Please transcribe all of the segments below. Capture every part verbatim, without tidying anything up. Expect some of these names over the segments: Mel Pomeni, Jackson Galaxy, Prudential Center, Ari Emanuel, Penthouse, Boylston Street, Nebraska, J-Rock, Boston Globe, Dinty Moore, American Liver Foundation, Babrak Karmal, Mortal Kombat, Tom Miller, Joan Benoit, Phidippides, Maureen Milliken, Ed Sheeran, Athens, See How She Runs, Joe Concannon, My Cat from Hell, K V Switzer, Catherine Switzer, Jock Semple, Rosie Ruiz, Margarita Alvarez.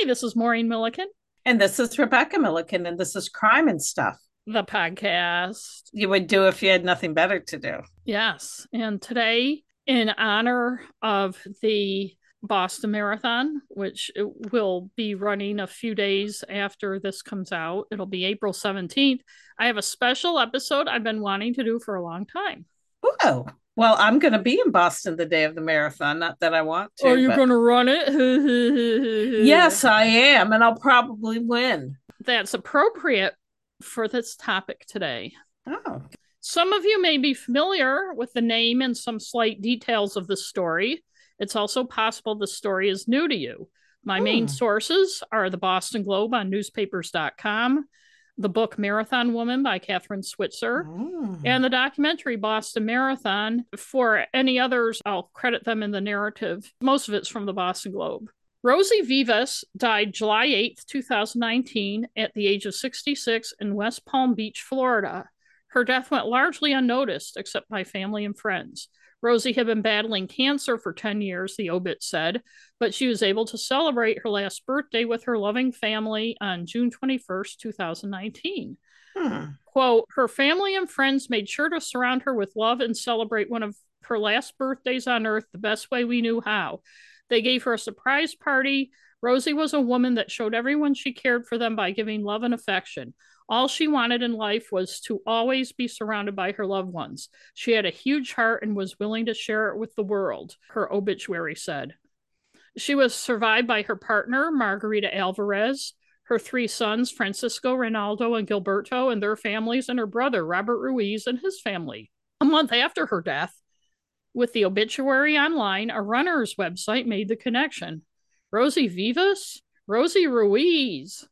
Hi, this is Maureen Milliken. And this is Rebecca Milliken, and this is Crime and Stuff, the podcast you would do if you had nothing better to do. Yes. And today, in honor of the Boston Marathon, which will be running a few days after this comes out, it'll be April seventeenth, I have a special episode I've been wanting to do for a long time. Whoa. Well, I'm going to be in Boston the day of the marathon. Not that I want to. Are you but... going to run it? Yes, I am. And I'll probably win. That's appropriate for this topic today. Oh. Some of you may be familiar with the name and some slight details of the story. It's also possible the story is new to you. My hmm. main sources are the Boston Globe on newspapers dot com, the book Marathon Woman by Catherine Switzer, mm. and the documentary Boston Marathon. For any others, I'll credit them in the narrative. Most of it's from the Boston Globe. Rosie Vivas died July eighth, twenty nineteen, at the age of sixty-six in West Palm Beach, Florida. Her death went largely unnoticed, except by family and friends. Rosie had been battling cancer for ten years, the obit said, but she was able to celebrate her last birthday with her loving family on June twenty-first, twenty nineteen. Hmm. Quote, her family and friends made sure to surround her with love and celebrate one of her last birthdays on earth the best way we knew how. They gave her a surprise party. Rosie was a woman that showed everyone she cared for them by giving love and affection. All she wanted in life was to always be surrounded by her loved ones. She had a huge heart and was willing to share it with the world, her obituary said. She was survived by her partner, Margarita Alvarez, her three sons, Francisco, Ronaldo, and Gilberto, and their families, and her brother, Robert Ruiz, and his family. A month after her death, with the obituary online, a runner's website made the connection. Rosie Vivas? Rosie Ruiz.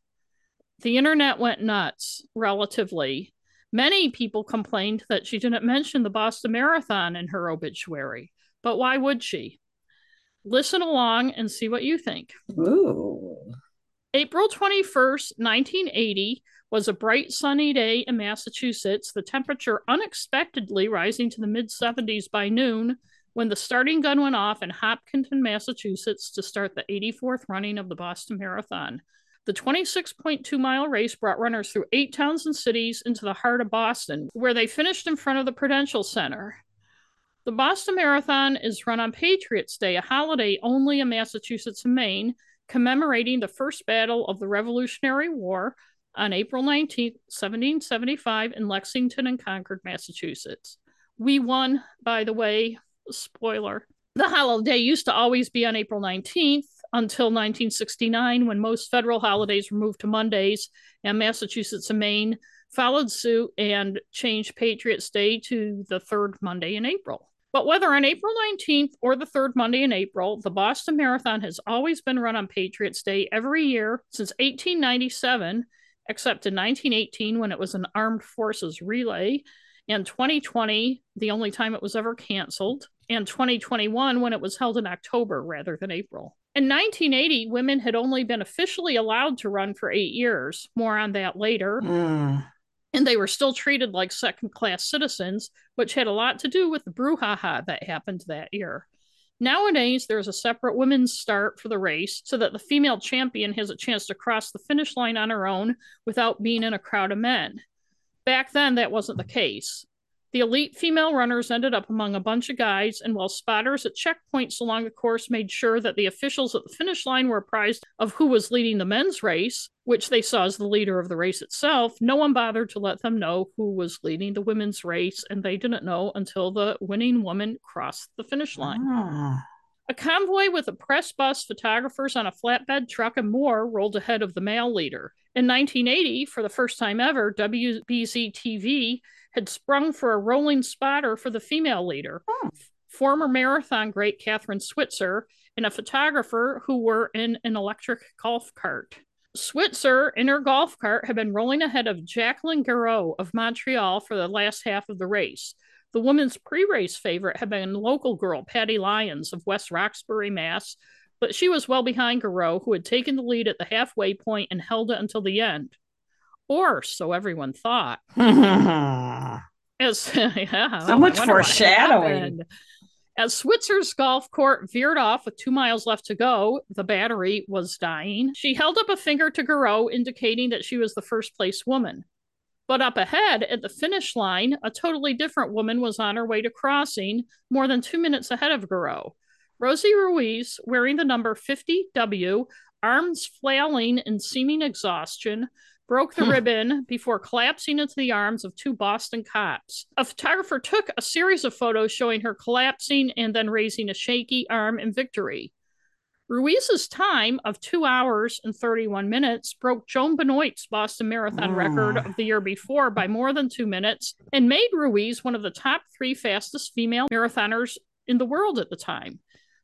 The internet went nuts, relatively. Many people complained that she didn't mention the Boston Marathon in her obituary, but why would she? Listen along and see what you think. Ooh. April twenty-first, nineteen eighty was a bright sunny day in Massachusetts, the temperature unexpectedly rising to the mid seventies by noon when the starting gun went off in Hopkinton, Massachusetts to start the eighty-fourth running of the Boston Marathon. The twenty-six point two mile race brought runners through eight towns and cities into the heart of Boston, where they finished in front of the Prudential Center. The Boston Marathon is run on Patriots' Day, a holiday only in Massachusetts and Maine, commemorating the first battle of the Revolutionary War on April nineteenth, seventeen seventy-five in Lexington and Concord, Massachusetts. We won, by the way. Spoiler. The holiday used to always be on April nineteenth. Until nineteen sixty-nine, when most federal holidays were moved to Mondays, and Massachusetts and Maine followed suit and changed Patriots' Day to the third Monday in April. But whether on April nineteenth or the third Monday in April, the Boston Marathon has always been run on Patriots' Day every year since eighteen ninety-seven, except in nineteen eighteen when it was an Armed Forces Relay, and twenty twenty, the only time it was ever canceled, and twenty twenty-one when it was held in October rather than April. In nineteen eighty, women had only been officially allowed to run for eight years. More on that later. Mm. And they were still treated like second-class citizens, which had a lot to do with the brouhaha that happened that year. Nowadays, there's a separate women's start for the race so that the female champion has a chance to cross the finish line on her own without being in a crowd of men. Back then, that wasn't the case. The elite female runners ended up among a bunch of guys, and while spotters at checkpoints along the course made sure that the officials at the finish line were apprised of who was leading the men's race, which they saw as the leader of the race itself, no one bothered to let them know who was leading the women's race, and they didn't know until the winning woman crossed the finish line. Ah. A convoy with a press bus, photographers on a flatbed truck, and more rolled ahead of the male leader. In nineteen eighty, for the first time ever, W B Z T V had sprung for a rolling spotter for the female leader, oh. former marathon great Catherine Switzer, and a photographer who were in an electric golf cart. Switzer, in her golf cart, had been rolling ahead of Jacqueline Gareau of Montreal for the last half of the race. The woman's pre-race favorite had been local girl Patty Lyons of West Roxbury, Mass., but she was well behind Gareau, who had taken the lead at the halfway point and held it until the end. Or so everyone thought. As, yeah, so much foreshadowing. As Switzer's golf cart veered off with two miles left to go, the battery was dying. She held up a finger to Gareau, indicating that she was the first place woman. But up ahead, at the finish line, a totally different woman was on her way to crossing, more than two minutes ahead of Gareau. Rosie Ruiz, wearing the number fifty W, arms flailing in seeming exhaustion, broke the ribbon before collapsing into the arms of two Boston cops. A photographer took a series of photos showing her collapsing and then raising a shaky arm in victory. Ruiz's time of two hours and thirty-one minutes broke Joan Benoit's Boston Marathon oh. record of the year before by more than two minutes and made Ruiz one of the top three fastest female marathoners in the world at the time,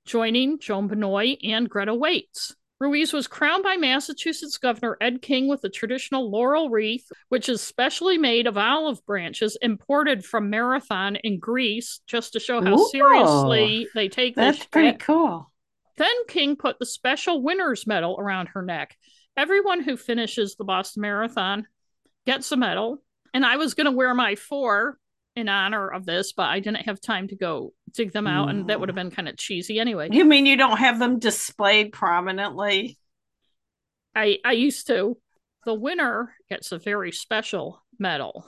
joining Joan Benoit and Greta Waitz. Ruiz was crowned by Massachusetts Governor Ed King with the traditional laurel wreath, which is specially made of olive branches imported from Marathon in Greece, just to show how Ooh, seriously they take this. That's pretty cool. Then King put the special winner's medal around her neck. Everyone who finishes the Boston Marathon gets a medal. And I was going to wear my four in honor of this, but I didn't have time to go dig them out, and that would have been kind of cheesy anyway. You mean you don't have them displayed prominently? I I used to. The winner gets a very special medal.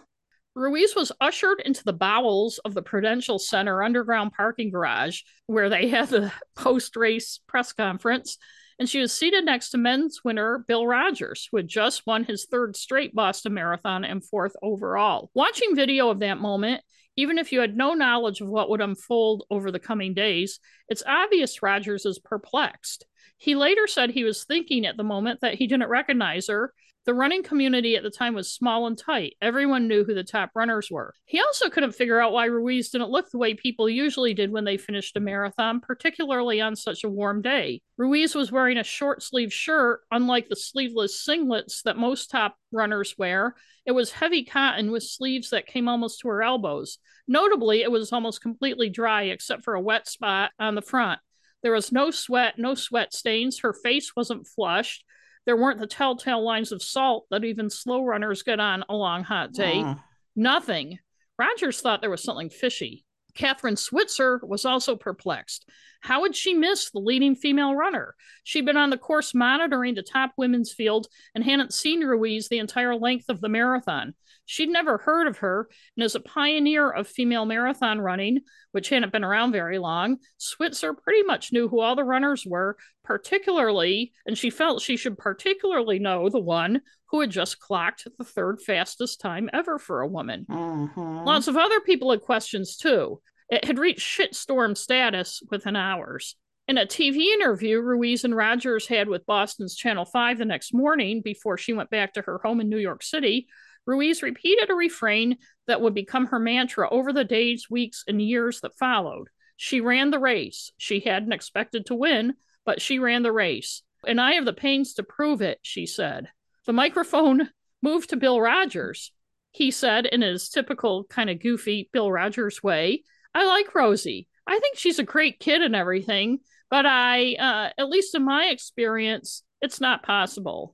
Ruiz was ushered into the bowels of the Prudential Center underground parking garage, where they had the post-race press conference, and she was seated next to men's winner Bill Rodgers, who had just won his third straight Boston Marathon and fourth overall. Watching video of that moment, even if you had no knowledge of what would unfold over the coming days, it's obvious Rodgers is perplexed. He later said he was thinking at the moment that he didn't recognize her. The running community at the time was small and tight. Everyone knew who the top runners were. He also couldn't figure out why Ruiz didn't look the way people usually did when they finished a marathon, particularly on such a warm day. Ruiz was wearing a short-sleeved shirt, unlike the sleeveless singlets that most top runners wear. It was heavy cotton with sleeves that came almost to her elbows. Notably, it was almost completely dry except for a wet spot on the front. There was no sweat, no sweat stains. Her face wasn't flushed. There weren't the telltale lines of salt that even slow runners get on a long hot day. Mm. Nothing. Rodgers thought there was something fishy. Catherine Switzer was also perplexed. How had she missed the leading female runner? She'd been on the course monitoring the top women's field and hadn't seen Ruiz the entire length of the marathon. She'd never heard of her, and as a pioneer of female marathon running, which hadn't been around very long, Switzer pretty much knew who all the runners were, particularly, and she felt she should particularly know the one who had just clocked the third fastest time ever for a woman. Mm-hmm. Lots of other people had questions, too. It had reached shitstorm status within hours. In a T V interview Ruiz and Rodgers had with Boston's Channel five the next morning before she went back to her home in New York City, Ruiz repeated a refrain that would become her mantra over the days, weeks, and years that followed. She ran the race. She hadn't expected to win, but she ran the race. And I have the pains to prove it, she said. The microphone moved to Bill Rodgers. He said in his typical kind of goofy Bill Rodgers way, I like Rosie. I think she's a great kid and everything, but I, uh, at least in my experience, it's not possible.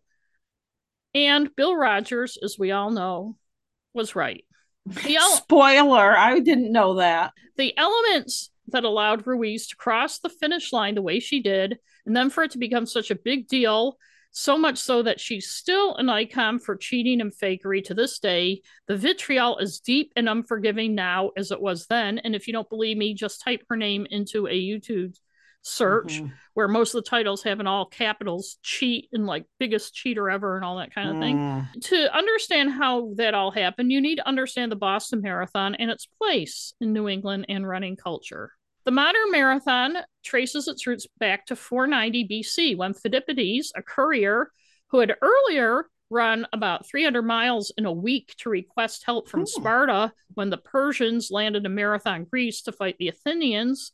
And Bill Rodgers, as we all know, was right. The ele- Spoiler, I didn't know that. The elements that allowed Ruiz to cross the finish line the way she did, and then for it to become such a big deal, so much so that she's still an icon for cheating and fakery to this day. The vitriol is deep and unforgiving now as it was then. And if you don't believe me, just type her name into a YouTube search mm-hmm. where most of the titles have in all capitals cheat and like biggest cheater ever and all that kind of thing. Mm. To understand how that all happened, you need to understand the Boston Marathon and its place in New England and running culture. The modern marathon traces its roots back to four ninety B C when Phidippides, a courier who had earlier run about three hundred miles in a week to request help from Ooh. Sparta when the Persians landed in Marathon, Greece to fight the Athenians,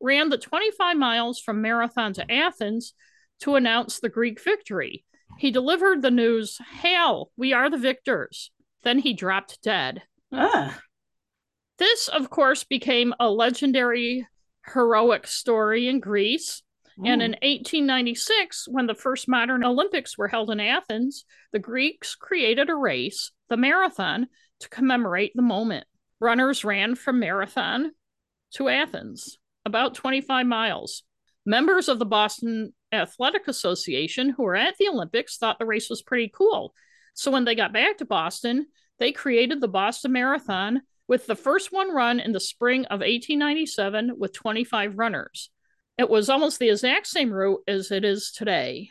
ran the twenty-five miles from Marathon to Athens to announce the Greek victory. He delivered the news, "Hail, we are the victors." Then he dropped dead. Ah. This, of course, became a legendary heroic story in Greece. Mm. And in eighteen ninety-six, when the first modern Olympics were held in Athens, the Greeks created a race, the marathon, to commemorate the moment. Runners ran from Marathon to Athens. about twenty-five miles. Members of the Boston Athletic Association who were at the Olympics thought the race was pretty cool. So when they got back to Boston, they created the Boston Marathon, with the first one run in the spring of eighteen ninety-seven with twenty-five runners. It was almost the exact same route as it is today,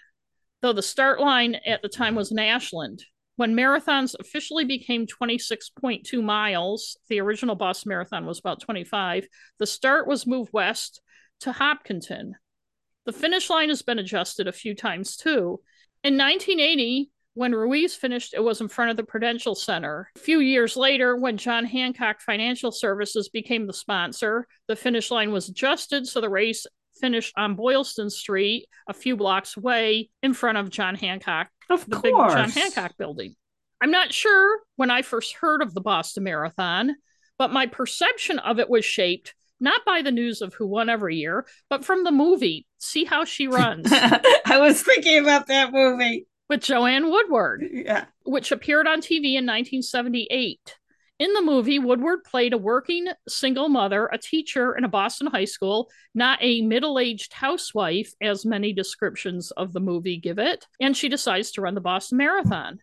though the start line at the time was in Ashland. When marathons officially became twenty-six point two miles, the original Boston Marathon was about twenty-five, the start was moved west to Hopkinton. The finish line has been adjusted a few times too. In nineteen eighty, when Ruiz finished, it was in front of the Prudential Center. A few years later, when John Hancock Financial Services became the sponsor, the finish line was adjusted so the race finished on Boylston Street, a few blocks away, in front of John Hancock, of the course. big John Hancock building. I'm not sure when I first heard of the Boston Marathon, but my perception of it was shaped not by the news of who won every year, but from the movie, See How She Runs. I was thinking about that movie. With Joanne Woodward, yeah. which appeared on T V in nineteen seventy-eight. In the movie, Woodward played a working single mother, a teacher in a Boston high school, not a middle-aged housewife, as many descriptions of the movie give it, and she decides to run the Boston Marathon.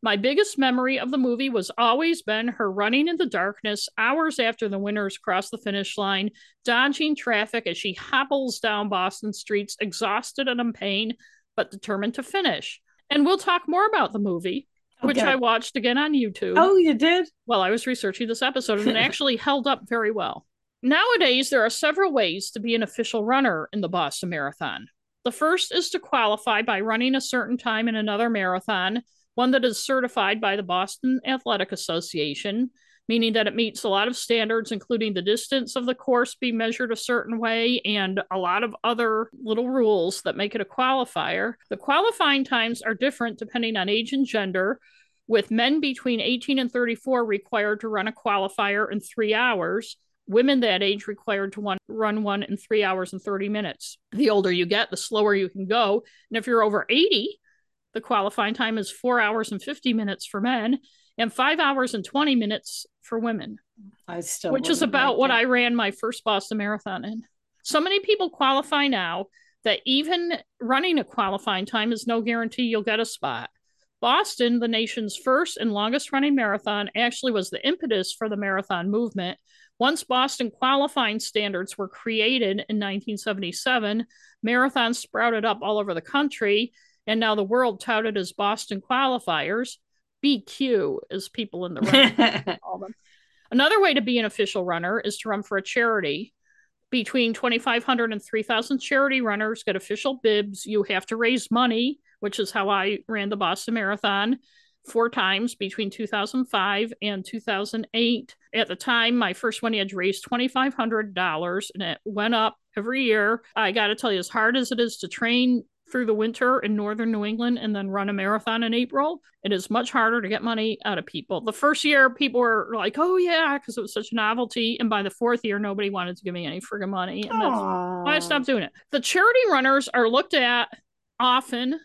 My biggest memory of the movie was always been her running in the darkness hours after the winners cross the finish line, dodging traffic as she hobbles down Boston streets, exhausted and in pain, but determined to finish. And we'll talk more about the movie, okay. which I watched again on YouTube. Oh, you did? While I was researching this episode, and it actually held up very well. Nowadays, there are several ways to be an official runner in the Boston Marathon. The first is to qualify by running a certain time in another marathon, one that is certified by the Boston Athletic Association, meaning that it meets a lot of standards, including the distance of the course being measured a certain way and a lot of other little rules that make it a qualifier. The qualifying times are different depending on age and gender, with men between eighteen and thirty-four required to run a qualifier in three hours, women that age required to one, run one in three hours and thirty minutes. The older you get, the slower you can go. And if you're over eighty, the qualifying time is four hours and fifty minutes for men and five hours and twenty minutes for women, I still which is about like what I ran my first Boston Marathon in. So many people qualify now that even running a qualifying time is no guarantee you'll get a spot. Boston, the nation's first and longest running marathon, actually was the impetus for the marathon movement. Once Boston qualifying standards were created in nineteen seventy-seven, marathons sprouted up all over the country, and now the world touted as Boston qualifiers. B Q is people in the run. All them. Another way to be an official runner is to run for a charity. Between twenty-five hundred and three thousand charity runners get official bibs. You have to raise money, which is how I ran the Boston Marathon four times between two thousand five and two thousand eight. At the time, my first one, you had to raise twenty-five hundred dollars, and it went up every year. I got to tell you, as hard as it is to train through the winter in northern New England and then run a marathon in April, it is much harder to get money out of people. The first year, people were like, oh, yeah, because it was such a novelty. And by the fourth year, nobody wanted to give me any friggin' money. And that's why I stopped doing it. The charity runners are looked at often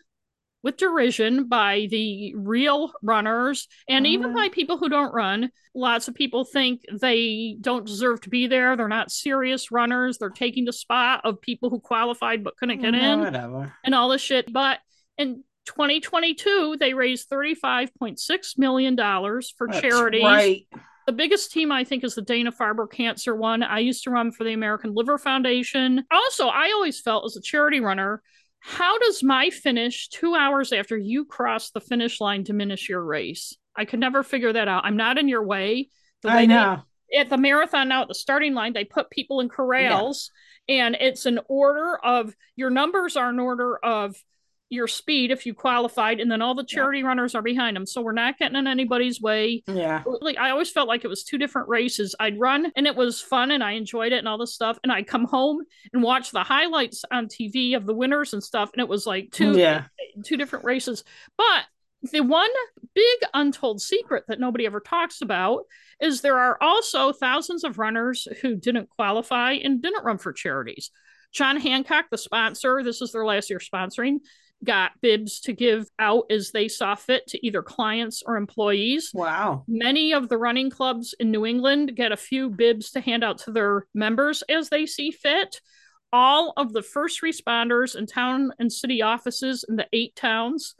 with derision by the real runners and mm-hmm. even by people who don't run. Lots of people think they don't deserve to be there. They're not serious runners. They're taking the spot of people who qualified but couldn't get no, in whatever. and all this shit. But in twenty twenty-two, they raised thirty-five point six million dollars for That's charities. Right. The biggest team, I think, is the Dana-Farber Cancer one. I used to run for the American Liver Foundation. Also, I always felt as a charity runner, how does my finish two hours after you cross the finish line diminish your race? I could never figure that out. I'm not in your way. The way I know. They, at the marathon now at the starting line, they put people in corrals, yeah. and it's an order of your numbers are an order of your speed if you qualified, and then all the charity yeah. runners are behind them. So we're not getting in anybody's way. Yeah. Like I always felt like it was two different races. I'd run and it was fun and I enjoyed it and all this stuff. And I come home and watch the highlights on T V of the winners and stuff. And it was like two, yeah. two different races. But the one big untold secret that nobody ever talks about is there are also thousands of runners who didn't qualify and didn't run for charities. John Hancock, the sponsor, this is their last year sponsoring, got bibs to give out as they saw fit to either clients or employees. Wow. Many of the running clubs in New England get a few bibs to hand out to their members as they see fit. All of the first responders in town and city offices in the eight towns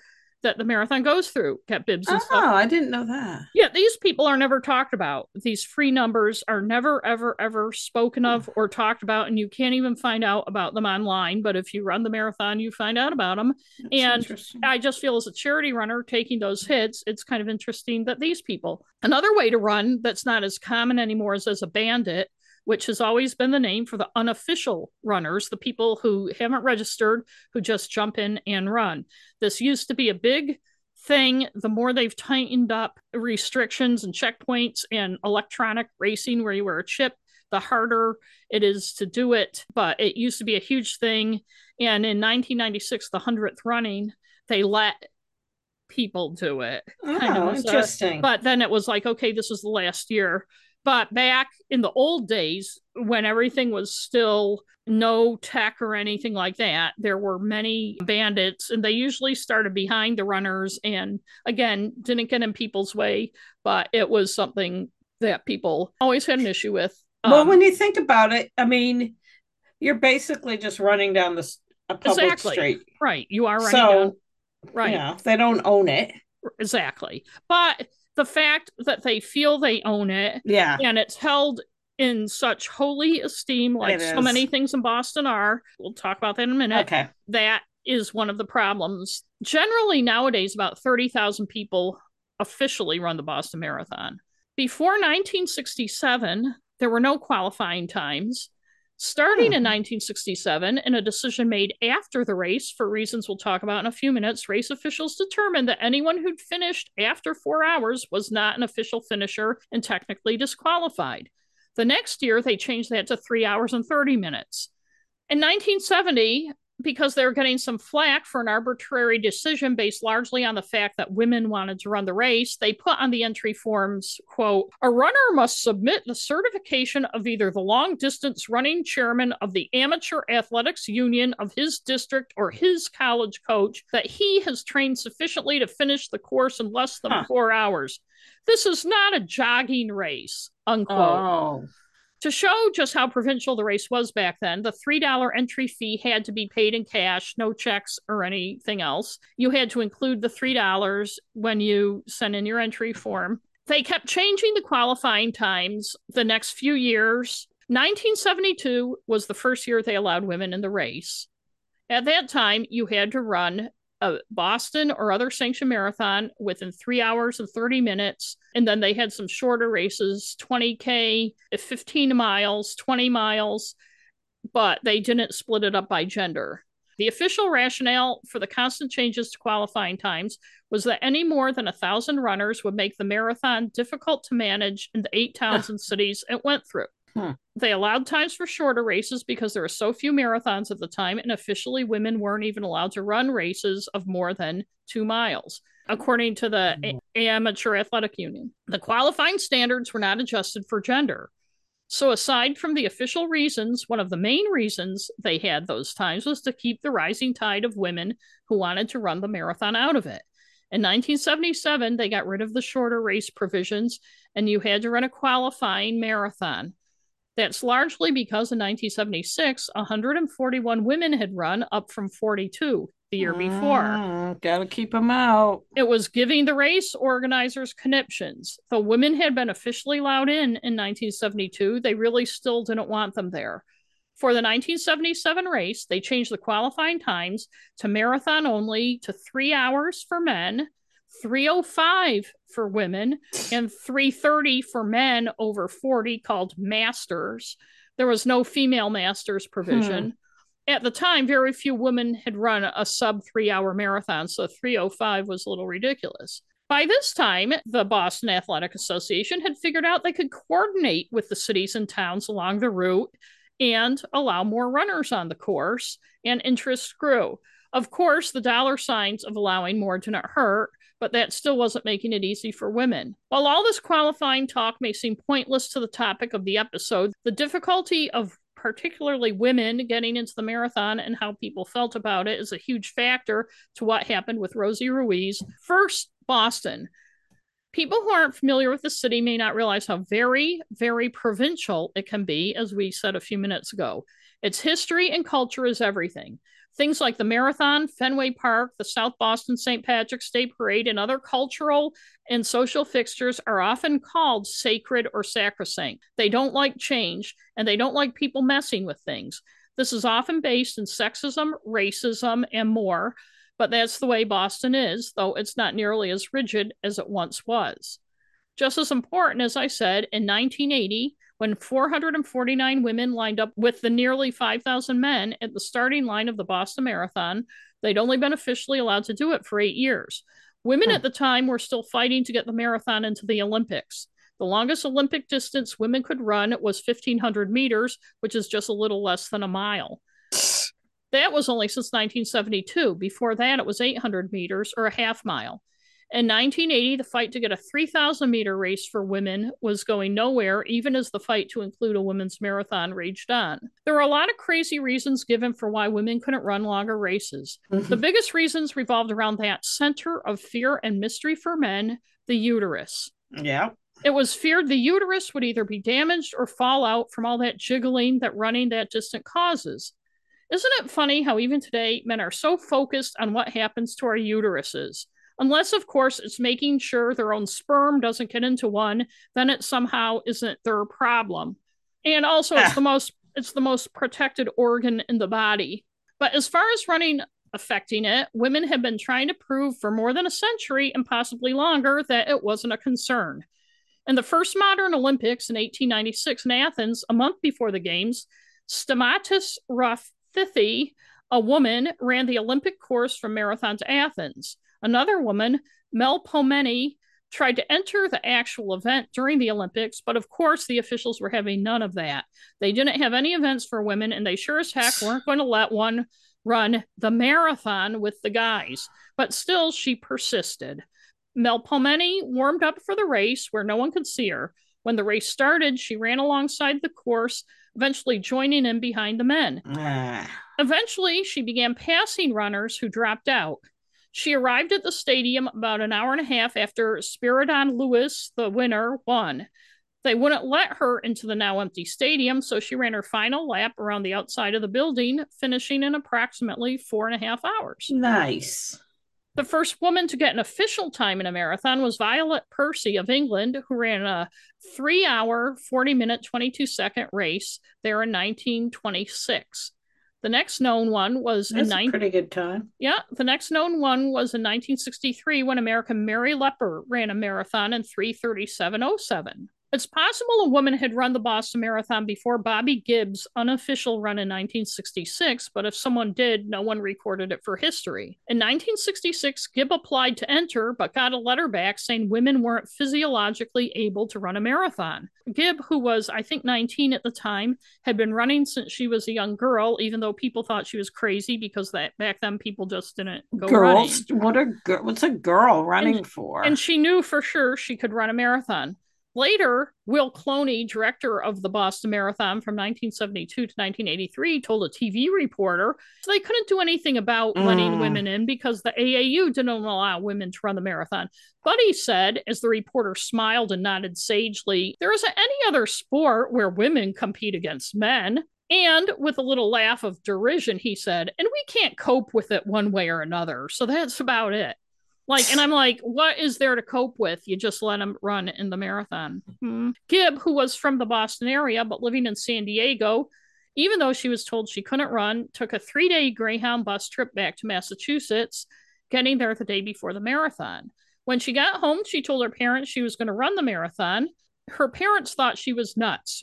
that the marathon goes through get bibs and oh, stuff. Oh, I didn't know that. Yeah, these people are never talked about. These free numbers are never, ever, ever spoken of or talked about, and you can't even find out about them online. But if you run the marathon, you find out about them. That's and I just feel as a charity runner taking those hits, it's kind of interesting that these people. Another way to run that's not as common anymore is as a bandit, which has always been the name for the unofficial runners, the people who haven't registered, who just jump in and run. This used to be a big thing. The more they've tightened up restrictions and checkpoints and electronic racing where you wear a chip, the harder it is to do it. But it used to be a huge thing. And in nineteen ninety-six, the hundredth running, they let people do it. Oh, kind of interesting. A, but then it was like, okay, this is the last year. But back in the old days, when everything was still no tech or anything like that, there were many bandits, and they usually started behind the runners and, again, didn't get in people's way. But it was something that people always had an issue with. Um, well, when you think about it, I mean, you're basically just running down the a public exactly. street. Right. You are running so, down. Right. Yeah, they don't own it. Exactly. But the fact that they feel they own it, yeah, and it's held in such holy esteem, like so many things in Boston are, we'll talk about that in a minute, okay, that is one of the problems. Generally nowadays, about thirty thousand people officially run the Boston Marathon. Before nineteen sixty-seven, there were no qualifying times. Starting in nineteen sixty-seven, in a decision made after the race, for reasons we'll talk about in a few minutes, race officials determined that anyone who'd finished after four hours was not an official finisher and technically disqualified. The next year, they changed that to three hours and thirty minutes. In nineteen seventy, because they were getting some flack for an arbitrary decision based largely on the fact that women wanted to run the race, they put on the entry forms, quote, "A runner must submit the certification of either the long-distance running chairman of the Amateur Athletics Union of his district or his college coach that he has trained sufficiently to finish the course in less than huh. four hours. This is not a jogging race," unquote. Oh. To show just how provincial the race was back then, the three dollars entry fee had to be paid in cash, no checks or anything else. You had to include the three dollars when you sent in your entry form. They kept changing the qualifying times the next few years. nineteen seventy-two was the first year they allowed women in the race. At that time, you had to run a Boston or other sanctioned marathon within three hours and thirty minutes. And then they had some shorter races, twenty K, fifteen miles, twenty miles, but they didn't split it up by gender. The official rationale for the constant changes to qualifying times was that any more than a thousand runners would make the marathon difficult to manage in the eight towns and cities it went through. Hmm. They allowed times for shorter races because there were so few marathons at the time, and officially women weren't even allowed to run races of more than two miles, according to the hmm. a- Amateur Athletic Union. The qualifying standards were not adjusted for gender. So aside from the official reasons, one of the main reasons they had those times was to keep the rising tide of women who wanted to run the marathon out of it. In nineteen seventy-seven, they got rid of the shorter race provisions, and you had to run a qualifying marathon. That's largely because in nineteen seventy-six, one hundred forty-one women had run, up from forty-two the year ah, before. Gotta keep them out. It was giving the race organizers conniptions. The women had been officially allowed in in nineteen seventy-two. They really still didn't want them there. For the nineteen seventy-seven race, they changed the qualifying times to marathon only to three hours for men, three oh five for women, and three thirty for men over forty, called masters. There was no female masters provision. Hmm. At the time, very few women had run a sub three hour marathon, so three oh five was a little ridiculous. By this time, the Boston Athletic Association had figured out they could coordinate with the cities and towns along the route and allow more runners on the course, and interest grew. Of course, the dollar signs of allowing more didn't hurt, but that still wasn't making it easy for women. While all this qualifying talk may seem pointless to the topic of the episode, the difficulty of particularly women getting into the marathon and how people felt about it is a huge factor to what happened with Rosie Ruiz. First, Boston. People who aren't familiar with the city may not realize how very, very provincial it can be, as we said a few minutes ago. Its history and culture is everything. Things like the Marathon, Fenway Park, the South Boston Saint Patrick's Day Parade, and other cultural and social fixtures are often called sacred or sacrosanct. They don't like change, and they don't like people messing with things. This is often based in sexism, racism, and more, but that's the way Boston is, though it's not nearly as rigid as it once was. Just as important, as I said, in nineteen eighty, when four hundred forty-nine women lined up with the nearly five thousand men at the starting line of the Boston Marathon, they'd only been officially allowed to do it for eight years. Women hmm. at the time were still fighting to get the marathon into the Olympics. The longest Olympic distance women could run was fifteen hundred meters, which is just a little less than a mile. That was only since nineteen seventy-two. Before that, it was eight hundred meters or a half mile. In nineteen eighty, the fight to get a three thousand meter race for women was going nowhere, even as the fight to include a women's marathon raged on. There were a lot of crazy reasons given for why women couldn't run longer races. Mm-hmm. The biggest reasons revolved around that center of fear and mystery for men, the uterus. Yeah. It was feared the uterus would either be damaged or fall out from all that jiggling that running that distant causes. Isn't it funny how even today men are so focused on what happens to our uteruses? Unless, of course, it's making sure their own sperm doesn't get into one, then it somehow isn't their problem. And also, ah. it's the most it's the most protected organ in the body. But as far as running affecting it, women have been trying to prove for more than a century and possibly longer that it wasn't a concern. In the first modern Olympics in eighteen ninety-six in Athens, a month before the games, Stamatis Rafthithi, a woman, ran the Olympic course from Marathon to Athens. Another woman, Mel Pomeni, tried to enter the actual event during the Olympics, but of course the officials were having none of that. They didn't have any events for women, and they sure as heck weren't going to let one run the marathon with the guys. But still, she persisted. Mel Pomeni warmed up for the race where no one could see her. When the race started, she ran alongside the course, eventually joining in behind the men. Ah. Eventually, she began passing runners who dropped out. She arrived at the stadium about an hour and a half after Spiridon Lewis, the winner, won. They wouldn't let her into the now empty stadium, so she ran her final lap around the outside of the building, finishing in approximately four and a half hours. Nice. The first woman to get an official time in a marathon was Violet Percy of England, who ran a three hour, forty minute, twenty-two second race there in nineteen twenty-six. The next known one was That's in nineteen- a pretty good time. Yeah, the next known one was in nineteen sixty-three when American Mary Lepper ran a marathon in three thirty-seven oh seven. It's possible a woman had run the Boston Marathon before Bobby Gibb's unofficial run in nineteen sixty-six, but if someone did, no one recorded it for history. In nineteen sixty-six, Gibb applied to enter, but got a letter back saying women weren't physiologically able to run a marathon. Gibb, who was, I think, nineteen at the time, had been running since she was a young girl, even though people thought she was crazy because that back then people just didn't go Girls, running. What a gir- what's a girl running and, for? And she knew for sure she could run a marathon. Later, Will Cloney, director of the Boston Marathon from nineteen seventy-two to nineteen eighty-three, told a T V reporter they couldn't do anything about mm. letting women in because the A A U didn't allow women to run the marathon. But he said, as the reporter smiled and nodded sagely, there isn't any other sport where women compete against men. And with a little laugh of derision, he said, and we can't cope with it one way or another. So that's about it. Like, and I'm like, what is there to cope with? You just let them run in the marathon. Mm-hmm. Gibb, who was from the Boston area, but living in San Diego, even though she was told she couldn't run, took a three-day Greyhound bus trip back to Massachusetts, getting there the day before the marathon. When she got home, she told her parents she was going to run the marathon. Her parents thought she was nuts.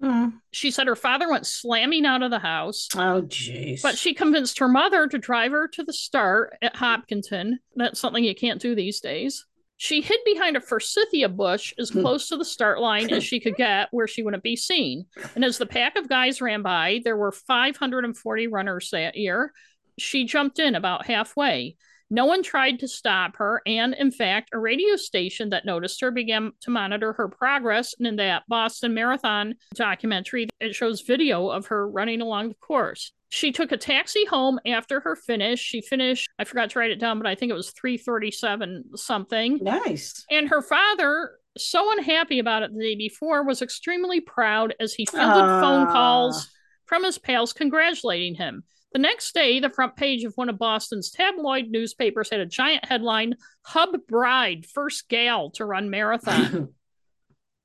Mm. She said her father went slamming out of the house. Oh, jeez. But she convinced her mother to drive her to the start at Hopkinton. That's something you can't do these days. She hid behind a forsythia bush as close to the start line as she could get where she wouldn't be seen. And as the pack of guys ran by, there were five hundred forty runners that year. She jumped in about halfway. No one tried to stop her, and in fact, a radio station that noticed her began to monitor her progress, and in that Boston Marathon documentary, it shows video of her running along the course. She took a taxi home after her finish. She finished, I forgot to write it down, but I think it was three thirty-seven something. Nice. And her father, so unhappy about it the day before, was extremely proud as he fielded Aww. phone calls from his pals congratulating him. The next day, the front page of one of Boston's tabloid newspapers had a giant headline, "Hub Bride, First Gal to Run Marathon."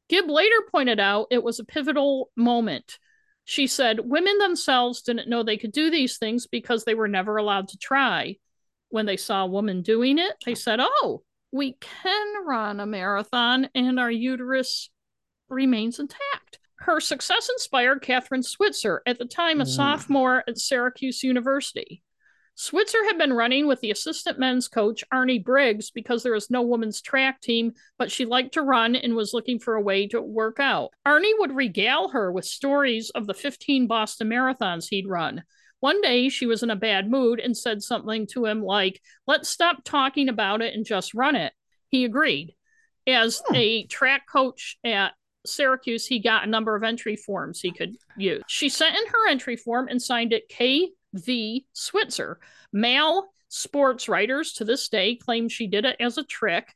Gibb later pointed out it was a pivotal moment. She said, "Women themselves didn't know they could do these things because they were never allowed to try. When they saw a woman doing it, they said, oh, we can run a marathon, and our uterus remains intact." Her success inspired Catherine Switzer, at the time a mm. sophomore at Syracuse University. Switzer had been running with the assistant men's coach, Arnie Briggs, because there was no women's track team, but she liked to run and was looking for a way to work out. Arnie would regale her with stories of the fifteen Boston marathons he'd run. One day, she was in a bad mood and said something to him like, "Let's stop talking about it and just run it." He agreed. As yeah. a track coach at Syracuse, he got a number of entry forms he could use. She sent in her entry form and signed it K V Switzer. Male sports writers to this day claim she did it as a trick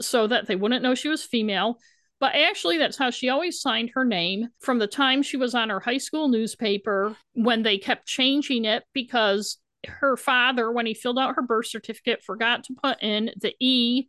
so that they wouldn't know she was female, but actually that's how she always signed her name from the time she was on her high school newspaper, when they kept changing it because her father, when he filled out her birth certificate, forgot to put in the E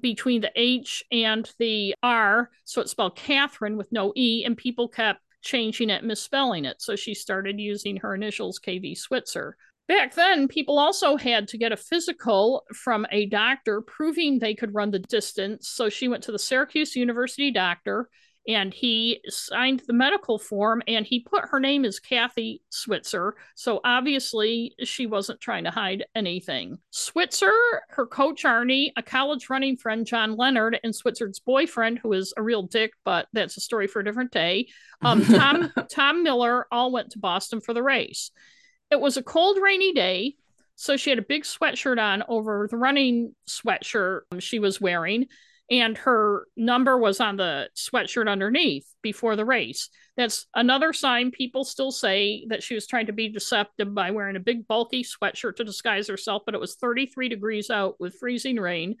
between the H and the R, so it's spelled Catherine with no E, and people kept changing it, misspelling it, so she started using her initials K V Switzer. Back then, people also had to get a physical from a doctor proving they could run the distance, so she went to the Syracuse University doctor, and he signed the medical form, and he put her name as Kathy Switzer, so obviously she wasn't trying to hide anything. Switzer, her coach Arnie, a college running friend John Leonard, and Switzer's boyfriend, who is a real dick, but that's a story for a different day, um, Tom, Tom Miller, all went to Boston for the race. It was a cold, rainy day, so she had a big sweatshirt on over the running sweatshirt she was wearing, and her number was on the sweatshirt underneath before the race. That's another sign people still say that she was trying to be deceptive by wearing a big bulky sweatshirt to disguise herself, but it was thirty-three degrees out with freezing rain,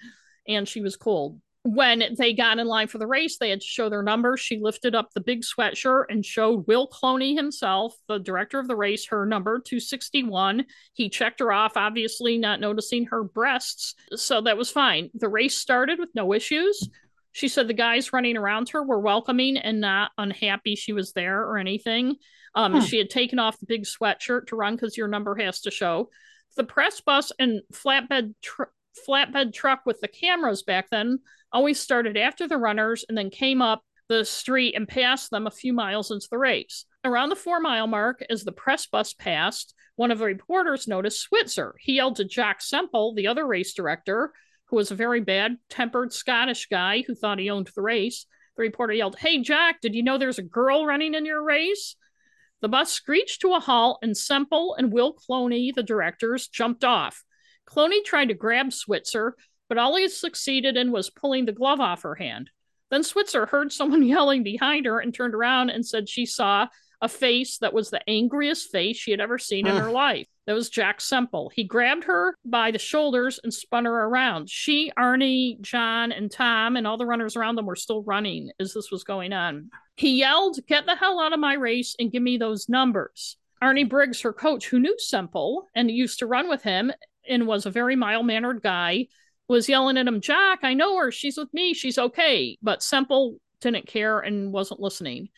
and she was cold. When they got in line for the race, they had to show their number. She lifted up the big sweatshirt and showed Will Cloney himself, the director of the race, her number, two sixty-one. He checked her off, obviously not noticing her breasts, so that was fine. The race started with no issues. She said the guys running around her were welcoming and not unhappy she was there or anything. Um, huh. She had taken off the big sweatshirt to run because your number has to show. The press bus and flatbed tr- flatbed truck with the cameras back then always started after the runners and then came up the street and passed them a few miles into the race. Around the four mile mark, as the press bus passed, one of the reporters noticed Switzer. He yelled to Jock Semple, the other race director, who was a very bad tempered Scottish guy who thought he owned the race. The reporter yelled, "Hey Jock, did you know there's a girl running in your race?" The bus screeched to a halt and Semple and Will Cloney, the directors, jumped off. Cloney tried to grab Switzer, but all he succeeded in was pulling the glove off her hand. Then Switzer heard someone yelling behind her and turned around and said she saw a face that was the angriest face she had ever seen in her life. That was Jock Semple. He grabbed her by the shoulders and spun her around. She, Arnie, John, and Tom, and all the runners around them were still running as this was going on. He yelled, "Get the hell out of my race and give me those numbers." Arnie Briggs, her coach, who knew Semple and used to run with him and was a very mild-mannered guy, was yelling at him, "Jock, I know her. She's with me. She's okay." But Semple didn't care and wasn't listening.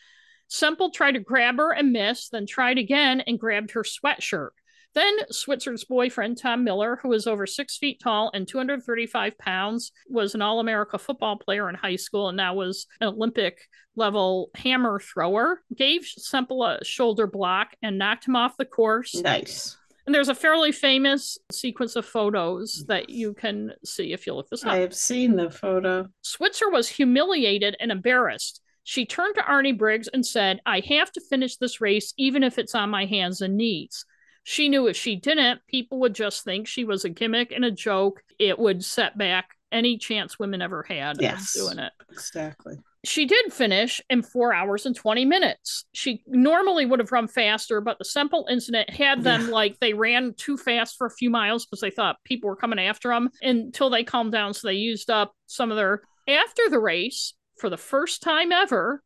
Semple tried to grab her and missed, then tried again and grabbed her sweatshirt. Then Switzer's boyfriend, Tom Miller, who was over six feet tall and two hundred thirty-five pounds, was an All-America football player in high school and now was an Olympic-level hammer thrower, gave Semple a shoulder block and knocked him off the course. Nice. And there's a fairly famous sequence of photos that you can see if you look this up. I have seen the photo. Switzer was humiliated and embarrassed. She turned to Arnie Briggs and said, "I have to finish this race, even if it's on my hands and knees." She knew if she didn't, people would just think she was a gimmick and a joke. It would set back any chance women ever had yes, of doing it. Exactly. She did finish in four hours and twenty minutes. She normally would have run faster, but the Semple incident had them yeah. like they ran too fast for a few miles because they thought people were coming after them until they calmed down. So they used up some of their... After the race, for the first time ever,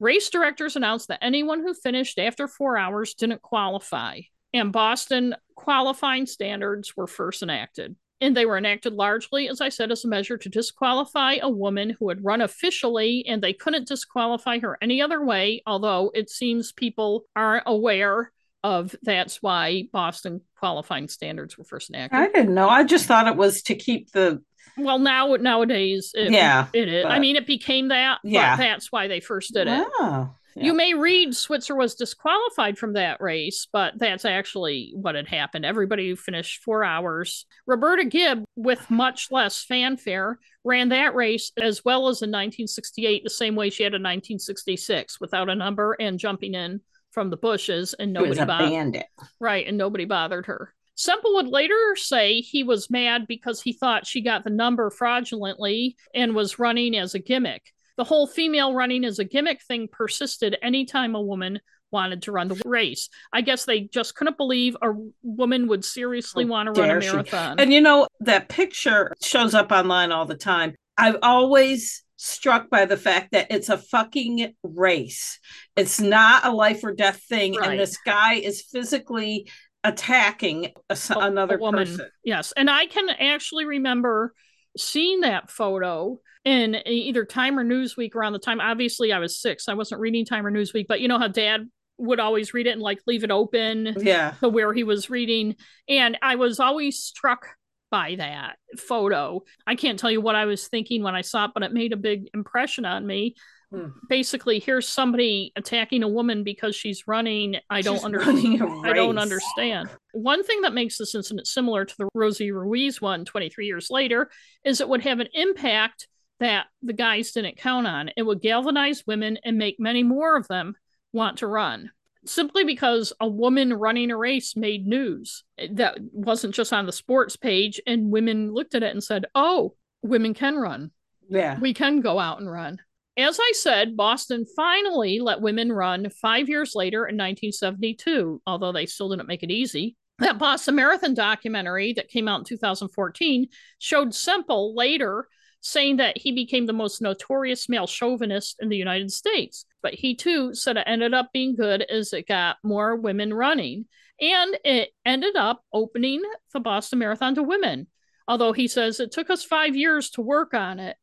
race directors announced that anyone who finished after four hours didn't qualify. And Boston qualifying standards were first enacted. And they were enacted largely, as I said, as a measure to disqualify a woman who had run officially, and they couldn't disqualify her any other way, although it seems people aren't aware of that's why Boston qualifying standards were first enacted. I didn't know. I just thought it was to keep the... Well, now nowadays, it, yeah, it is. But... I mean, it became that, yeah. but that's why they first did it. Wow. Yeah. You may read Switzer was disqualified from that race, but that's actually what had happened. Everybody finished four hours. Roberta Gibb, with much less fanfare, ran that race as well as in nineteen sixty-eight, the same way she had in nineteen sixty-six, without a number and jumping in from the bushes, and nobody bothered her. Right, and nobody bothered her. Semple would later say he was mad because he thought she got the number fraudulently and was running as a gimmick. The whole female running as a gimmick thing persisted anytime a woman wanted to run the race. I guess they just couldn't believe a woman would seriously How want to run a marathon. She. And you know, that picture shows up online all the time. I've always struck by the fact that it's a fucking race. It's not a life or death thing. Right. And this guy is physically attacking a, a, another a woman. person. Yes. And I can actually remember seeing that photo in either Time or Newsweek around the time. Obviously I was six, I wasn't reading Time or Newsweek, but you know how Dad would always read it and like leave it open yeah to where he was reading, and I was always struck by that photo. I can't tell you what I was thinking when I saw it, but it made a big impression on me. hmm. Basically, here's somebody attacking a woman because she's running. I don't understand. I don't understand. One thing that makes this incident similar to the Rosie Ruiz one twenty-three years later is it would have an impact that the guys didn't count on. It would galvanize women and make many more of them want to run. Simply because a woman running a race made news. That wasn't just on the sports page, and women looked at it and said, oh, women can run. Yeah. We can go out and run. As I said, Boston finally let women run five years later in nineteen seventy-two, although they still didn't make it easy. That Boston Marathon documentary that came out in two thousand fourteen showed Semple later saying that he became the most notorious male chauvinist in the United States. But he, too, said it ended up being good as it got more women running. And it ended up opening the Boston Marathon to women. Although he says it took us five years to work on it.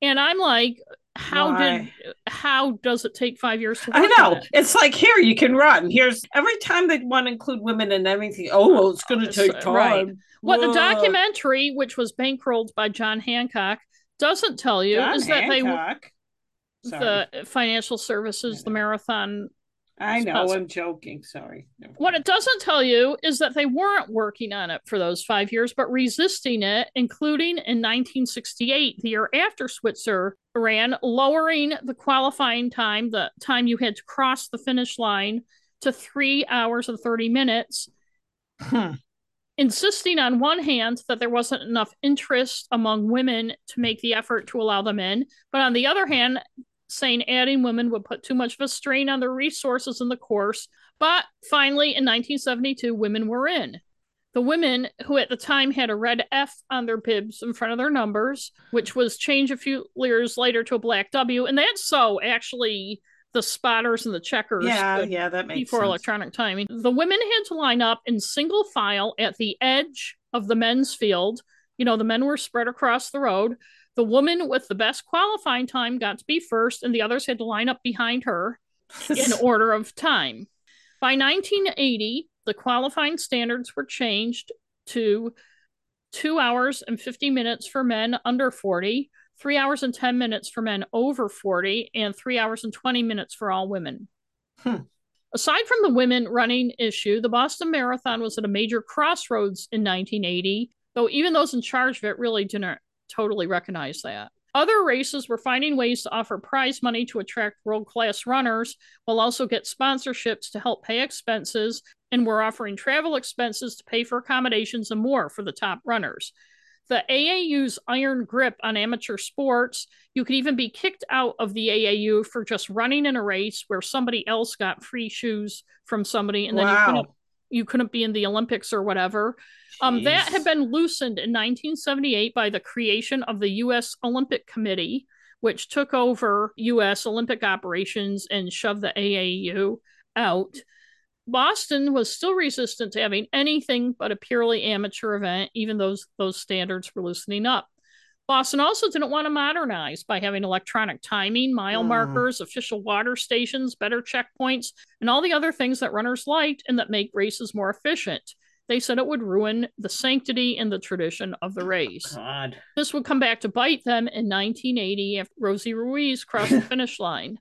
And I'm like, how Why? did how does it take five years to work I know. on it? It's like, here, you can run. Here's every time they want to include women in everything. Oh, well, it's going to take time. Right. What the documentary, which was bankrolled by John Hancock, doesn't tell you John is Hancock. that they Sorry. the financial services, the marathon. I know, sponsor. I'm joking. Sorry. Never what mind. It doesn't tell you is that they weren't working on it for those five years, but resisting it, including in nineteen sixty-eight, the year after Switzer ran, lowering the qualifying time, the time you had to cross the finish line, to three hours and thirty minutes. Hmm. Insisting on one hand that there wasn't enough interest among women to make the effort to allow them in, but on the other hand, saying adding women would put too much of a strain on their resources in the course. But finally, in nineteen seventy-two, women were in. The women, who at the time had a red F on their bibs in front of their numbers, which was changed a few years later to a black W, and that's so actually... the spotters and the checkers yeah, the, yeah, that makes before sense. Electronic timing. The women had to line up in single file at the edge of the men's field. You know, the men were spread across the road. The woman with the best qualifying time got to be first, and the others had to line up behind her in order of time. By nineteen eighty, the qualifying standards were changed to two hours and fifty minutes for men under forty, three hours and ten minutes for men over forty, and three hours and twenty minutes for all women. Hmm. Aside from the women running issue, the Boston Marathon was at a major crossroads in nineteen eighty, though even those in charge of it really didn't totally recognize that. Other races were finding ways to offer prize money to attract world-class runners, while also get sponsorships to help pay expenses and we're offering travel expenses to pay for accommodations and more for the top runners. The A A U's iron grip on amateur sports, you could even be kicked out of the A A U for just running in a race where somebody else got free shoes from somebody, and then wow. you, couldn't, you couldn't be in the Olympics or whatever. Um, that had been loosened in nineteen seventy-eight by the creation of the U S Olympic Committee, which took over U S Olympic operations and shoved the A A U out. Boston was still resistant to having anything but a purely amateur event, even though those standards were loosening up. Boston also didn't want to modernize by having electronic timing, mile mm. markers, official water stations, better checkpoints, and all the other things that runners liked and that make races more efficient. They said it would ruin the sanctity and the tradition of the race. God. This would come back to bite them in nineteen eighty after Rosie Ruiz crossed the finish line.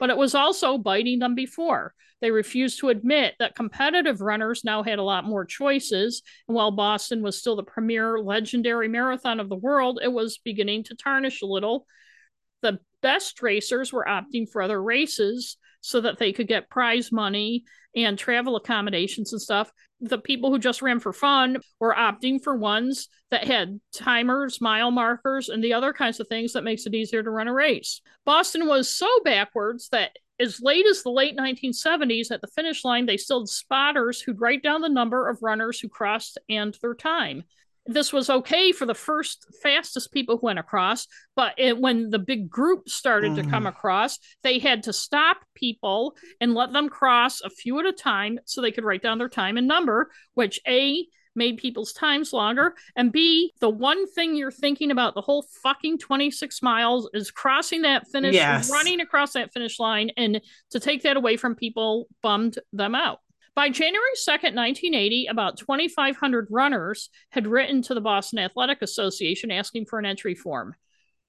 But it was also biting them before. They refused to admit that competitive runners now had a lot more choices, and while Boston was still the premier legendary marathon of the world, it was beginning to tarnish a little. The best racers were opting for other races so that they could get prize money and travel accommodations and stuff. The people who just ran for fun were opting for ones that had timers, mile markers, and the other kinds of things that makes it easier to run a race. Boston was so backwards that as late as the late nineteen seventies, at the finish line, they still had spotters who'd write down the number of runners who crossed and their time. This was okay for the first fastest people who went across, but it, when the big group started mm. to come across, they had to stop people and let them cross a few at a time so they could write down their time and number, which A, made people's times longer, and B, the one thing you're thinking about the whole fucking twenty-six miles is crossing that finish, yes. running across that finish line, and to take that away from people bummed them out. By January second, nineteen eighty, about twenty-five hundred runners had written to the Boston Athletic Association asking for an entry form.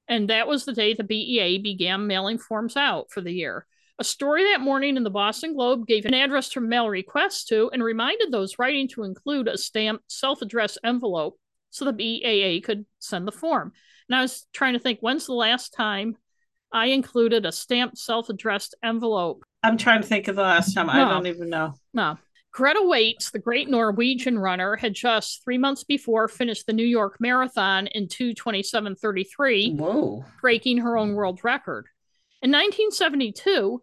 And that was the day the B A A began mailing forms out for the year. A story that morning in the Boston Globe gave an address to mail requests to and reminded those writing to include a stamped self-addressed envelope so the B A A could send the form. And I was trying to think, when's the last time I included a stamped self-addressed envelope? I'm trying to think of the last time. No. I don't even know. No. Greta Waitz, the great Norwegian runner, had just three months before finished the New York Marathon in two twenty-seven thirty-three, Whoa. breaking her own world record. In nineteen seventy-two,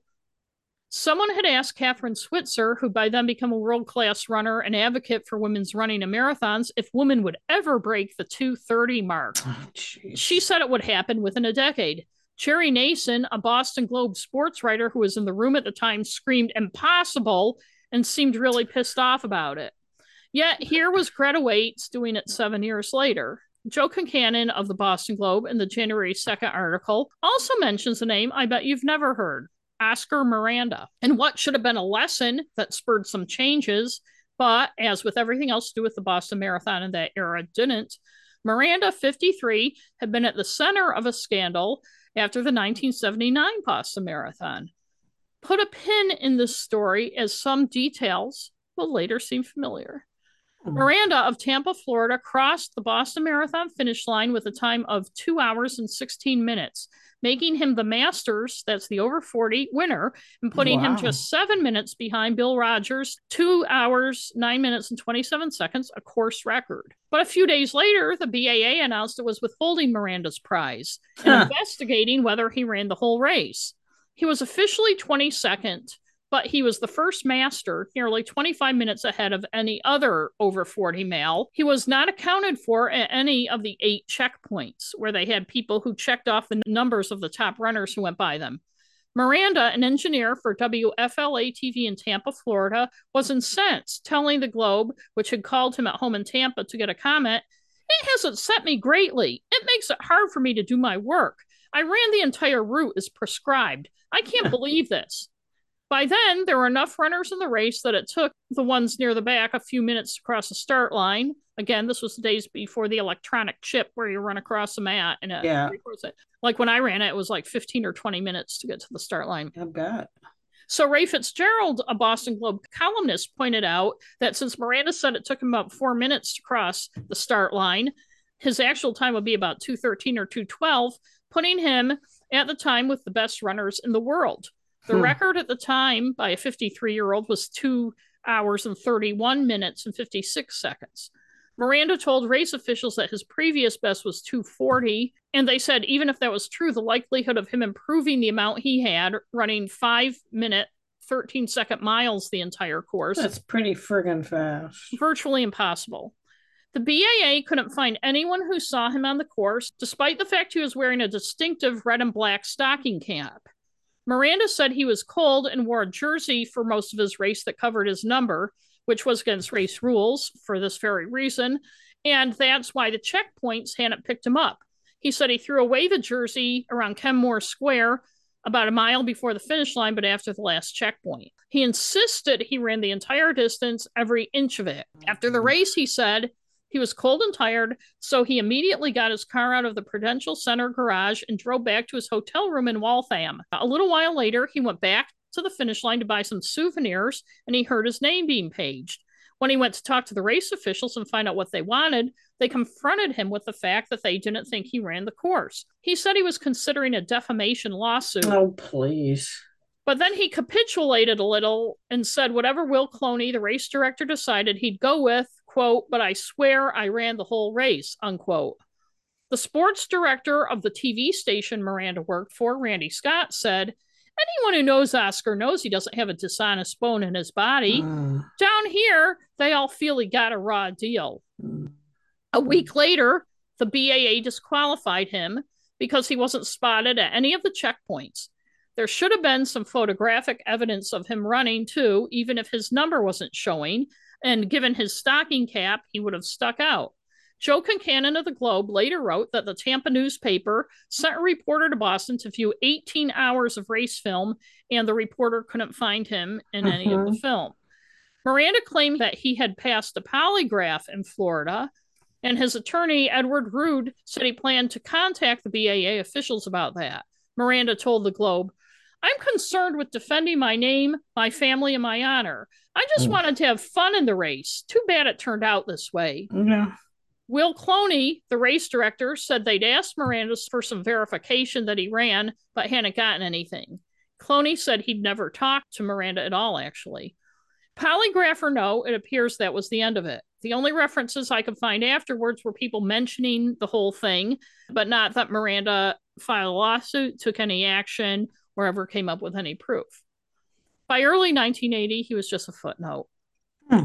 someone had asked Catherine Switzer, who by then became a world-class runner and advocate for women's running and marathons, if women would ever break the two thirty mark. Oh, she said it would happen within a decade. Jerry Nason, a Boston Globe sports writer who was in the room at the time, screamed impossible and seemed really pissed off about it. Yet here was Greta Waitz doing it seven years later. Joe Concannon of the Boston Globe in the January second article also mentions a name I bet you've never heard, Oscar Miranda. And what should have been a lesson that spurred some changes, but as with everything else to do with the Boston Marathon in that era, didn't. Miranda, fifty-three, had been at the center of a scandal after the nineteen seventy-nine Boston Marathon. Put a pin in this story as some details will later seem familiar. Miranda of Tampa, Florida, crossed the Boston Marathon finish line with a time of two hours and sixteen minutes, making him the Masters, that's the over forty, winner, and putting wow. him just seven minutes behind Bill Rodgers, two hours, nine minutes, and twenty-seven seconds, a course record. But a few days later, the B A A announced it was withholding Miranda's prize and huh. investigating whether he ran the whole race. He was officially twenty-second, but he was the first master, nearly twenty-five minutes ahead of any other over forty male. He was not accounted for at any of the eight checkpoints where they had people who checked off the numbers of the top runners who went by them. Miranda, an engineer for W F L A T V in Tampa, Florida, was incensed, telling the Globe, which had called him at home in Tampa to get a comment, "It has upset me greatly. It makes it hard for me to do my work. I ran the entire route as prescribed. I can't believe this." By then, there were enough runners in the race that it took the ones near the back a few minutes to cross the start line. Again, this was the days before the electronic chip where you run across the mat. And it yeah. records it. Like when I ran it, it was like fifteen or twenty minutes to get to the start line. I bet. So Ray Fitzgerald, a Boston Globe columnist, pointed out that since Miranda said it took him about four minutes to cross the start line, his actual time would be about two thirteen or two twelve, putting him at the time with the best runners in the world. The hmm. record at the time by a fifty-three-year-old was two hours and thirty-one minutes and fifty-six seconds. Miranda told race officials that his previous best was two forty, and they said even if that was true, the likelihood of him improving the amount he had, running five-minute, thirteen-second miles the entire course. That's pretty friggin' fast. Virtually impossible. The B A A couldn't find anyone who saw him on the course, despite the fact he was wearing a distinctive red and black stocking cap. Miranda said he was cold and wore a jersey for most of his race that covered his number, which was against race rules for this very reason, and that's why the checkpoints hadn't picked him up. He said he threw away the jersey around Kenmore Square about a mile before the finish line, but after the last checkpoint. He insisted he ran the entire distance, every inch of it. After the race, he said he was cold and tired, so he immediately got his car out of the Prudential Center garage and drove back to his hotel room in Waltham. A little while later, he went back to the finish line to buy some souvenirs, and he heard his name being paged. When he went to talk to the race officials and find out what they wanted, they confronted him with the fact that they didn't think he ran the course. He said he was considering a defamation lawsuit. Oh, please. But then he capitulated a little and said whatever Will Cloney, the race director, decided he'd go with, quote, but I swear I ran the whole race, unquote. The sports director of the T V station Miranda worked for, Randy Scott, said, anyone who knows Oscar knows he doesn't have a dishonest bone in his body. Mm. Down here, they all feel he got a raw deal. Mm. A week later, the B A A disqualified him because he wasn't spotted at any of the checkpoints. There should have been some photographic evidence of him running, too, even if his number wasn't showing, and given his stocking cap, he would have stuck out. Joe Concannon of the Globe later wrote that the Tampa newspaper sent a reporter to Boston to view eighteen hours of race film, and the reporter couldn't find him in any mm-hmm. of the film. Miranda claimed that he had passed a polygraph in Florida, and his attorney, Edward Rood, said he planned to contact the B A A officials about that. Miranda told the Globe, I'm concerned with defending my name, my family, and my honor. I just mm. wanted to have fun in the race. Too bad it turned out this way. Yeah. Will Cloney, the race director, said they'd asked Miranda for some verification that he ran, but hadn't gotten anything. Cloney said he'd never talked to Miranda at all, actually. Polygraph or no, it appears that was the end of it. The only references I could find afterwards were people mentioning the whole thing, but not that Miranda filed a lawsuit, took any action, or ever came up with any proof. By early nineteen eighty, he was just a footnote. Hmm.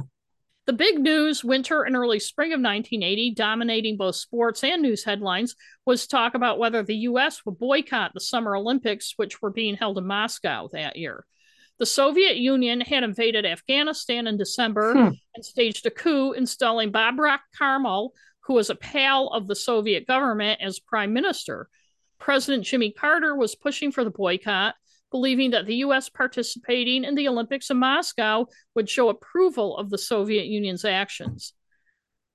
The big news, winter and early spring of nineteen eighty, dominating both sports and news headlines, was talk about whether the U S would boycott the Summer Olympics, which were being held in Moscow that year. The Soviet Union had invaded Afghanistan in December hmm. and staged a coup, installing Babrak Karmal, who was a pal of the Soviet government, as prime minister. President Jimmy Carter was pushing for the boycott, believing that the U S participating in the Olympics in Moscow would show approval of the Soviet Union's actions.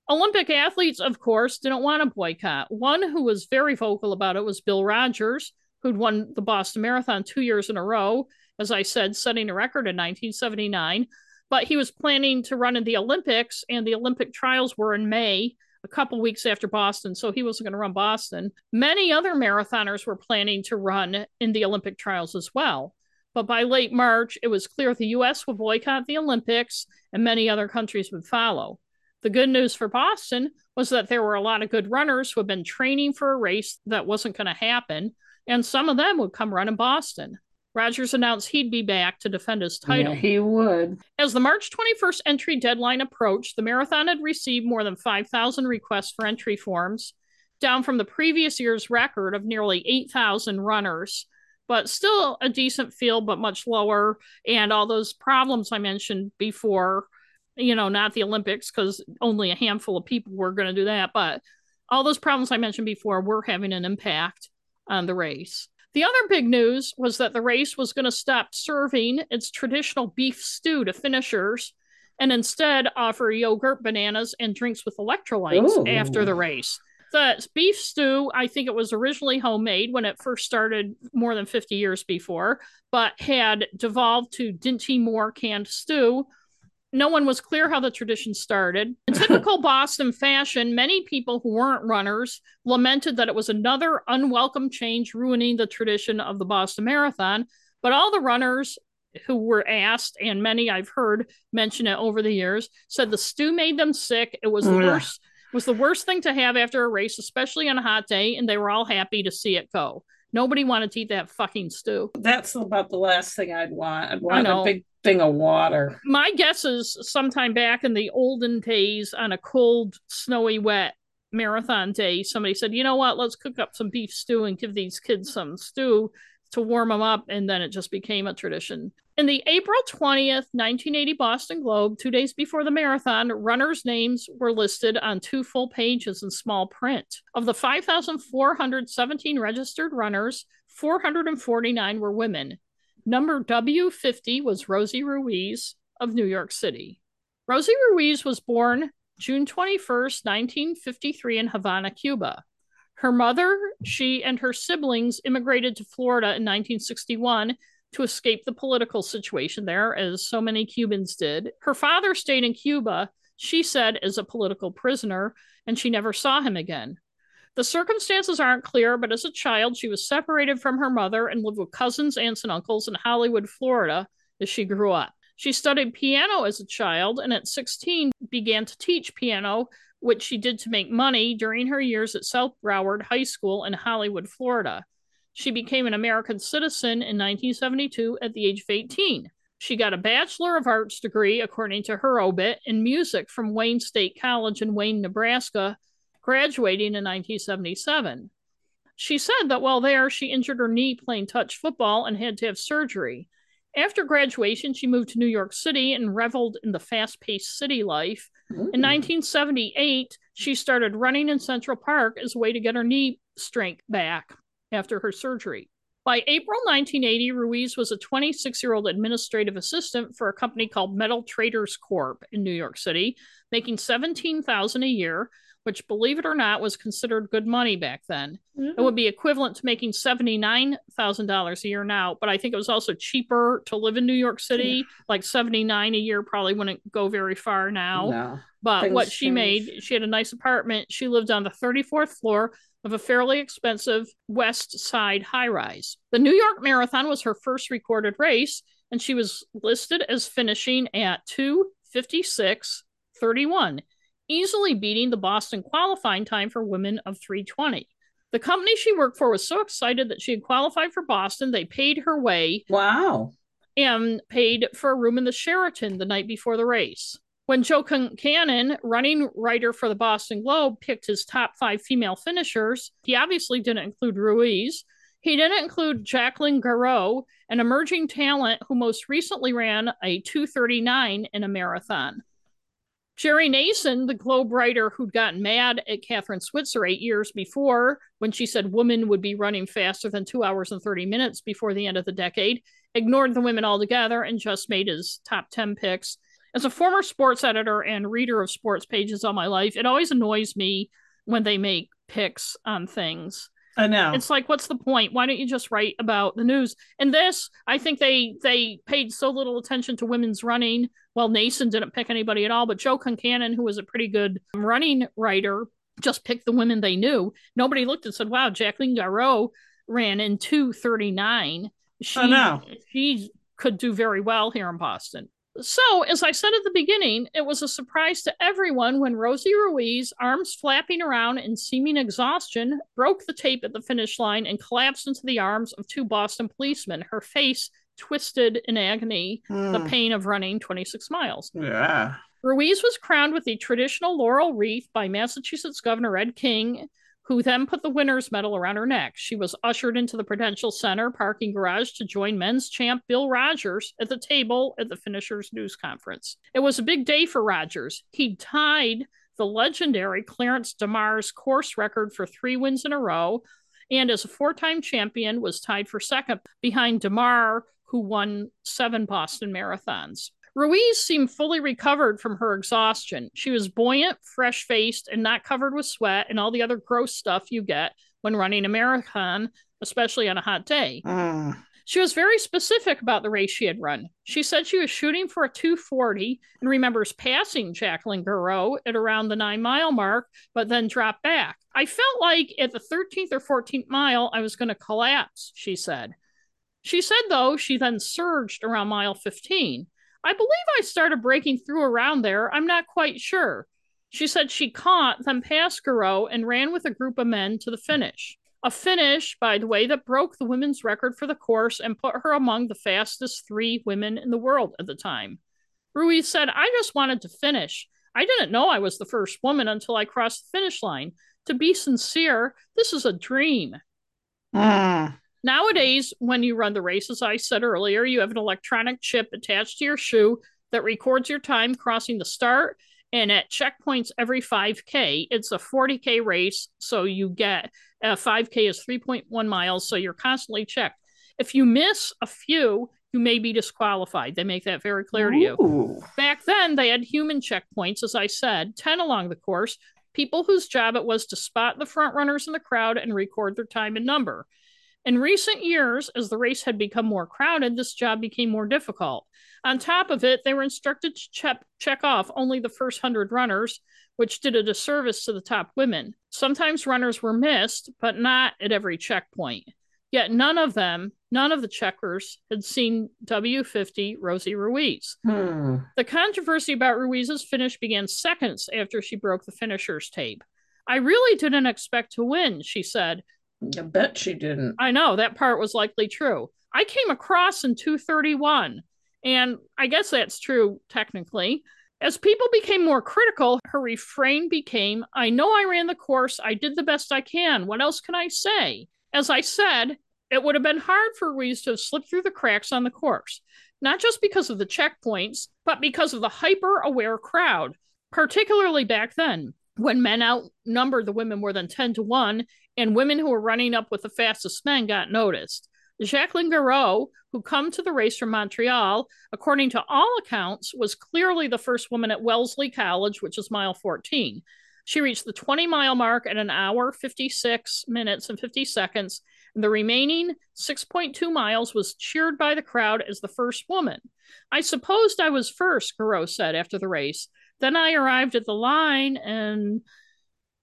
Olympic athletes, of course, didn't want to boycott. One who was very vocal about it was Bill Rodgers, who'd won the Boston Marathon two years in a row, as I said, setting a record in nineteen seventy-nine. But he was planning to run in the Olympics, and the Olympic trials were in May, a couple weeks after Boston, so he wasn't going to run Boston. Many other marathoners were planning to run in the Olympic trials as well. But by late March, it was clear the U S would boycott the Olympics and many other countries would follow. The good news for Boston was that there were a lot of good runners who had been training for a race that wasn't going to happen, and some of them would come run in Boston. Rodgers announced he'd be back to defend his title. Yeah, he would. As the March twenty-first entry deadline approached, the marathon had received more than five thousand requests for entry forms, down from the previous year's record of nearly eight thousand runners, but still a decent field, but much lower. And all those problems I mentioned before, you know, not the Olympics, because only a handful of people were going to do that, but all those problems I mentioned before were having an impact on the race. The other big news was that the race was going to stop serving its traditional beef stew to finishers and instead offer yogurt, bananas, and drinks with electrolytes Ooh. After the race. The beef stew, I think it was originally homemade when it first started more than fifty years before, but had devolved to Dinty Moore canned stew. No one was clear how the tradition started. In typical Boston fashion, many people who weren't runners lamented that it was another unwelcome change ruining the tradition of the Boston Marathon, but all the runners who were asked, and many I've heard mention it over the years, said the stew made them sick. It was the Ugh. worst was the worst thing to have after a race, especially on a hot day, and they were all happy to see it go. Nobody wanted to eat that fucking stew. That's about the last thing I'd want. I'd want a big thing of water. My guess is sometime back in the olden days on a cold, snowy, wet marathon day, somebody said, you know what, let's cook up some beef stew and give these kids some stew to warm them up. And then it just became a tradition. In the April twentieth, nineteen eighty Boston Globe, two days before the marathon, runners' names were listed on two full pages in small print. Of the five thousand four hundred seventeen registered runners, four hundred forty-nine were women. Number W fifty was Rosie Ruiz of New York City. Rosie Ruiz was born June twenty-first, nineteen fifty-three in Havana, Cuba. Her mother, she, and her siblings immigrated to Florida in nineteen sixty-one to escape the political situation there, as so many Cubans did. Her father stayed in Cuba, she said, as a political prisoner, and she never saw him again. The circumstances aren't clear, but as a child, she was separated from her mother and lived with cousins, aunts, and uncles in Hollywood, Florida, as she grew up. She studied piano as a child, and at sixteen began to teach piano, which she did to make money during her years at South Broward High School in Hollywood, Florida. She became an American citizen in nineteen seventy-two at the age of eighteen. She got a Bachelor of Arts degree, according to her obit, in music from Wayne State College in Wayne, Nebraska, graduating in nineteen seventy-seven. She said that while there, she injured her knee playing touch football and had to have surgery. After graduation, she moved to New York City and reveled in the fast-paced city life. Ooh. In nineteen seventy-eight, she started running in Central Park as a way to get her knee strength back after her surgery. By April nineteen eighty, Ruiz was a twenty-six-year-old administrative assistant for a company called Metal Traders Corp in New York City, making seventeen thousand dollars a year, which, believe it or not, was considered good money back then. Mm-hmm. It would be equivalent to making seventy-nine thousand dollars a year now, but I think it was also cheaper to live in New York City. Yeah. Like seventy-nine a year probably wouldn't go very far now. No. But Things what she change. made, she had a nice apartment. She lived on the thirty-fourth floor of a fairly expensive West Side high-rise. The New York Marathon was her first recorded race, and she was listed as finishing at two fifty-six thirty-one, easily beating the Boston qualifying time for women of three twenty. The company she worked for was so excited that she had qualified for Boston, they paid her way. Wow. And paid for a room in the Sheraton the night before the race. When Joe Concannon, running writer for the Boston Globe, picked his top five female finishers, he obviously didn't include Ruiz. He didn't include Jacqueline Gareau, an emerging talent who most recently ran a two thirty-nine in a marathon. Jerry Nason, the Globe writer who'd gotten mad at Catherine Switzer eight years before when she said women would be running faster than two hours and thirty minutes before the end of the decade, ignored the women altogether and just made his top ten picks. As a former sports editor and reader of sports pages all my life, it always annoys me when they make picks on things. I know. It's like, what's the point? Why don't you just write about the news? And this, I think they they paid so little attention to women's running. Well, Nason didn't pick anybody at all, but Joe Concannon, who was a pretty good running writer, just picked the women they knew. Nobody looked and said, wow, Jacqueline Gareau ran in two thirty-nine. She, I know. She could do very well here in Boston. So, as I said at the beginning, it was a surprise to everyone when Rosie Ruiz, arms flapping around in seeming exhaustion, broke the tape at the finish line and collapsed into the arms of two Boston policemen, her face twisted in agony, mm. the pain of running twenty-six miles. Yeah. Ruiz was crowned with the traditional laurel wreath by Massachusetts Governor Ed King, who then put the winner's medal around her neck. She was ushered into the Prudential Center parking garage to join men's champ Bill Rodgers at the table at the finisher's news conference. It was a big day for Rodgers. He tied the legendary Clarence DeMar's course record for three wins in a row, and as a four-time champion was tied for second behind DeMar, who won seven Boston marathons. Ruiz seemed fully recovered from her exhaustion. She was buoyant, fresh-faced, and not covered with sweat and all the other gross stuff you get when running a marathon, especially on a hot day. Mm. She was very specific about the race she had run. She said she was shooting for a two forty and remembers passing Jacqueline Gareau at around the nine-mile mark, but then dropped back. I felt like at the thirteenth or fourteenth mile, I was going to collapse, she said. She said, though, she then surged around mile fifteen. I believe I started breaking through around there. I'm not quite sure. She said she caught, then passed Gareau and ran with a group of men to the finish. A finish, by the way, that broke the women's record for the course and put her among the fastest three women in the world at the time. Ruiz said, I just wanted to finish. I didn't know I was the first woman until I crossed the finish line. To be sincere, this is a dream. Ah. Nowadays, when you run the race, as I said earlier, you have an electronic chip attached to your shoe that records your time crossing the start and at checkpoints every five K. It's a forty K race, so you get uh, five K is three point one miles, so you're constantly checked. If you miss a few, you may be disqualified. They make that very clear to you. Ooh. Back then, they had human checkpoints, as I said, ten along the course, people whose job it was to spot the front runners in the crowd and record their time and number. In recent years, as the race had become more crowded, this job became more difficult. On top of it, they were instructed to check, check off only the first one hundred runners, which did a disservice to the top women. Sometimes runners were missed, but not at every checkpoint. Yet none of them, none of the checkers, had seen W fifty Rosie Ruiz. Hmm. The controversy about Ruiz's finish began seconds after she broke the finisher's tape. I really didn't expect to win, she said. I bet she didn't. I know, that part was likely true. I came across in two thirty-one, and I guess that's true technically. As people became more critical, her refrain became, I know I ran the course, I did the best I can, what else can I say? As I said, it would have been hard for Ruiz to have slipped through the cracks on the course, not just because of the checkpoints, but because of the hyper-aware crowd, particularly back then, when men outnumbered the women more than ten to one, and women who were running up with the fastest men got noticed. Jacqueline Gareau, who came to the race from Montreal, according to all accounts, was clearly the first woman at Wellesley College, which is mile fourteen. She reached the twenty-mile mark at an hour, fifty-six minutes and fifty seconds, and the remaining six point two miles was cheered by the crowd as the first woman. I supposed I was first, Gareau said after the race. Then I arrived at the line, and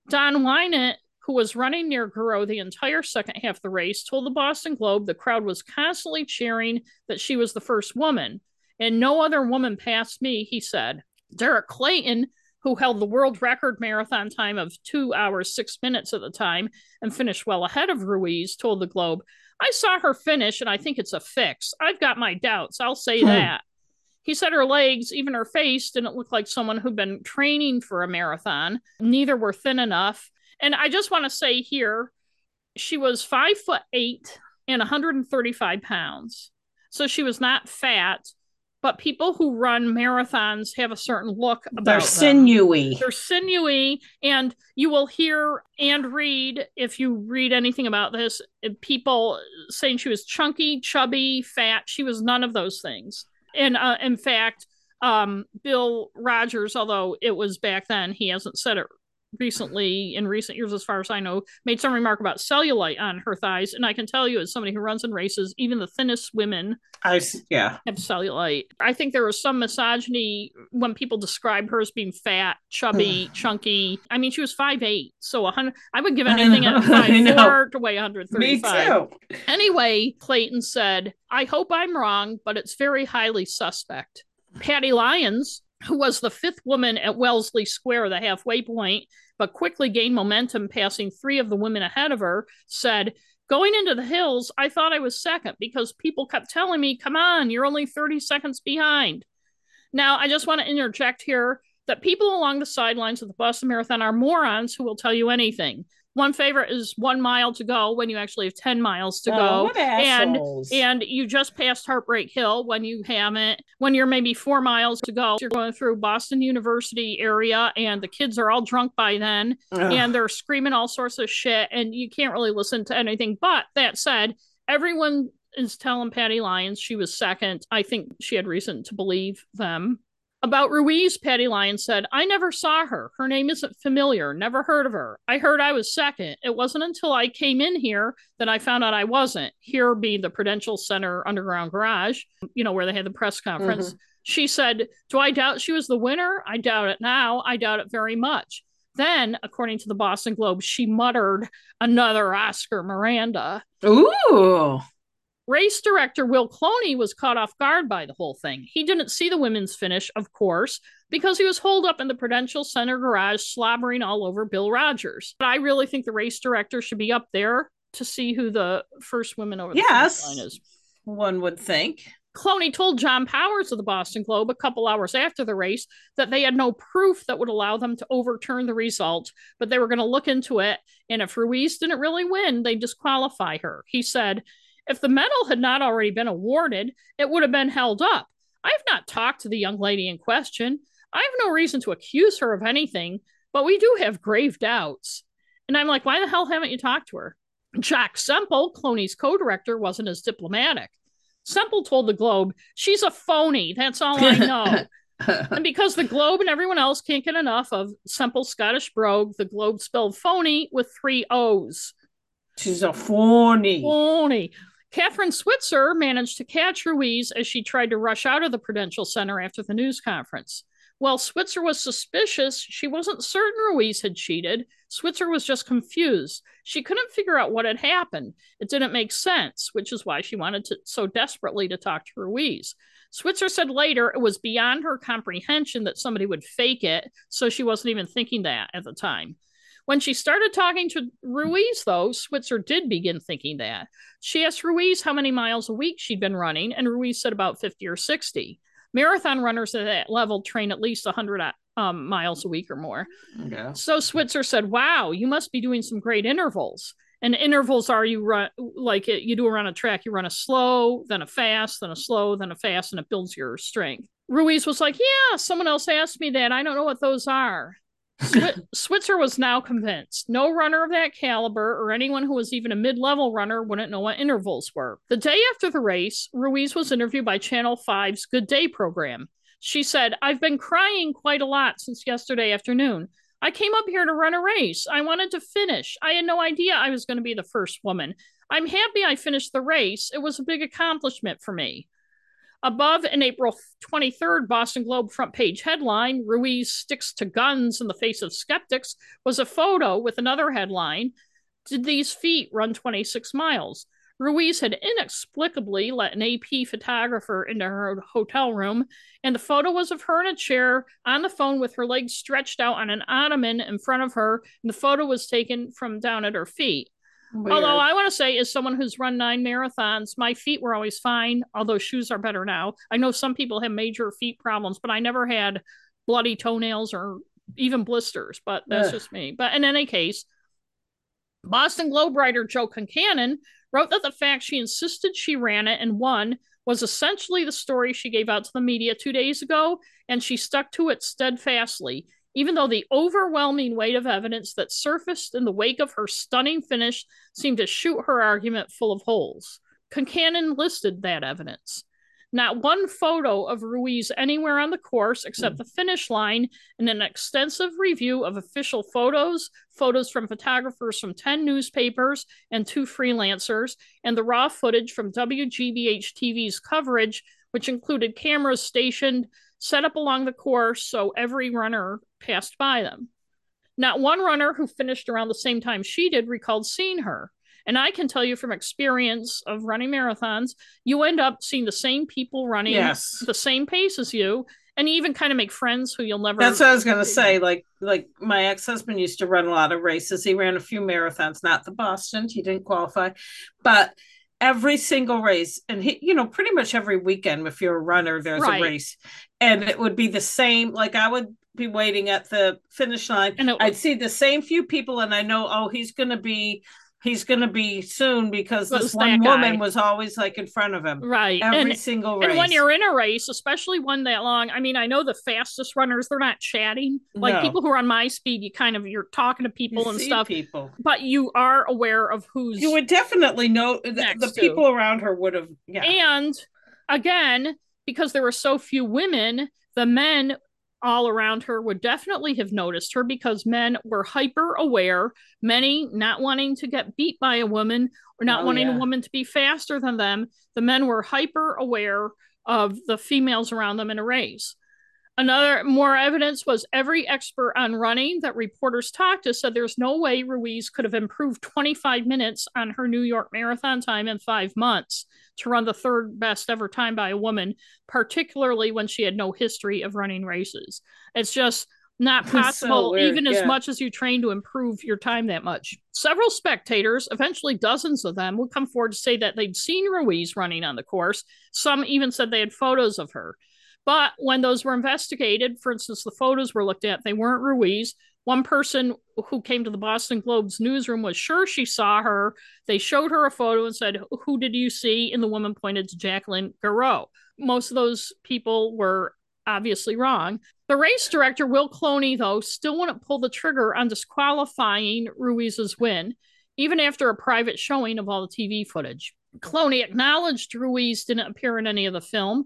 Don Wynant, who was running near Gareau the entire second half of the race, told the Boston Globe the crowd was constantly cheering that she was the first woman, and no other woman passed me, he said. Derek Clayton, who held the world record marathon time of two hours, six minutes at the time, and finished well ahead of Ruiz, told the Globe, I saw her finish, and I think it's a fix. I've got my doubts, I'll say hmm. that. He said her legs, even her face, didn't look like someone who'd been training for a marathon. Neither were thin enough. And I just want to say here, she was five foot eight and one hundred thirty-five pounds. So she was not fat. But people who run marathons have a certain look about them. They're sinewy. They're sinewy. And you will hear and read, if you read anything about this, people saying she was chunky, chubby, fat. She was none of those things. And uh, in fact, um, Bill Rodgers, although it was back then, he hasn't said it recently, in recent years, as far as I know, made some remark about cellulite on her thighs. And I can tell you, as somebody who runs in races, even the thinnest women I, yeah. have cellulite. I think there was some misogyny when people describe her as being fat, chubby, chunky. I mean, she was five eight, so one hundred, I would give anything at five four to weigh one hundred thirty-five. Me too. Anyway, Clayton said, I hope I'm wrong, but it's very highly suspect. Patty Lyons, who was the fifth woman at Wellesley Square, the halfway point, but quickly gained momentum, passing three of the women ahead of her, said, going into the hills, I thought I was second because people kept telling me, come on, you're only thirty seconds behind. Now, I just want to interject here that people along the sidelines of the Boston Marathon are morons who will tell you anything. One favorite is one mile to go when you actually have ten miles to oh, go. What assholes. And and you just passed Heartbreak Hill when you haven't. When you're maybe four miles to go, you're going through Boston University area and the kids are all drunk by then. Ugh. And they're screaming all sorts of shit and you can't really listen to anything. But that said, everyone is telling Patty Lyons she was second. I think she had reason to believe them. About Ruiz, Patty Lyons said, I never saw her. Her name isn't familiar. Never heard of her. I heard I was second. It wasn't until I came in here that I found out I wasn't. Here being the Prudential Center underground garage, you know, where they had the press conference. Mm-hmm. She said, do I doubt she was the winner? I doubt it now. I doubt it very much. Then, according to the Boston Globe, she muttered another Oscar Miranda. Ooh. Race director Will Cloney was caught off guard by the whole thing. He didn't see the women's finish, of course, because he was holed up in the Prudential Center garage slobbering all over Bill Rodgers. But I really think the race director should be up there to see who the first woman over the yes, finish line is. One would think. Cloney told John Powers of the Boston Globe a couple hours after the race that they had no proof that would allow them to overturn the result, but they were going to look into it, and if Ruiz didn't really win, they'd disqualify her. He said, "If the medal had not already been awarded, it would have been held up. I have not talked to the young lady in question. I have no reason to accuse her of anything, but we do have grave doubts." And I'm like, why the hell haven't you talked to her? Jock Semple, Cloney's co-director, wasn't as diplomatic. Semple told the Globe, "She's a phony. That's all I know." And because the Globe and everyone else can't get enough of Semple's Scottish brogue, the Globe spelled phony with three O's. She's a phony. Phony. Catherine Switzer managed to catch Ruiz as she tried to rush out of the Prudential Center after the news conference. While Switzer was suspicious, she wasn't certain Ruiz had cheated. Switzer was just confused. She couldn't figure out what had happened. It didn't make sense, which is why she wanted to so desperately to talk to Ruiz. Switzer said later it was beyond her comprehension that somebody would fake it, so she wasn't even thinking that at the time. When she started talking to Ruiz, though, Switzer did begin thinking that. She asked Ruiz how many miles a week she'd been running, and Ruiz said about fifty or sixty. Marathon runners at that level train at least one hundred um, miles a week or more. Okay. So Switzer said, "Wow, you must be doing some great intervals." And intervals are you run like it, you do around a track, you run a slow, then a fast, then a slow, then a fast, and it builds your strength. Ruiz was like, "Yeah, someone else asked me that. I don't know what those are." Sw- Switzer was now convinced no runner of that caliber or anyone who was even a mid-level runner wouldn't know what intervals were. The day after the race, Ruiz was interviewed by Channel five's Good Day program. She said, "I've been crying quite a lot since yesterday afternoon. I came up here to run a race. I wanted to finish. I had no idea I was going to be the first woman. I'm happy I finished the race. It was a big accomplishment for me." Above an April twenty-third Boston Globe front page headline, "Ruiz sticks to guns in the face of skeptics," was a photo with another headline, "Did these feet run twenty-six miles? Ruiz had inexplicably let an A P photographer into her hotel room, and the photo was of her in a chair on the phone with her legs stretched out on an ottoman in front of her, and the photo was taken from down at her feet. Weird. Although I want to say, as someone who's run nine marathons, my feet were always fine, although shoes are better now. I know some people have major feet problems, but I never had bloody toenails or even blisters, but that's Ugh. just me. But in any case, Boston Globe writer Joe Concannon wrote that the fact she insisted she ran it and won was essentially the story she gave out to the media two days ago, and she stuck to it steadfastly, even though the overwhelming weight of evidence that surfaced in the wake of her stunning finish seemed to shoot her argument full of holes. Concannon listed that evidence. Not one photo of Ruiz anywhere on the course except the finish line, and an extensive review of official photos, photos from photographers from ten newspapers and two freelancers, and the raw footage from W G B H T V's coverage, which included cameras stationed set up along the course so every runner passed by them. Not one runner who finished around the same time she did recalled seeing her. And I can tell you from experience of running marathons, you end up seeing the same people running yes. the same pace as you, and you even kind of make friends who you'll never... That's what I was going to say. Like, like my ex-husband used to run a lot of races. He ran a few marathons, not the Boston. He didn't qualify. But every single race, and he, you know, pretty much every weekend, if you're a runner, there's right. a race. And it would be the same, like I would be waiting at the finish line. And it, I'd see the same few people, and I know, oh, he's going to be, he's going to be soon, because this one woman was always like in front of him. Right. Every and, single race. And when you're in a race, especially one that long, I mean, I know the fastest runners, they're not chatting. Like no. people who are on my speed, you kind of, you're talking to people you and stuff, people. But you are aware of who's. You would definitely know th- the people to. around her would have. Yeah. And again, because there were so few women, the men all around her would definitely have noticed her, because men were hyper aware, many not wanting to get beat by a woman or not oh, wanting yeah. a woman to be faster than them. The men were hyper aware of the females around them in a race. Another more evidence was every expert on running that reporters talked to said there's no way Ruiz could have improved twenty-five minutes on her New York Marathon time in five months to run the third best ever time by a woman, particularly when she had no history of running races. It's just not possible, so even yeah. as much as you train to improve your time that much. Several spectators, eventually dozens of them, would come forward to say that they'd seen Ruiz running on the course. Some even said they had photos of her. But when those were investigated, for instance, the photos were looked at, they weren't Ruiz. One person who came to the Boston Globe's newsroom was sure she saw her. They showed her a photo and said, "Who did you see?" And the woman pointed to Jacqueline Gareau. Most of those people were obviously wrong. The race director, Will Cloney, though, still wouldn't pull the trigger on disqualifying Ruiz's win, even after a private showing of all the T V footage. Cloney acknowledged Ruiz didn't appear in any of the film.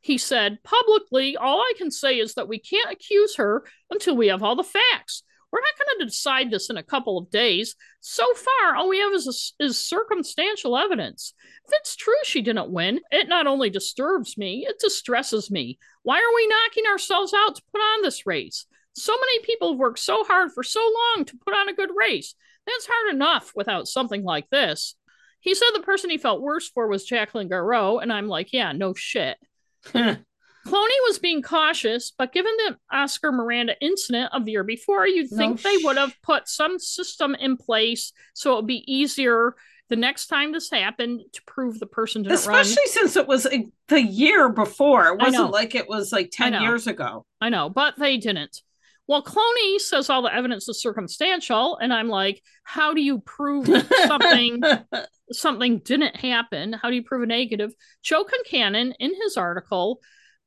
He said, "Publicly, all I can say is that we can't accuse her until we have all the facts. We're not going to decide this in a couple of days. So far, all we have is, a, is circumstantial evidence. If it's true she didn't win, it not only disturbs me, it distresses me. Why are we knocking ourselves out to put on this race? So many people have worked so hard for so long to put on a good race. That's hard enough without something like this." He said the person he felt worse for was Jacqueline Gareau, and I'm like, yeah, no shit. Cloney was being cautious, but given the Oscar Miranda incident of the year before, you'd think no sh- they would have put some system in place so it would be easier the next time this happened to prove the person didn't Especially run. Especially since it was a, the year before. It wasn't like it was like ten years ago. I know, but they didn't. Well, Cloney says all the evidence is circumstantial, and I'm like, how do you prove something something didn't happen? How do you prove a negative? Joe Concannon, in his article,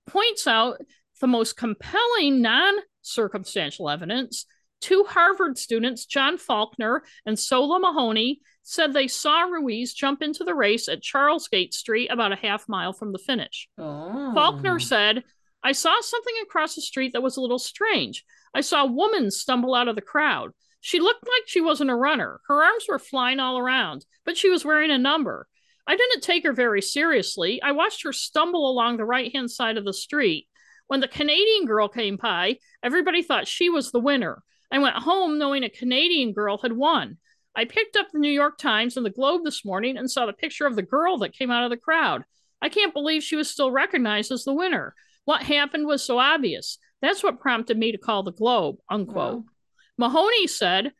points out the most compelling non-circumstantial evidence. Two Harvard students, John Faulkner and Sola Mahoney, said they saw Ruiz jump into the race at Charles Gate Street about a half mile from the finish. Oh. Faulkner said, "I saw something across the street that was a little strange. I saw a woman stumble out of the crowd. She looked like she wasn't a runner. Her arms were flying all around, but she was wearing a number. I didn't take her very seriously. I watched her stumble along the right-hand side of the street. When the Canadian girl came by, everybody thought she was the winner. I went home knowing a Canadian girl had won. I picked up the New York Times and the Globe this morning and saw the picture of the girl that came out of the crowd. I can't believe she was still recognized as the winner. What happened was so obvious. That's what prompted me to call the Globe," unquote. Wow. Mahoney said,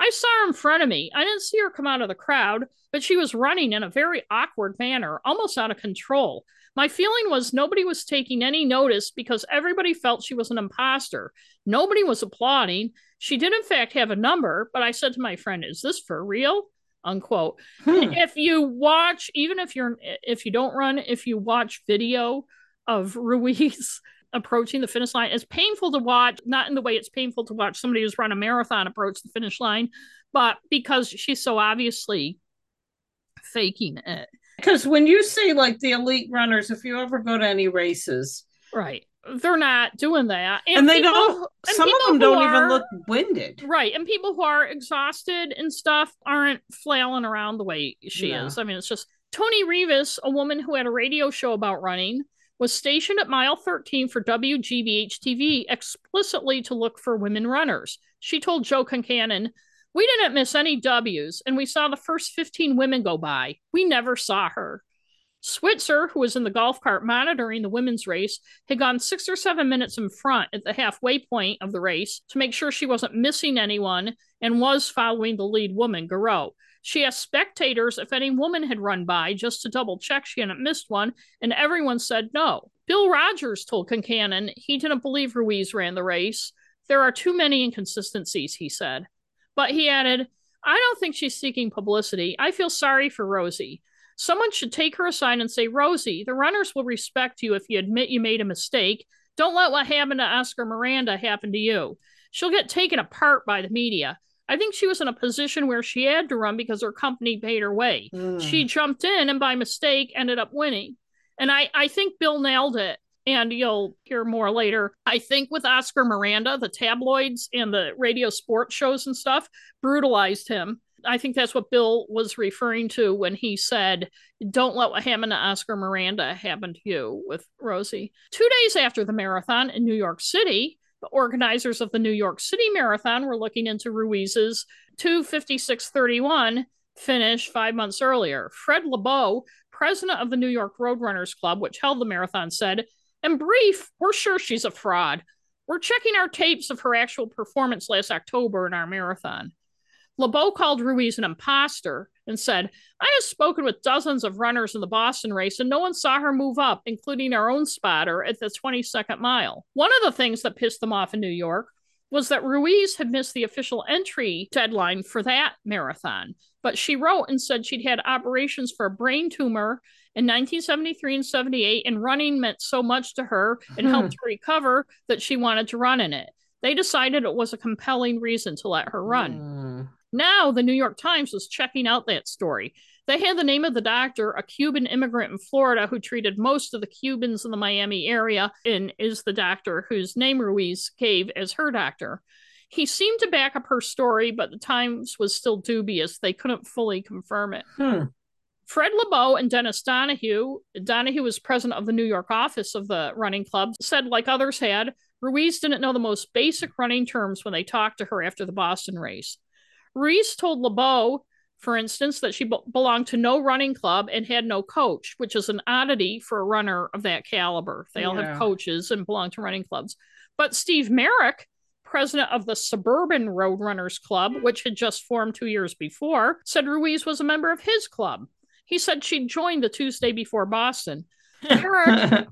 "I saw her in front of me. I didn't see her come out of the crowd, but she was running in a very awkward manner, almost out of control. My feeling was nobody was taking any notice because everybody felt she was an imposter. Nobody was applauding. She did, in fact, have a number, but I said to my friend, 'Is this for real?'" Unquote. Hmm. If you watch, even if you're, if you don't run, if you watch video of Ruiz approaching the finish line, it's painful to watch, not in the way it's painful to watch somebody who's run a marathon approach the finish line, but because she's so obviously faking it. Because when you see like the elite runners, if you ever go to any races, right, they're not doing that. And, and they people, don't, and some of them don't are, even look winded. Right. And people who are exhausted and stuff aren't flailing around the way she no. is. I mean, it's just Tony Rivas, a woman who had a radio show about running, was stationed at mile thirteen for W G B H T V explicitly to look for women runners. She told Joe Concannon, "We didn't miss any W's, and we saw the first fifteen women go by. We never saw her." Switzer, who was in the golf cart monitoring the women's race, had gone six or seven minutes in front at the halfway point of the race to make sure she wasn't missing anyone and was following the lead woman, Gareau. She asked spectators if any woman had run by just to double check she hadn't missed one, and everyone said no. Bill Rodgers told Concannon he didn't believe Ruiz ran the race. "There are too many inconsistencies," he said. But he added, "I don't think she's seeking publicity. I feel sorry for Rosie. Someone should take her aside and say, 'Rosie, the runners will respect you if you admit you made a mistake. Don't let what happened to Oscar Miranda happen to you.' She'll get taken apart by the media. I think she was in a position where she had to run because her company paid her way. Mm. She jumped in and by mistake ended up winning." And I, I think Bill nailed it. And you'll hear more later. I think with Oscar Miranda, the tabloids and the radio sports shows and stuff brutalized him. I think that's what Bill was referring to when he said, don't let what happened to Oscar Miranda happen to you with Rosie. Two days after the marathon in New York City, the organizers of the New York City Marathon were looking into Ruiz's two fifty-six thirty-one finish five months earlier. Fred LeBeau, president of the New York Roadrunners Club, which held the marathon, said, in brief, we're sure she's a fraud. We're checking our tapes of her actual performance last October in our marathon. LeBeau called Ruiz an imposter and said, I have spoken with dozens of runners in the Boston race and no one saw her move up, including our own spotter at the twenty-second mile. One of the things that pissed them off in New York was that Ruiz had missed the official entry deadline for that marathon. But she wrote and said she'd had operations for a brain tumor in nineteen seventy-three and seventy-eight, and running meant so much to her and helped her recover that she wanted to run in it. They decided it was a compelling reason to let her run. Mm. Now, the New York Times was checking out that story. They had the name of the doctor, a Cuban immigrant in Florida who treated most of the Cubans in the Miami area and is the doctor whose name Ruiz gave as her doctor. He seemed to back up her story, but the Times was still dubious. They couldn't fully confirm it. Hmm. Fred LeBeau and Dennis Donahue, Donahue was president of the New York office of the running club, said, like others had, Ruiz didn't know the most basic running terms when they talked to her after the Boston race. Ruiz told LeBeau, for instance, that she b- belonged to no running club and had no coach, which is an oddity for a runner of that caliber. They yeah. all have coaches and belong to running clubs. But Steve Merrick, president of the Suburban Roadrunners Club, which had just formed two years before, said Ruiz was a member of his club. He said she joined the Tuesday before Boston. Merrick,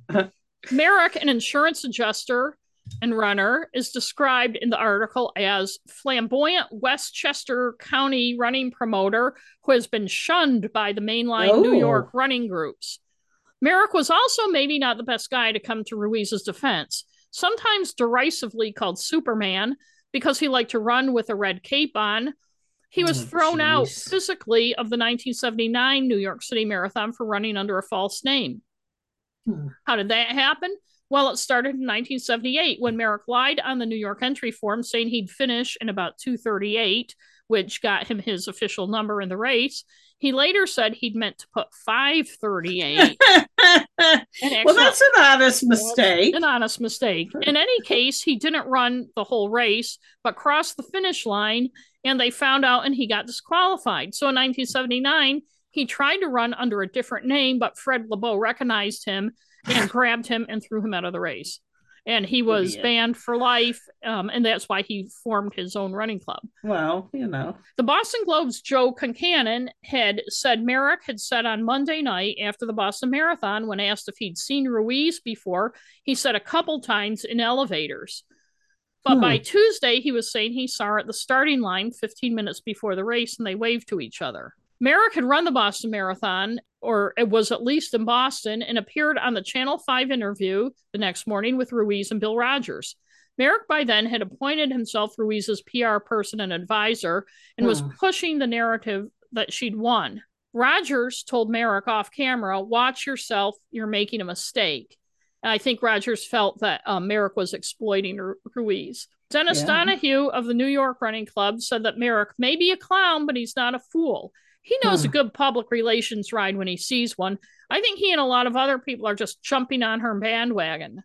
Merrick, an insurance adjuster and runner, is described in the article as flamboyant Westchester County running promoter who has been shunned by the mainline oh. New York running groups. Merrick was also maybe not the best guy to come to Ruiz's defense, sometimes derisively called Superman because he liked to run with a red cape on. He was oh, thrown geez. out physically of the nineteen seventy-nine New York City Marathon for running under a false name. Hmm. How did that happen? Well, it started in nineteen seventy-eight when Merrick lied on the New York entry form saying he'd finish in about two thirty-eight, which got him his official number in the race. He later said he'd meant to put five thirty-eight. Well, that's an honest mistake. An honest mistake. In any case, he didn't run the whole race, but crossed the finish line, and they found out and he got disqualified. So in nineteen seventy-nine, he tried to run under a different name, but Fred LeBeau recognized him and grabbed him and threw him out of the race. And he was Idiot. banned for life, um, and that's why he formed his own running club. Well, you know. The Boston Globe's Joe Concannon had said Merrick had said on Monday night after the Boston Marathon, when asked if he'd seen Ruiz before, he said a couple times in elevators. But hmm. by Tuesday, he was saying he saw her at the starting line fifteen minutes before the race, and they waved to each other. Merrick had run the Boston Marathon, or it was at least in Boston, and appeared on the Channel five interview the next morning with Ruiz and Bill Rodgers. Merrick by then had appointed himself Ruiz's P R person and advisor and mm. was pushing the narrative that she'd won. Rodgers told Merrick off camera, watch yourself, you're making a mistake. And I think Rodgers felt that um, Merrick was exploiting R- Ruiz. Dennis yeah. Donahue of the New York Running Club said that Merrick may be a clown, but he's not a fool. He knows hmm. a good public relations ride when he sees one. I think he and a lot of other people are just jumping on her bandwagon.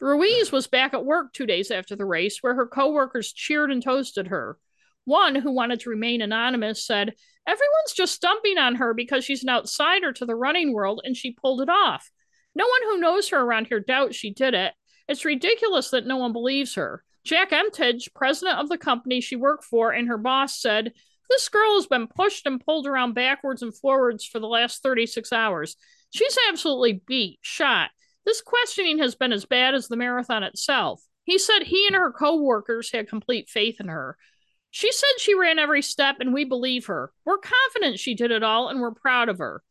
Ruiz was back at work two days after the race, where her coworkers cheered and toasted her. One, who wanted to remain anonymous, said, everyone's just dumping on her because she's an outsider to the running world and she pulled it off. No one who knows her around here doubts she did it. It's ridiculous that no one believes her. Jack Emtage, president of the company she worked for, and her boss said, this girl has been pushed and pulled around backwards and forwards for the last thirty-six hours. She's absolutely beat, shot. This questioning has been as bad as the marathon itself. He said he and her co-workers had complete faith in her. She said she ran every step and we believe her. We're confident she did it all and we're proud of her.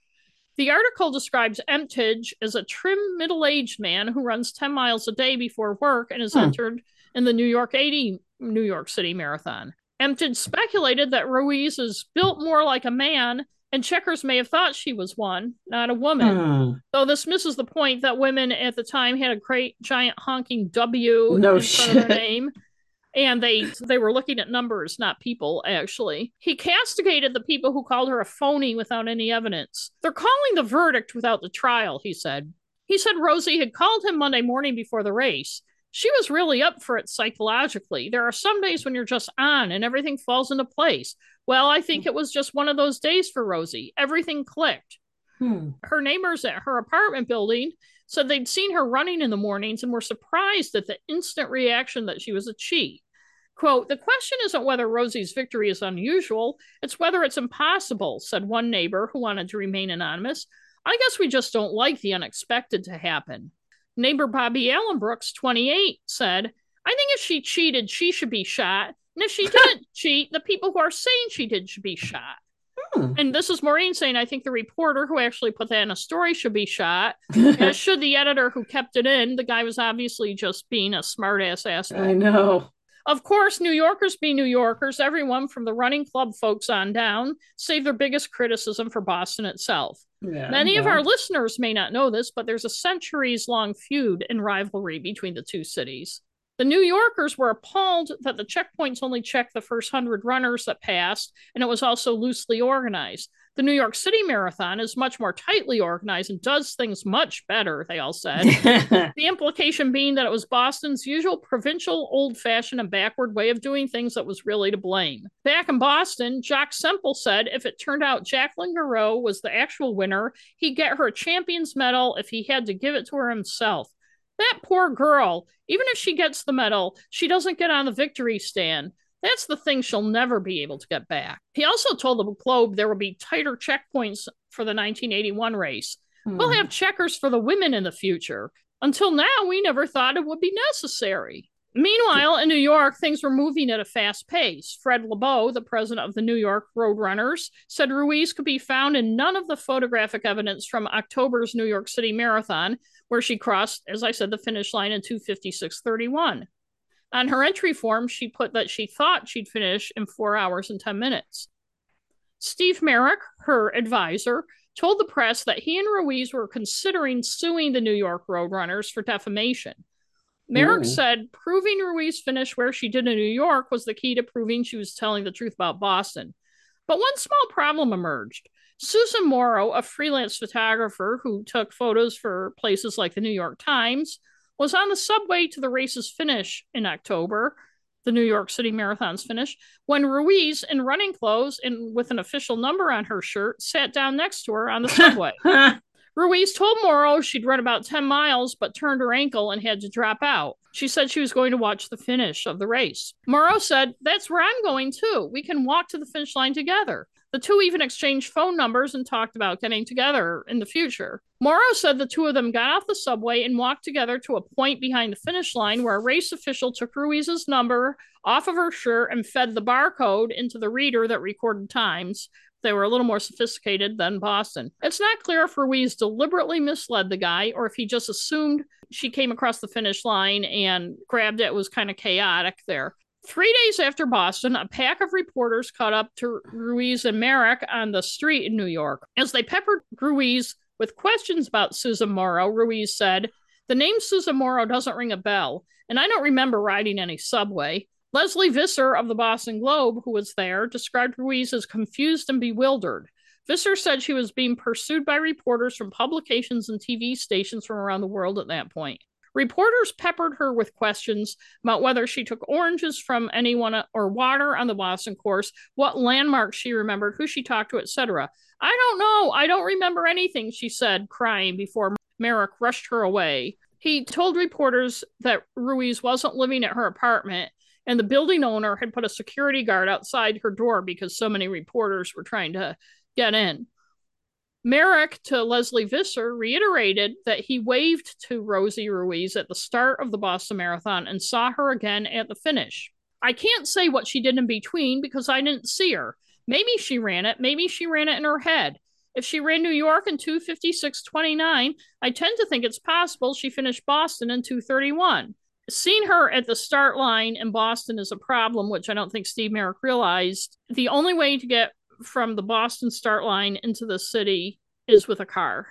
The article describes Emtage as a trim middle-aged man who runs ten miles a day before work and is hmm. entered in the New York eighty New York City Marathon. Empton speculated that Ruiz is built more like a man, and checkers may have thought she was one, not a woman. Mm. Though this misses the point that women at the time had a great giant honking W no in front shit. of their name. And they they were looking at numbers, not people, actually. He castigated the people who called her a phony without any evidence. They're calling the verdict without the trial, he said. He said Rosie had called him Monday morning before the race. She was really up for it psychologically. There are some days when you're just on and everything falls into place. Well, I think it was just one of those days for Rosie. Everything clicked. Hmm. Her neighbors at her apartment building said they'd seen her running in the mornings and were surprised at the instant reaction that she was a chi. Quote, the question isn't whether Rosie's victory is unusual. It's whether it's impossible, said one neighbor who wanted to remain anonymous. I guess we just don't like the unexpected to happen. Neighbor Bobby Allen Brooks, twenty-eight, said, I think if she cheated, she should be shot. And if she didn't cheat, the people who are saying she did should be shot. Hmm. And this is Maureen saying, I think the reporter who actually put that in a story should be shot. As should the editor who kept it in. The guy was obviously just being a smartass asshole. I know. Of course, New Yorkers be New Yorkers. Everyone from the running club folks on down, save their biggest criticism for Boston itself. Yeah, Many yeah. of our listeners may not know this, but there's a centuries-long feud and rivalry between the two cities. The New Yorkers were appalled that the checkpoints only checked the first hundred runners that passed, and it was also loosely organized. The New York City Marathon is much more tightly organized and does things much better, they all said. The implication being that it was Boston's usual provincial, old-fashioned, and backward way of doing things that was really to blame. Back in Boston, Jock Semple said if it turned out Jacqueline Gareau was the actual winner, he'd get her a champion's medal if he had to give it to her himself. That poor girl, even if she gets the medal, she doesn't get on the victory stand. That's the thing she'll never be able to get back. He also told the Globe there will be tighter checkpoints for the nineteen eighty-one race. Hmm. We'll have checkers for the women in the future. Until now, we never thought it would be necessary. Meanwhile, in New York, things were moving at a fast pace. Fred Lebow, the president of the New York Roadrunners, said Ruiz could be found in none of the photographic evidence from October's New York City Marathon, where she crossed, as I said, the finish line in two fifty-six thirty-one. On her entry form, she put that she thought she'd finish in four hours and ten minutes. Steve Merrick, her advisor, told the press that he and Ruiz were considering suing the New York Roadrunners for defamation. Merrick Ooh. said proving Ruiz finished where she did in New York was the key to proving she was telling the truth about Boston. But one small problem emerged. Susan Morrow, a freelance photographer who took photos for places like the New York Times, was on the subway to the race's finish in October, the New York City Marathon's finish, when Ruiz, in running clothes and with an official number on her shirt, sat down next to her on the subway. Ruiz told Morrow she'd run about ten miles, but turned her ankle and had to drop out. She said she was going to watch the finish of the race. Morrow said, that's where I'm going too. We can walk to the finish line together. The two even exchanged phone numbers and talked about getting together in the future. Morrow said the two of them got off the subway and walked together to a point behind the finish line where a race official took Ruiz's number off of her shirt and fed the barcode into the reader that recorded times. They were a little more sophisticated than Boston. It's not clear if Ruiz deliberately misled the guy or if he just assumed she came across the finish line and grabbed it. It was kind of chaotic there. Three days after Boston, a pack of reporters caught up to Ruiz and Merrick on the street in New York. As they peppered Ruiz with questions about Susan Morrow, Ruiz said, the name Susan Morrow doesn't ring a bell, and I don't remember riding any subway. Leslie Visser of the Boston Globe, who was there, described Ruiz as confused and bewildered. Visser said she was being pursued by reporters from publications and T V stations from around the world at that point. Reporters peppered her with questions about whether she took oranges from anyone or water on the Boston course, what landmarks she remembered, who she talked to, et cetera. I don't know. I don't remember anything, she said, crying before Merrick rushed her away. He told reporters that Ruiz wasn't living at her apartment, and the building owner had put a security guard outside her door because so many reporters were trying to get in. Merrick, to Leslie Visser, reiterated that he waved to Rosie Ruiz at the start of the Boston Marathon and saw her again at the finish. I can't say what she did in between because I didn't see her. Maybe she ran it. Maybe she ran it in her head. If she ran New York in two fifty-six twenty-nine, I tend to think it's possible she finished Boston in two thirty-one. Seeing her at the start line in Boston is a problem, which I don't think Steve Merrick realized. The only way to get from the Boston start line into the city is with a car.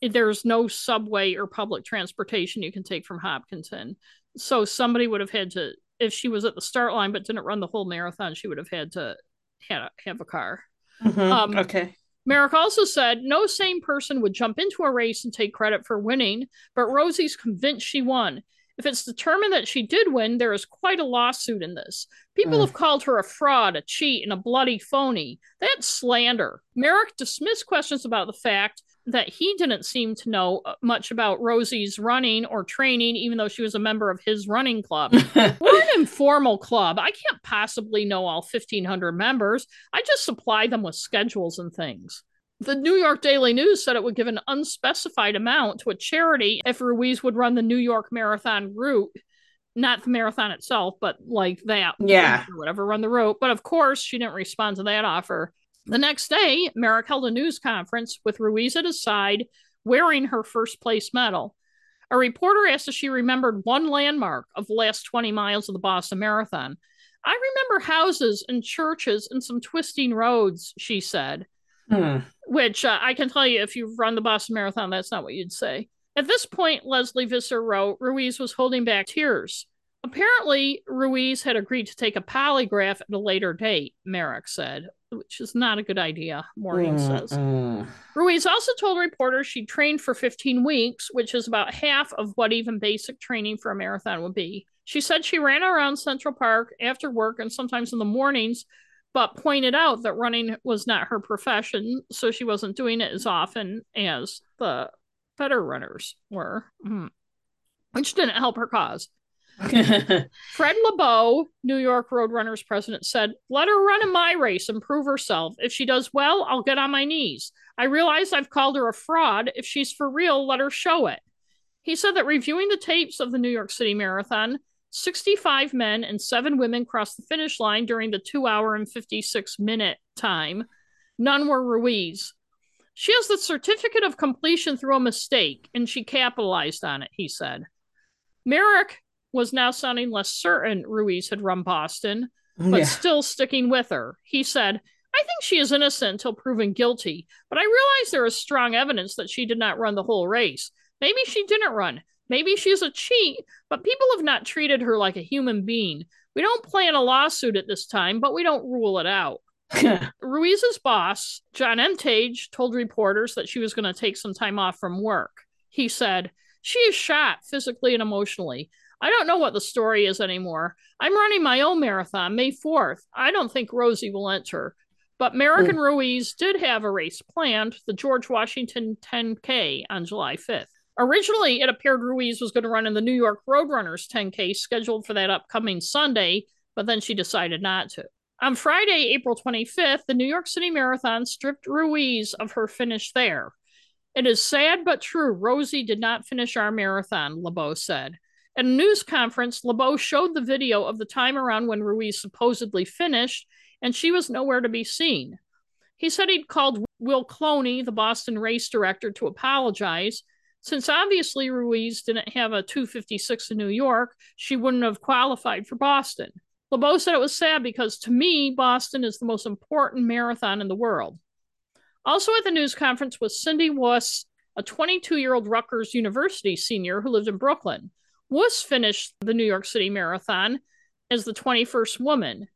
There's no subway or public transportation you can take from Hopkinton. So somebody would have had to if she was at the start line but didn't run the whole marathon, she would have had to had a, have a car. Mm-hmm. Um, okay. Merrick also said no sane person would jump into a race and take credit for winning, but Rosie's convinced she won. If it's determined that she did win, there is quite a lawsuit in this. People mm. have called her a fraud, a cheat, and a bloody phony. That's slander. Merrick dismissed questions about the fact that he didn't seem to know much about Rosie's running or training, even though she was a member of his running club. We're an informal club. I can't possibly know all fifteen hundred members. I just supply them with schedules and things. The New York Daily News said it would give an unspecified amount to a charity if Ruiz would run the New York Marathon route, not the marathon itself, but like that. Yeah. Or whatever, run the route. But of course, she didn't respond to that offer. The next day, Merrick held a news conference with Ruiz at his side, wearing her first place medal. A reporter asked if she remembered one landmark of the last twenty miles of the Boston Marathon. I remember houses and churches and some twisting roads, she said. Hmm. Which uh, I can tell you, if you've run the Boston Marathon, that's not what you'd say. At this point, Leslie Visser wrote, Ruiz was holding back tears. Apparently, Ruiz had agreed to take a polygraph at a later date, Merrick said, which is not a good idea, Morning mm, says. Mm. Ruiz also told reporters she trained for fifteen weeks, which is about half of what even basic training for a marathon would be. She said she ran around Central Park after work and sometimes in the mornings, but pointed out that running was not her profession, so she wasn't doing it as often as the better runners were, mm. which didn't help her cause. Fred LeBeau, New York Roadrunners president, said, let her run in my race and prove herself. If she does well, I'll get on my knees. I realize I've called her a fraud. If she's for real, let her show it. He said that reviewing the tapes of the New York City Marathon, sixty-five men and seven women crossed the finish line during the two hour and fifty-six minute time. None were Ruiz. She has the certificate of completion through a mistake, and she capitalized on it, he said. Merrick was now sounding less certain Ruiz had run Boston, but yeah. still sticking with her. He said, I think she is innocent until proven guilty, but I realize there is strong evidence that she did not run the whole race. Maybe she didn't run. Maybe she's a cheat, but people have not treated her like a human being. We don't plan a lawsuit at this time, but we don't rule it out. Ruiz's boss, John Emtage, told reporters that she was going to take some time off from work. He said, she is shot physically and emotionally. I don't know what the story is anymore. I'm running my own marathon, May fourth. I don't think Rosie will enter. But Merrick mm. and Ruiz did have a race planned, the George Washington ten K on July fifth. Originally, it appeared Ruiz was going to run in the New York Roadrunners ten K scheduled for that upcoming Sunday, but then she decided not to. On Friday, April twenty-fifth, the New York City Marathon stripped Ruiz of her finish there. It is sad but true. Rosie did not finish our marathon, LeBeau said. At a news conference, LeBeau showed the video of the time around when Ruiz supposedly finished, and she was nowhere to be seen. He said he'd called Will Cloney, the Boston race director, to apologize. Since obviously Ruiz didn't have a two fifty-six in New York, she wouldn't have qualified for Boston. LeBeau said it was sad because, to me, Boston is the most important marathon in the world. Also at the news conference was Cindy Wuss, a twenty-two-year-old Rutgers University senior who lived in Brooklyn. Wuss finished the New York City Marathon as the twenty-first woman.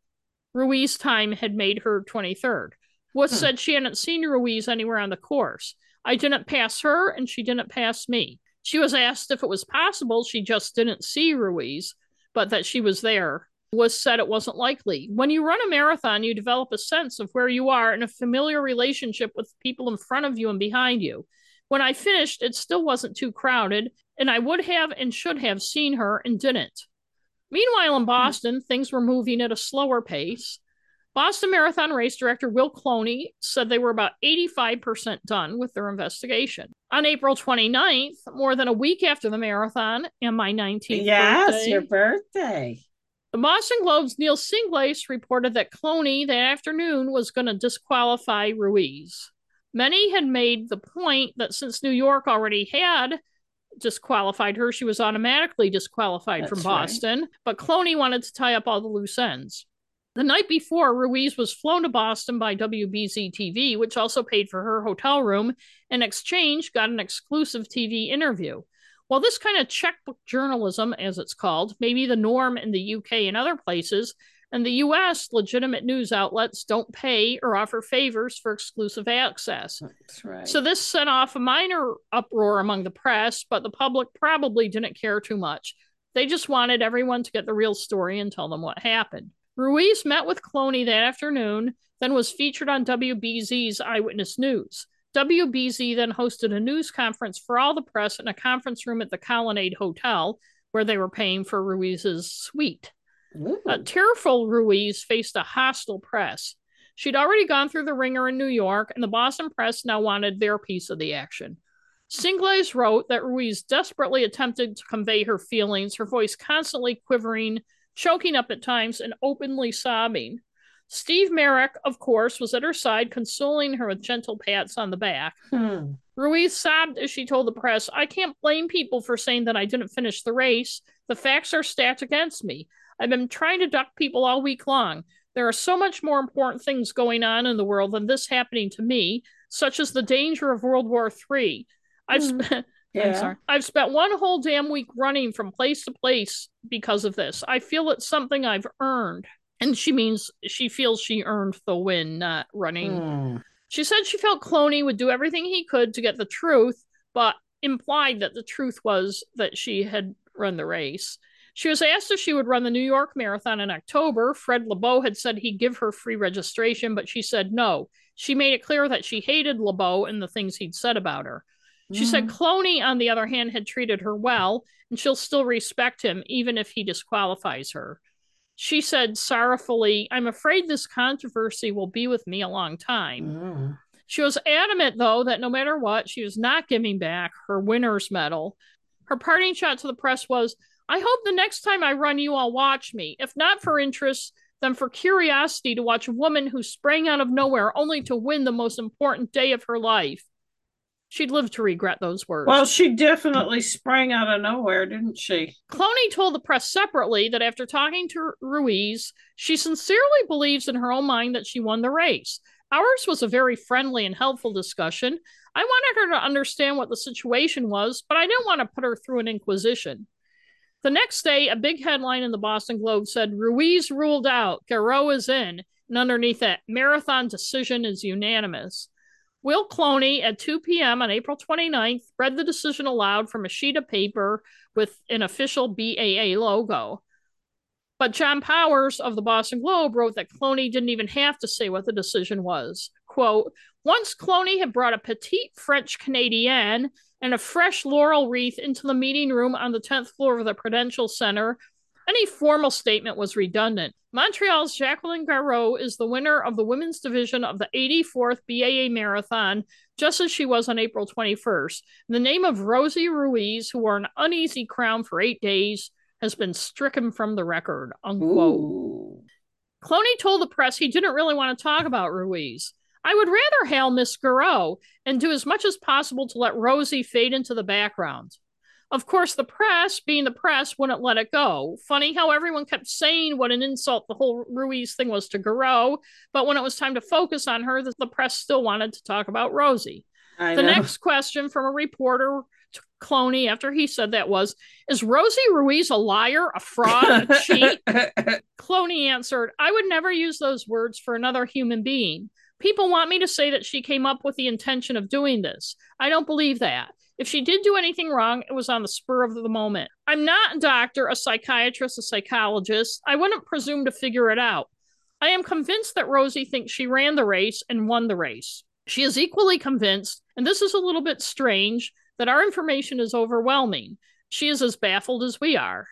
Ruiz's time had made her twenty-third. Wuss hmm. said she hadn't seen Ruiz anywhere on the course. I didn't pass her, and she didn't pass me. She was asked if it was possible she just didn't see Ruiz, but that she was there. Wuss said it wasn't likely. When you run a marathon, you develop a sense of where you are and a familiar relationship with people in front of you and behind you. When I finished, it still wasn't too crowded, and I would have and should have seen her and didn't. Meanwhile, in Boston, things were moving at a slower pace. Boston Marathon race director Will Cloney said they were about eighty-five percent done with their investigation. On April twenty-ninth, more than a week after the marathon and my nineteenth yes, birthday. Yes, your birthday. The Boston Globe's Neil Singlace reported that Cloney that afternoon was going to disqualify Ruiz. Many had made the point that since New York already had disqualified her, she was automatically disqualified That's from Boston, right. But Cloney wanted to tie up all the loose ends. The night before, Ruiz was flown to Boston by W B Z T V, which also paid for her hotel room, and in exchange got an exclusive T V interview. While this kind of checkbook journalism, as it's called, may be the norm in the U K and other places, in the U S, legitimate news outlets don't pay or offer favors for exclusive access. That's right. So this set off a minor uproar among the press, but the public probably didn't care too much. They just wanted everyone to get the real story and tell them what happened. Ruiz met with Cloney that afternoon, then was featured on W B Z's Eyewitness News. W B Z then hosted a news conference for all the press in a conference room at the Colonnade Hotel, where they were paying for Ruiz's suite. Uh, tearful Ruiz faced a hostile press. She'd already gone through the ringer in New York, and the Boston press now wanted their piece of the action. Singles wrote that Ruiz desperately attempted to convey her feelings, her voice constantly quivering, choking up at times, and openly sobbing. Steve Merrick, of course, was at her side, consoling her with gentle pats on the back. Hmm. Ruiz sobbed as she told the press, "I can't blame people for saying that I didn't finish the race. The facts are stacked against me. I've been trying to duck people all week long. There are so much more important things going on in the world than this happening to me, such as the danger of World War Three. I've, mm, sp- yeah. I'm sorry. I've spent one whole damn week running from place to place because of this. I feel it's something I've earned." And she means she feels she earned the win, not running. Mm. She said she felt Cloney would do everything he could to get the truth, but implied that the truth was that she had run the race. She was asked if she would run the New York Marathon in October. Fred LeBeau had said he'd give her free registration, but she said no. She made it clear that she hated LeBeau and the things he'd said about her. She mm-hmm. said Cloney, on the other hand, had treated her well, and she'll still respect him, even if he disqualifies her. She said sorrowfully, "I'm afraid this controversy will be with me a long time." Mm-hmm. She was adamant, though, that no matter what, she was not giving back her winner's medal. Her parting shot to the press was, "I hope the next time I run, you all watch me, if not for interest, then for curiosity to watch a woman who sprang out of nowhere only to win the most important day of her life." She'd live to regret those words. Well, she definitely sprang out of nowhere, didn't she? Cloney told the press separately that after talking to Ruiz, she sincerely believes in her own mind that she won the race. "Ours was a very friendly and helpful discussion. I wanted her to understand what the situation was, but I didn't want to put her through an inquisition." The next day, a big headline in the Boston Globe said, "Ruiz ruled out, Gareau is in," and underneath that, "Marathon decision is unanimous." Will Cloney, at two p.m. on April twenty-ninth, read the decision aloud from a sheet of paper with an official B A A logo. But John Powers of the Boston Globe wrote that Cloney didn't even have to say what the decision was. Quote, "Once Cloney had brought a petite French Canadienne and a fresh laurel wreath into the meeting room on the tenth floor of the Prudential Center, any formal statement was redundant. Montreal's Jacqueline Gareau is the winner of the women's division of the eighty-fourth B A A Marathon, just as she was on April twenty-first. The name of Rosie Ruiz, who wore an uneasy crown for eight days, has been stricken from the record," unquote. Ooh. Cloney told the press he didn't really want to talk about Ruiz. "I would rather hail Miss Gareau and do as much as possible to let Rosie fade into the background." Of course, the press, being the press, wouldn't let it go. Funny how everyone kept saying what an insult the whole Ruiz thing was to Gareau, but when it was time to focus on her, the press still wanted to talk about Rosie. I the know. Next question from a reporter to Cloney after he said that was, "Is Rosie Ruiz a liar, a fraud, a cheat?" Cloney answered, "I would never use those words for another human being. People want me to say that she came up with the intention of doing this. I don't believe that. If she did do anything wrong, it was on the spur of the moment. I'm not a doctor, a psychiatrist, a psychologist. I wouldn't presume to figure it out. I am convinced that Rosie thinks she ran the race and won the race. She is equally convinced, and this is a little bit strange, that our information is overwhelming. She is as baffled as we are."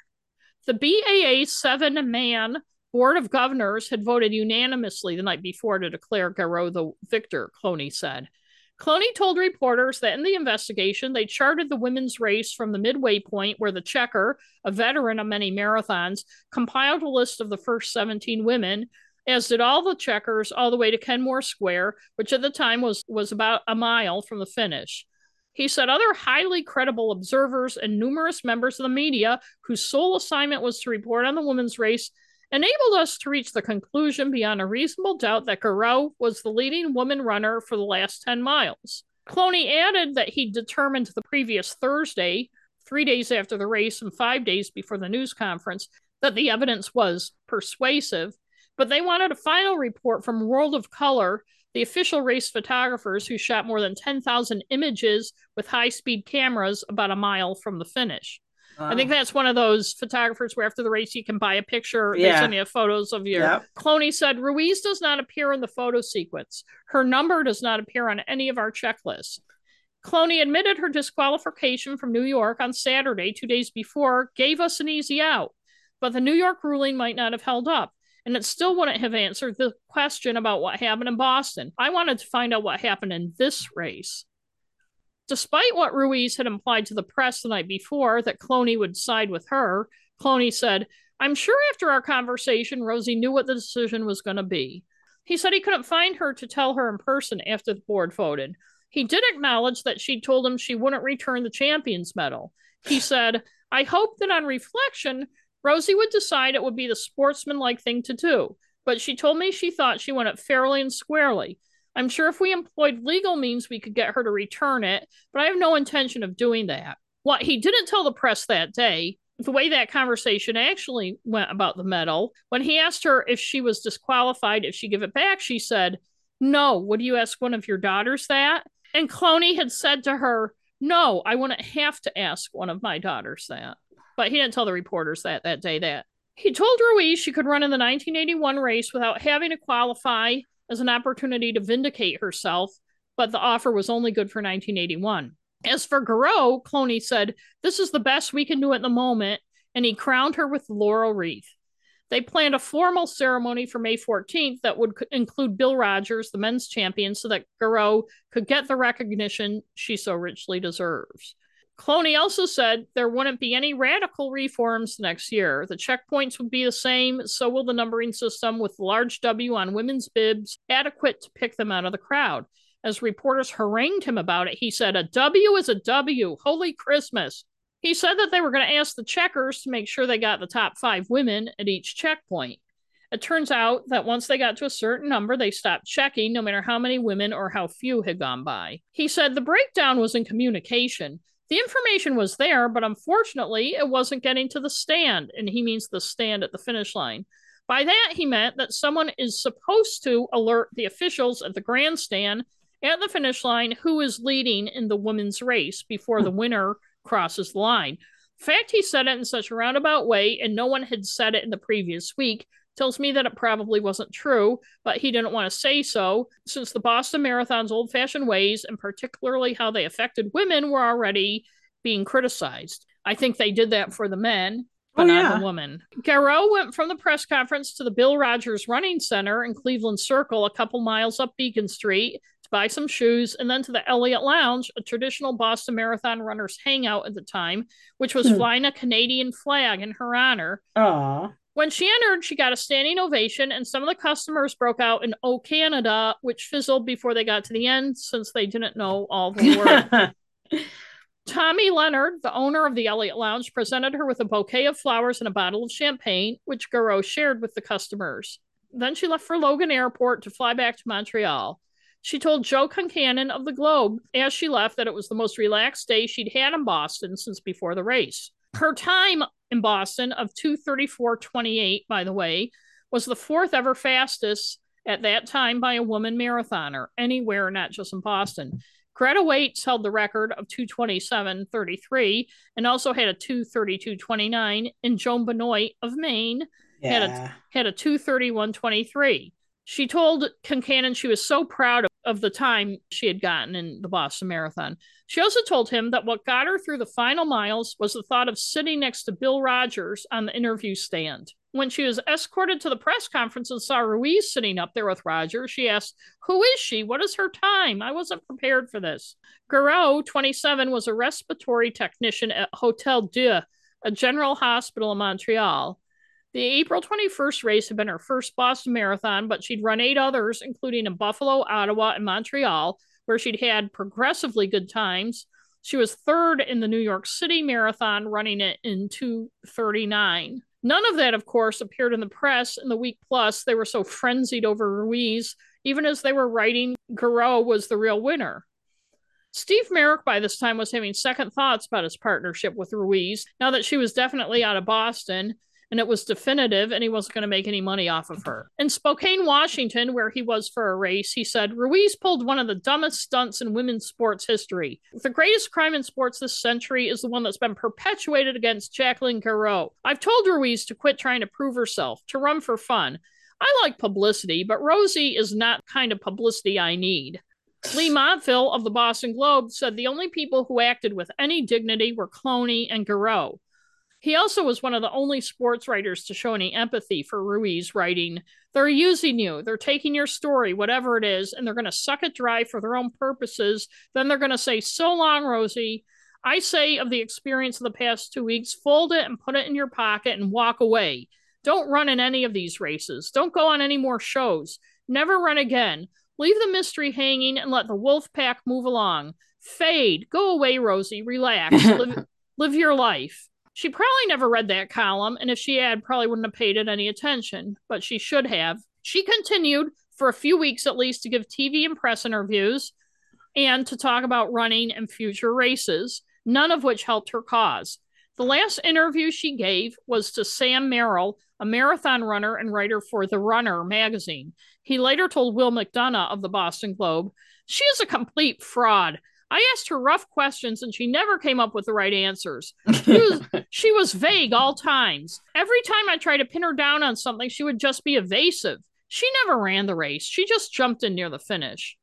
The B A A seven-man Board of Governors had voted unanimously the night before to declare Gareau the victor, Cloney said. Cloney told reporters that in the investigation, they charted the women's race from the midway point where the checker, a veteran of many marathons, compiled a list of the first seventeen women, as did all the checkers, all the way to Kenmore Square, which at the time was, was about a mile from the finish. He said other highly credible observers and numerous members of the media whose sole assignment was to report on the women's race enabled us to reach the conclusion beyond a reasonable doubt that Gareau was the leading woman runner for the last ten miles. Cloney added that he'd determined the previous Thursday, three days after the race and five days before the news conference that the evidence was persuasive, but they wanted a final report from World of Color, the official race photographers who shot more than ten thousand images with high-speed cameras about a mile from the finish. Wow. I think that's one of those photographers where after the race, you can buy a picture. Yeah. They send you photos of your. Yep. Cloney said, Ruiz does not appear in the photo sequence. Her number does not appear on any of our checklists. Cloney admitted her disqualification from New York on Saturday, two days before, gave us an easy out. But the New York ruling might not have held up. And it still wouldn't have answered the question about what happened in Boston. I wanted to find out what happened in this race. Despite what Ruiz had implied to the press the night before, that Cloney would side with her, Cloney said, I'm sure after our conversation, Rosie knew what the decision was going to be. He said he couldn't find her to tell her in person after the board voted. He did acknowledge that she told him she wouldn't return the champion's medal. He said, I hope that on reflection, Rosie would decide it would be the sportsmanlike thing to do, but she told me she thought she won it fairly and squarely. I'm sure if we employed legal means, we could get her to return it, but I have no intention of doing that. What he didn't tell the press that day, the way that conversation actually went about the medal, when he asked her if she was disqualified, if she give it back, she said, no, would you ask one of your daughters that? And Cloney had said to her, no, I wouldn't have to ask one of my daughters that. But he didn't tell the reporters that that day that. He told Ruiz she could run in the nineteen eighty-one race without having to qualify as an opportunity to vindicate herself, but the offer was only good for nineteen eighty-one. As for Gareau, Cloney said, this is the best we can do at the moment, and he crowned her with the laurel wreath. They planned a formal ceremony for May fourteenth that would include Bill Rodgers, the men's champion, so that Gareau could get the recognition she so richly deserves. Cloney also said there wouldn't be any radical reforms next year. The checkpoints would be the same, so will the numbering system with the large W on women's bibs, adequate to pick them out of the crowd. As reporters harangued him about it, he said, a W is a W, holy Christmas. He said that they were going to ask the checkers to make sure they got the top five women at each checkpoint. It turns out that once they got to a certain number, they stopped checking, no matter how many women or how few had gone by. He said the breakdown was in communication. The information was there, but unfortunately, it wasn't getting to the stand, and he means the stand at the finish line. By that, he meant that someone is supposed to alert the officials at the grandstand at the finish line who is leading in the women's race before the winner crosses the line. In fact, he said it in such a roundabout way, and no one had said it in the previous week. Tells me that it probably wasn't true, but he didn't want to say so, since the Boston Marathon's old-fashioned ways, and particularly how they affected women, were already being criticized. I think they did that for the men, but oh, not yeah. the women. Gareau went from the press conference to the Bill Rodgers Running Center in Cleveland Circle, a couple miles up Beacon Street, to buy some shoes, and then to the Elliott Lounge, a traditional Boston Marathon runner's hangout at the time, which was mm. flying a Canadian flag in her honor. Aww. When she entered, she got a standing ovation, and some of the customers broke out in "Oh Canada," which fizzled before they got to the end, since they didn't know all the words. Tommy Leonard, the owner of the Elliott Lounge, presented her with a bouquet of flowers and a bottle of champagne, which Gareau shared with the customers. Then she left for Logan Airport to fly back to Montreal. She told Joe Concannon of the Globe as she left that it was the most relaxed day she'd had in Boston since before the race. Her time in Boston of two thirty-four twenty-eight, by the way, was the fourth ever fastest at that time by a woman marathoner anywhere, not just in Boston. Greta Waitz held the record of two twenty-seven thirty-three and also had a two thirty-two twenty-nine, and Joan Benoit of Maine yeah. had a had a two thirty-one twenty-three. She told Concannon she was so proud of, of the time she had gotten in the Boston Marathon. She also told him that what got her through the final miles was the thought of sitting next to Bill Rodgers on the interview stand. When she was escorted to the press conference and saw Ruiz sitting up there with Rodgers, she asked, who is she? What is her time? I wasn't prepared for this. Gareau, twenty-seven, was a respiratory technician at Hotel Dieu, a general hospital in Montreal. The April twenty-first race had been her first Boston Marathon, but she'd run eight others, including in Buffalo, Ottawa, and Montreal, where she'd had progressively good times. She was third in the New York City Marathon, running it in two thirty-nine. None of that, of course, appeared in the press in the week plus. They were so frenzied over Ruiz, even as they were writing Gareau was the real winner. Steve Merrick, by this time, was having second thoughts about his partnership with Ruiz, now that she was definitely out of Boston, and it was definitive, and he wasn't going to make any money off of her. In Spokane, Washington, where he was for a race, he said, Ruiz pulled one of the dumbest stunts in women's sports history. The greatest crime in sports this century is the one that's been perpetuated against Jacqueline Gareau. I've told Ruiz to quit trying to prove herself, to run for fun. I like publicity, but Rosie is not the kind of publicity I need. Lee Montville of the Boston Globe said the only people who acted with any dignity were Cloney and Gareau. He also was one of the only sports writers to show any empathy for Ruiz, writing, they're using you, they're taking your story, whatever it is, and they're going to suck it dry for their own purposes. Then they're going to say, so long, Rosie. I say of the experience of the past two weeks, fold it and put it in your pocket and walk away. Don't run in any of these races. Don't go on any more shows. Never run again. Leave the mystery hanging and let the wolf pack move along. Fade. Go away, Rosie. Relax. live, live your life. She probably never read that column, and if she had, probably wouldn't have paid it any attention, but she should have. She continued, for a few weeks at least, to give T V and press interviews and to talk about running and future races, none of which helped her cause. The last interview she gave was to Sam Merrill, a marathon runner and writer for The Runner magazine. He later told Will McDonough of the Boston Globe, she is a complete fraud. I asked her rough questions and she never came up with the right answers. She was, she was vague all times. Every time I tried to pin her down on something, she would just be evasive. She never ran the race. She just jumped in near the finish.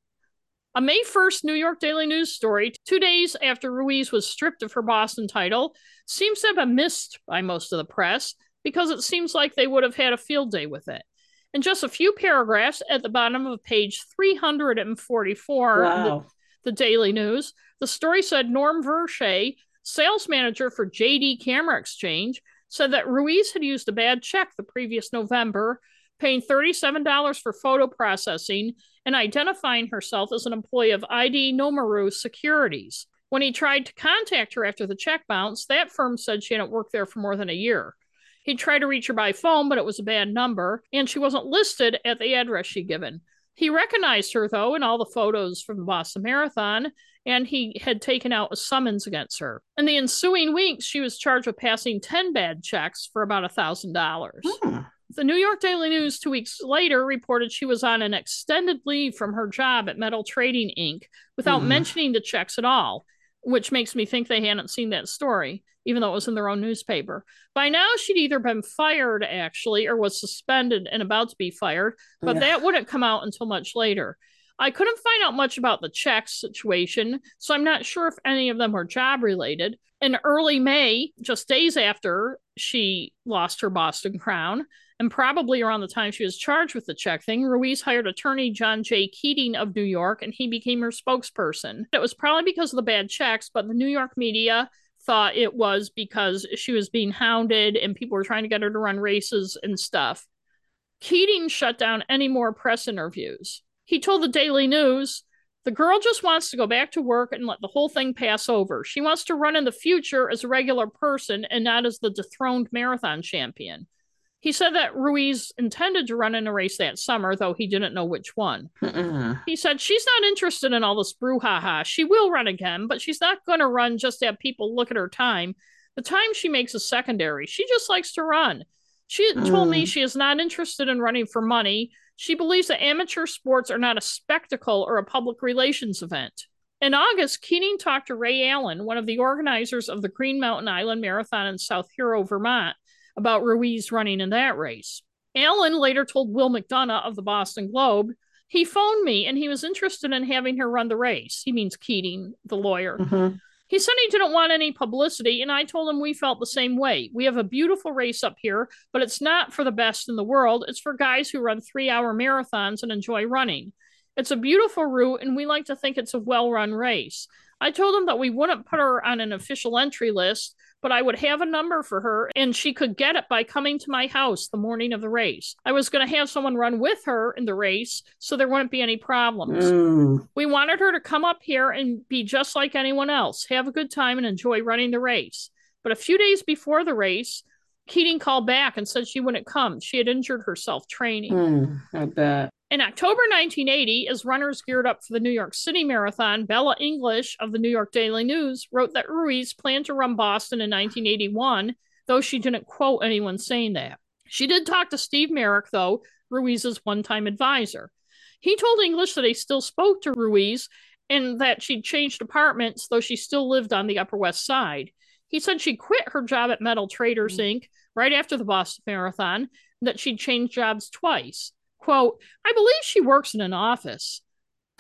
A May first New York Daily News story, two days after Ruiz was stripped of her Boston title, seems to have been missed by most of the press because it seems like they would have had a field day with it. In just a few paragraphs at the bottom of page three hundred forty-four, wow. the, The Daily News, the story said Norm Verche, sales manager for J D Camera Exchange, said that Ruiz had used a bad check the previous November, paying thirty-seven dollars for photo processing and identifying herself as an employee of I D Nomaru Securities. When he tried to contact her after the check bounce, that firm said she hadn't worked there for more than a year. He tried to reach her by phone, but it was a bad number, and she wasn't listed at the address she'd given. He recognized her, though, in all the photos from the Boston Marathon, and he had taken out a summons against her. In the ensuing weeks, she was charged with passing ten bad checks for about one thousand dollars. Hmm. The New York Daily News two weeks later reported she was on an extended leave from her job at Metal Trading Incorporated without hmm. mentioning the checks at all, which makes me think they hadn't seen that story, even though it was in their own newspaper. By now, she'd either been fired, actually, or was suspended and about to be fired, but yeah. that wouldn't come out until much later. I couldn't find out much about the checks situation, so I'm not sure if any of them were job-related. In early May, just days after she lost her Boston crown, and probably around the time she was charged with the check thing, Ruiz hired attorney John J. Keating of New York, and he became her spokesperson. It was probably because of the bad checks, but the New York media thought it was because she was being hounded and people were trying to get her to run races and stuff. Keating shut down any more press interviews. He told the Daily News, the girl just wants to go back to work and let the whole thing pass over. She wants to run in the future as a regular person and not as the dethroned marathon champion. He said that Ruiz intended to run in a race that summer, though he didn't know which one. Uh-uh. He said, she's not interested in all this brouhaha. She will run again, but she's not going to run just to have people look at her time. The time she makes is secondary. She just likes to run. She mm. told me she is not interested in running for money. She believes that amateur sports are not a spectacle or a public relations event. In August, Keating talked to Ray Allen, one of the organizers of the Green Mountain Island Marathon in South Hero, Vermont, about Ruiz running in that race. Allen later told Will McDonough of the Boston Globe, he phoned me and he was interested in having her run the race. He means Keating, the lawyer. Mm-hmm. He said he didn't want any publicity, and I told him we felt the same way. We have a beautiful race up here, but it's not for the best in the world. It's for guys who run three-hour marathons and enjoy running. It's a beautiful route, and we like to think it's a well-run race. I told him that we wouldn't put her on an official entry list, but I would have a number for her, and she could get it by coming to my house the morning of the race. I was going to have someone run with her in the race, so there wouldn't be any problems. Mm. We wanted her to come up here and be just like anyone else, have a good time, and enjoy running the race. But a few days before the race, Keating called back and said she wouldn't come. She had injured herself training. Mm, I bet. In October nineteen eighty, as runners geared up for the New York City Marathon, Bella English of the New York Daily News wrote that Ruiz planned to run Boston in nineteen eighty-one, though she didn't quote anyone saying that. She did talk to Steve Merrick, though, Ruiz's one-time advisor. He told English that he still spoke to Ruiz and that she'd changed apartments, though she still lived on the Upper West Side. He said she quit her job at Metal Traders, Incorporated right after the Boston Marathon, and that she'd changed jobs twice. Quote, I believe she works in an office.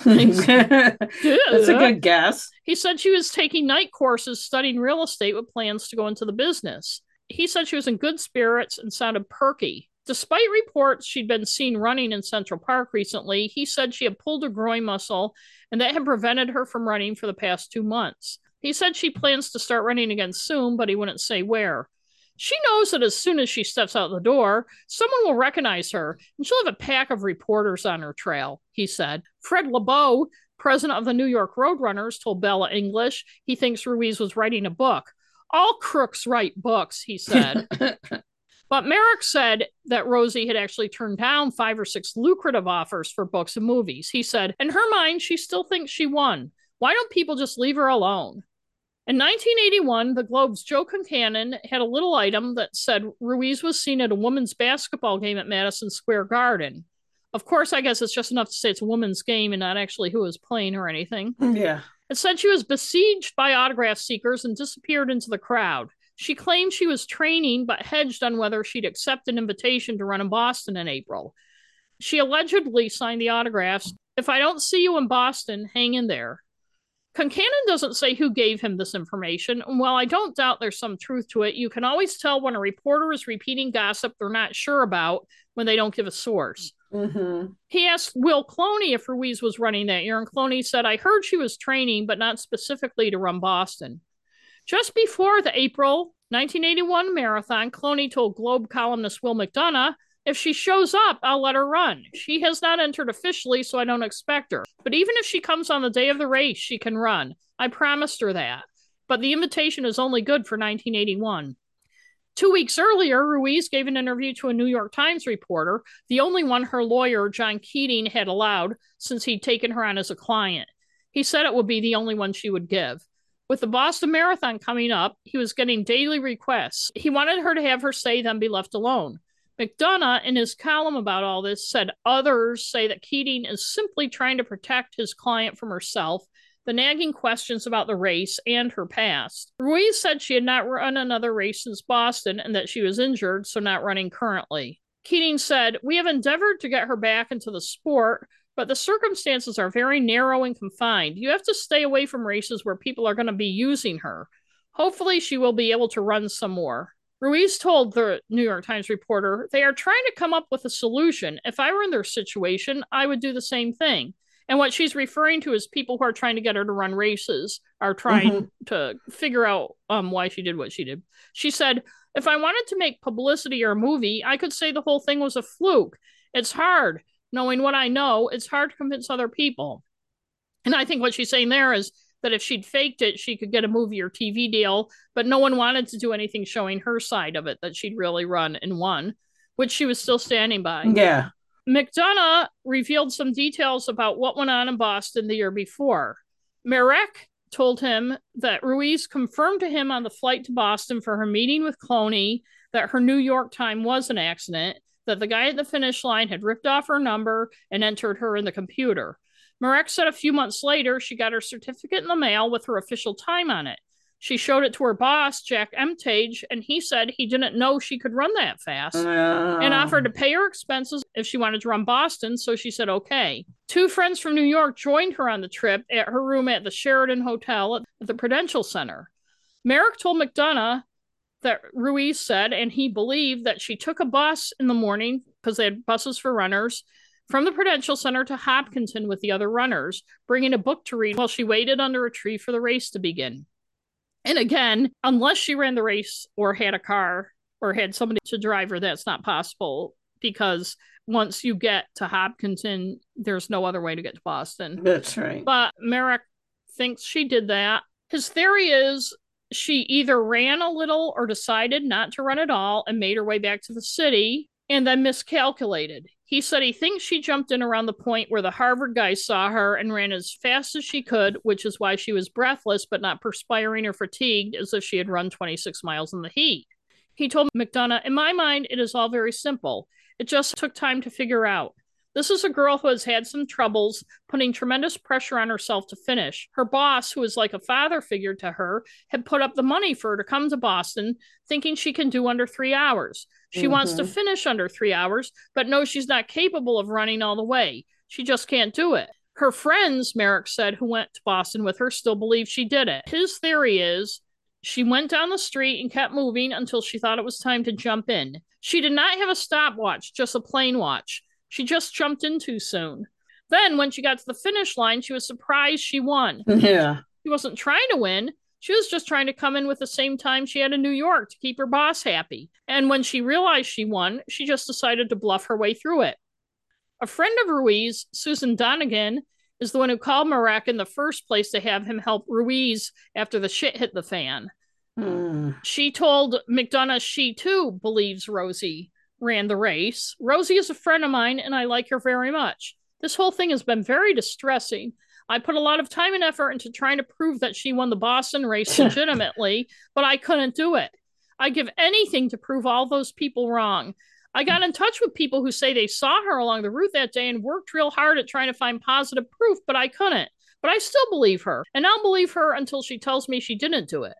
That's a good guess. He said she was taking night courses studying real estate with plans to go into the business. He said she was in good spirits and sounded perky. Despite reports she'd been seen running in Central Park recently, he said she had pulled her groin muscle and that had prevented her from running for the past two months. He said she plans to start running again soon, but he wouldn't say where. She knows that as soon as she steps out the door, someone will recognize her, and she'll have a pack of reporters on her trail, he said. Fred LeBeau, president of the New York Roadrunners, told Bella English he thinks Ruiz was writing a book. All crooks write books, he said. But Merrick said that Rosie had actually turned down five or six lucrative offers for books and movies. He said, in her mind, she still thinks she won. Why don't people just leave her alone? In nineteen eighty-one, the Globe's Joe Concannon had a little item that said Ruiz was seen at a women's basketball game at Madison Square Garden. Of course, I guess it's just enough to say it's a women's game and not actually who was playing or anything. Yeah. It said she was besieged by autograph seekers and disappeared into the crowd. She claimed she was training but hedged on whether she'd accept an invitation to run in Boston in April. She allegedly signed the autographs, "If I don't see you in Boston, hang in there." Concannon doesn't say who gave him this information, and while I don't doubt there's some truth to it, you can always tell when a reporter is repeating gossip they're not sure about when they don't give a source. Mm-hmm. He asked Will Cloney if Ruiz was running that year, and Cloney said, I heard she was training, but not specifically to run Boston. Just before the April nineteen eighty-one marathon, Cloney told Globe columnist Will McDonough, if she shows up, I'll let her run. She has not entered officially, so I don't expect her. But even if she comes on the day of the race, she can run. I promised her that. But the invitation is only good for nineteen eighty-one. Two weeks earlier, Ruiz gave an interview to a New York Times reporter, the only one her lawyer, John Keating, had allowed since he'd taken her on as a client. He said it would be the only one she would give. With the Boston Marathon coming up, he was getting daily requests. He wanted her to have her say, then be left alone. McDonough, in his column about all this, said others say that Keating is simply trying to protect his client from herself, the nagging questions about the race, and her past. Ruiz said she had not run another race since Boston and that she was injured, so not running currently. Keating said, we have endeavored to get her back into the sport, but the circumstances are very narrow and confined. You have to stay away from races where people are going to be using her. Hopefully she will be able to run some more. Ruiz told the New York Times reporter, they are trying to come up with a solution. If I were in their situation, I would do the same thing. And what she's referring to is people who are trying to get her to run races are trying mm-hmm. to figure out um, why she did what she did. She said, if I wanted to make publicity or a movie, I could say the whole thing was a fluke. It's hard. Knowing what I know, it's hard to convince other people. And I think what she's saying there is, that if she'd faked it, she could get a movie or T V deal, but no one wanted to do anything showing her side of it, that she'd really run and won, which she was still standing by. Yeah. McDonough revealed some details about what went on in Boston the year before. Merrick told him that Ruiz confirmed to him on the flight to Boston for her meeting with Cloney that her New York time was an accident, that the guy at the finish line had ripped off her number and entered her in the computer. Marek said a few months later, she got her certificate in the mail with her official time on it. She showed it to her boss, Jack Emtage, and he said he didn't know she could run that fast uh. and offered to pay her expenses if she wanted to run Boston, so she said okay. Two friends from New York joined her on the trip at her room at the Sheridan Hotel at the Prudential Center. Merrick told McDonough that Ruiz said, and he believed, that she took a bus in the morning, because they had buses for runners, from the Prudential Center to Hopkinton with the other runners, bringing a book to read while she waited under a tree for the race to begin. And again, unless she ran the race or had a car or had somebody to drive her, that's not possible, because once you get to Hopkinton, there's no other way to get to Boston. That's right. But Merrick thinks she did that. His theory is she either ran a little or decided not to run at all and made her way back to the city. and then miscalculated. He said he thinks she jumped in around the point where the Harvard guy saw her and ran as fast as she could, which is why she was breathless but not perspiring or fatigued, as if she had run twenty-six miles in the heat. He told McDonough, "In my mind, it is all very simple. It just took time to figure out. This is a girl who has had some troubles, putting tremendous pressure on herself to finish. Her boss, who is like a father figure to her, had put up the money for her to come to Boston, thinking she can do under three hours. She mm-hmm. wants to finish under three hours, but knows she's not capable of running all the way. She just can't do it. Her friends," Merrick said, "who went to Boston with her, still believe she did it. His theory is she went down the street and kept moving until she thought it was time to jump in. She did not have a stopwatch, just a plain watch. She just jumped in too soon. Then when she got to the finish line, she was surprised she won." Yeah. She wasn't trying to win. She was just trying to come in with the same time she had in New York to keep her boss happy. And when she realized she won, she just decided to bluff her way through it. A friend of Ruiz, Susan Donegan, is the one who called Merak in the first place to have him help Ruiz after the shit hit the fan. Mm. She told McDonough she too believes Rosie ran the race. "Rosie is a friend of mine and I like her very much. This whole thing has been very distressing. I put a lot of time and effort into trying to prove that she won the Boston race legitimately, but I couldn't do it. I give anything to prove all those people wrong. I got in touch with people who say they saw her along the route that day and worked real hard at trying to find positive proof, but I couldn't. But I still believe her, and I'll believe her until she tells me she didn't do it."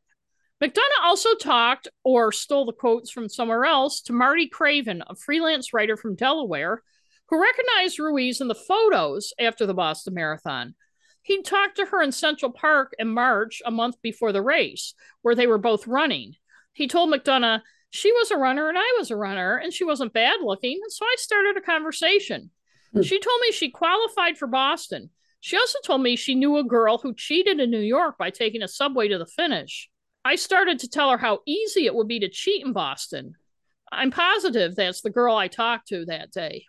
McDonough also talked, or stole the quotes from somewhere else, to Marty Craven, a freelance writer from Delaware, who recognized Ruiz in the photos after the Boston Marathon. He'd talked to her in Central Park in March, a month before the race, where they were both running. He told McDonough, "She was a runner and I was a runner, and she wasn't bad looking, so I started a conversation. She told me she qualified for Boston. She also told me she knew a girl who cheated in New York by taking a subway to the finish. I started to tell her how easy it would be to cheat in Boston. I'm positive that's the girl I talked to that day."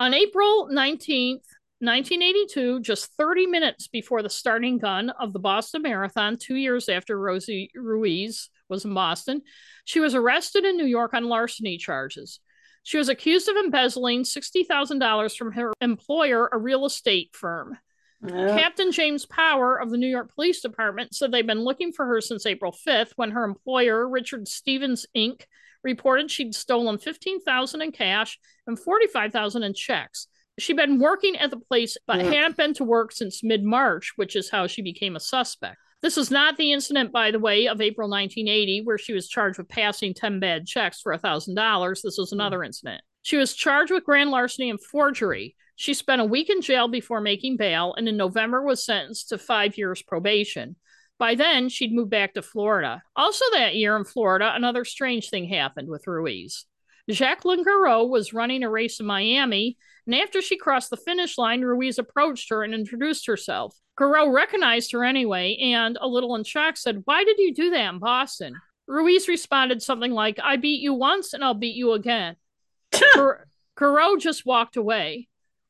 On April nineteenth, nineteen eighty-two, just thirty minutes before the starting gun of the Boston Marathon, two years after Rosie Ruiz was in Boston, she was arrested in New York on larceny charges. She was accused of embezzling sixty thousand dollars from her employer, a real estate firm. Yeah. Captain James Power of the New York Police Department said they'd been looking for her since April fifth, when her employer, Richard Stevens, Incorporated, reported she'd stolen fifteen thousand dollars in cash and forty-five thousand dollars in checks. She'd been working at the place, but yeah. hadn't been to work since mid-March, which is how she became a suspect. This is not the incident, by the way, of April nineteen eighty, where she was charged with passing ten bad checks for one thousand dollars. This was another yeah. incident. She was charged with grand larceny and forgery. She spent a week in jail before making bail, and in November was sentenced to five years probation. By then, she'd moved back to Florida. Also that year in Florida, another strange thing happened with Ruiz. Jacqueline Gareau was running a race in Miami, and after she crossed the finish line, Ruiz approached her and introduced herself. Gareau recognized her anyway, and, a little in shock, said, "Why did you do that in Boston?" Ruiz responded something like, "I beat you once, and I'll beat you again." Gareau just walked away.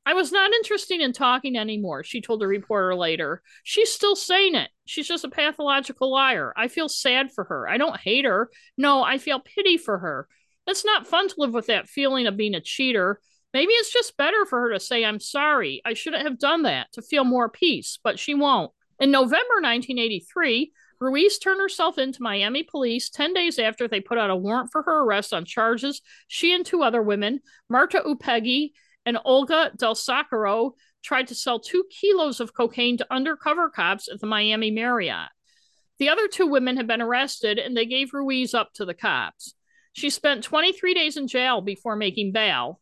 "I was not interested in talking anymore," she told a reporter later. "She's still saying it. She's just a pathological liar. I feel sad for her. I don't hate her. No, I feel pity for her. It's not fun to live with that feeling of being a cheater. Maybe it's just better for her to say, 'I'm sorry. I shouldn't have done that,' to feel more peace, but she won't." In November nineteen eighty-three, Ruiz turned herself in to Miami police ten days after they put out a warrant for her arrest on charges she and two other women, Marta Upeghi and Olga Del Socorro, tried to sell two kilos of cocaine to undercover cops at the Miami Marriott. The other two women had been arrested, and they gave Ruiz up to the cops. She spent twenty-three days in jail before making bail.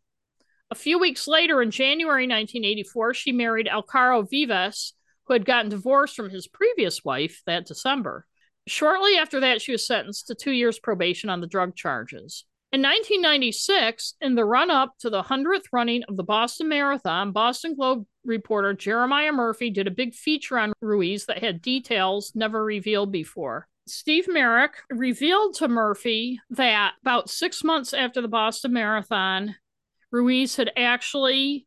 A few weeks later, in January nineteen eighty-four, she married Alcaro Vivas, who had gotten divorced from his previous wife that December. Shortly after that, she was sentenced to two years probation on the drug charges. In nineteen ninety-six, in the run-up to the hundredth running of the Boston Marathon, Boston Globe reporter Jeremiah Murphy did a big feature on Ruiz that had details never revealed before. Steve Merrick revealed to Murphy that about six months after the Boston Marathon, Ruiz had actually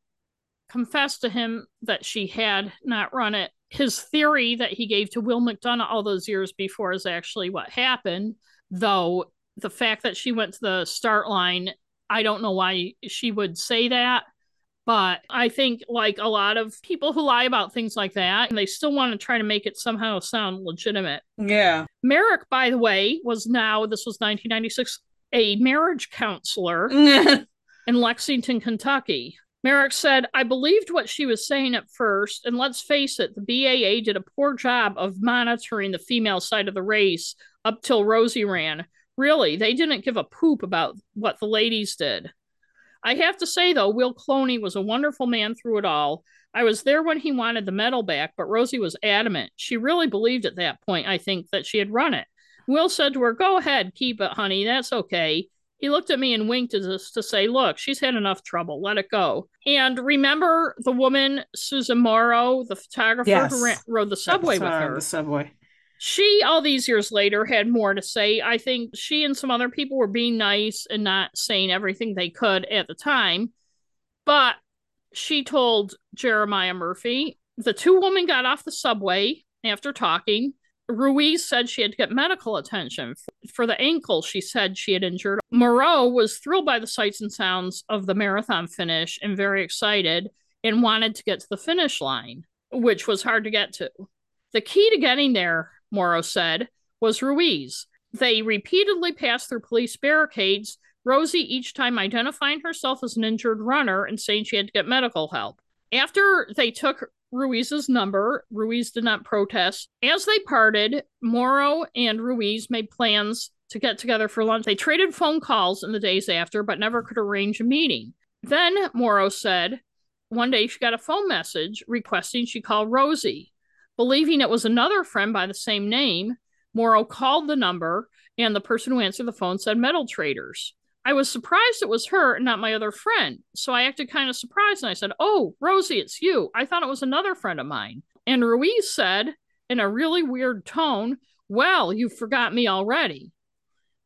confessed to him that she had not run it. His theory that he gave to Will McDonough all those years before is actually what happened, though the fact that she went to the start line I don't know why she would say that, but I think like a lot of people who lie about things like that, and they still want to try to make it somehow sound legitimate. Yeah. Merrick, by the way, was now, this was nineteen ninety-six, a marriage counselor in Lexington, Kentucky. Merrick said, I believed what she was saying at first, and let's face it, the B A A did a poor job of monitoring the female side of the race up till Rosie ran. Really, they didn't give a poop about what the ladies did. I have to say, though, Will Cloney was a wonderful man through it all. I was there when he wanted the medal back, but Rosie was adamant. She really believed at that point, I think, that she had run it. Will said to her, go ahead, keep it, honey, that's okay. He looked at me and winked at us to say, look, she's had enough trouble. Let it go. And remember the woman, Susan Morrow, the photographer, yes, who ran, rode the subway with her. The subway. She, all these years later, had more to say. I think she and some other people were being nice and not saying everything they could at the time. But she told Jeremiah Murphy, the two women got off the subway after talking. Ruiz said she had to get medical attention for the ankle she said she had injured. Moreau was thrilled by the sights and sounds of the marathon finish and very excited and wanted to get to the finish line, which was hard to get to. The key to getting there, Moreau said, was Ruiz. They repeatedly passed through police barricades, Rosie each time identifying herself as an injured runner and saying she had to get medical help. After they took Ruiz's number, Ruiz did not protest. As they parted, Morrow and Ruiz made plans to get together for lunch. They traded phone calls in the days after, but never could arrange a meeting. Then Morrow said one day she got a phone message requesting she call Rosie. Believing it was another friend by the same name, Morrow called the number, and the person who answered the phone said Metal Traders. I was surprised it was her and not my other friend. So I acted kind of surprised and I said, oh, Rosie, it's you. I thought it was another friend of mine. And Ruiz said in a really weird tone, well, you forgot me already.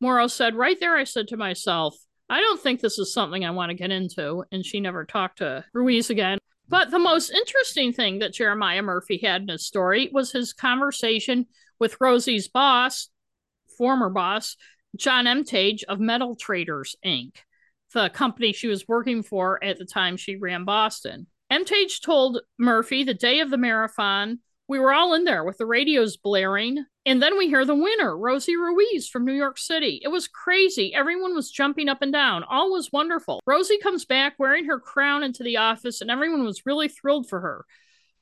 Morrow said, right there, I said to myself, I don't think this is something I want to get into. And she never talked to Ruiz again. But the most interesting thing that Jeremiah Murphy had in his story was his conversation with Rosie's boss, former boss, John Emtage of Metal Traders, Incorporated, the company she was working for at the time she ran Boston. Emtage told Murphy the day of the marathon, we were all in there with the radios blaring, and then we hear the winner, Rosie Ruiz from New York City. It was crazy. Everyone was jumping up and down. All was wonderful. Rosie comes back wearing her crown into the office, and everyone was really thrilled for her.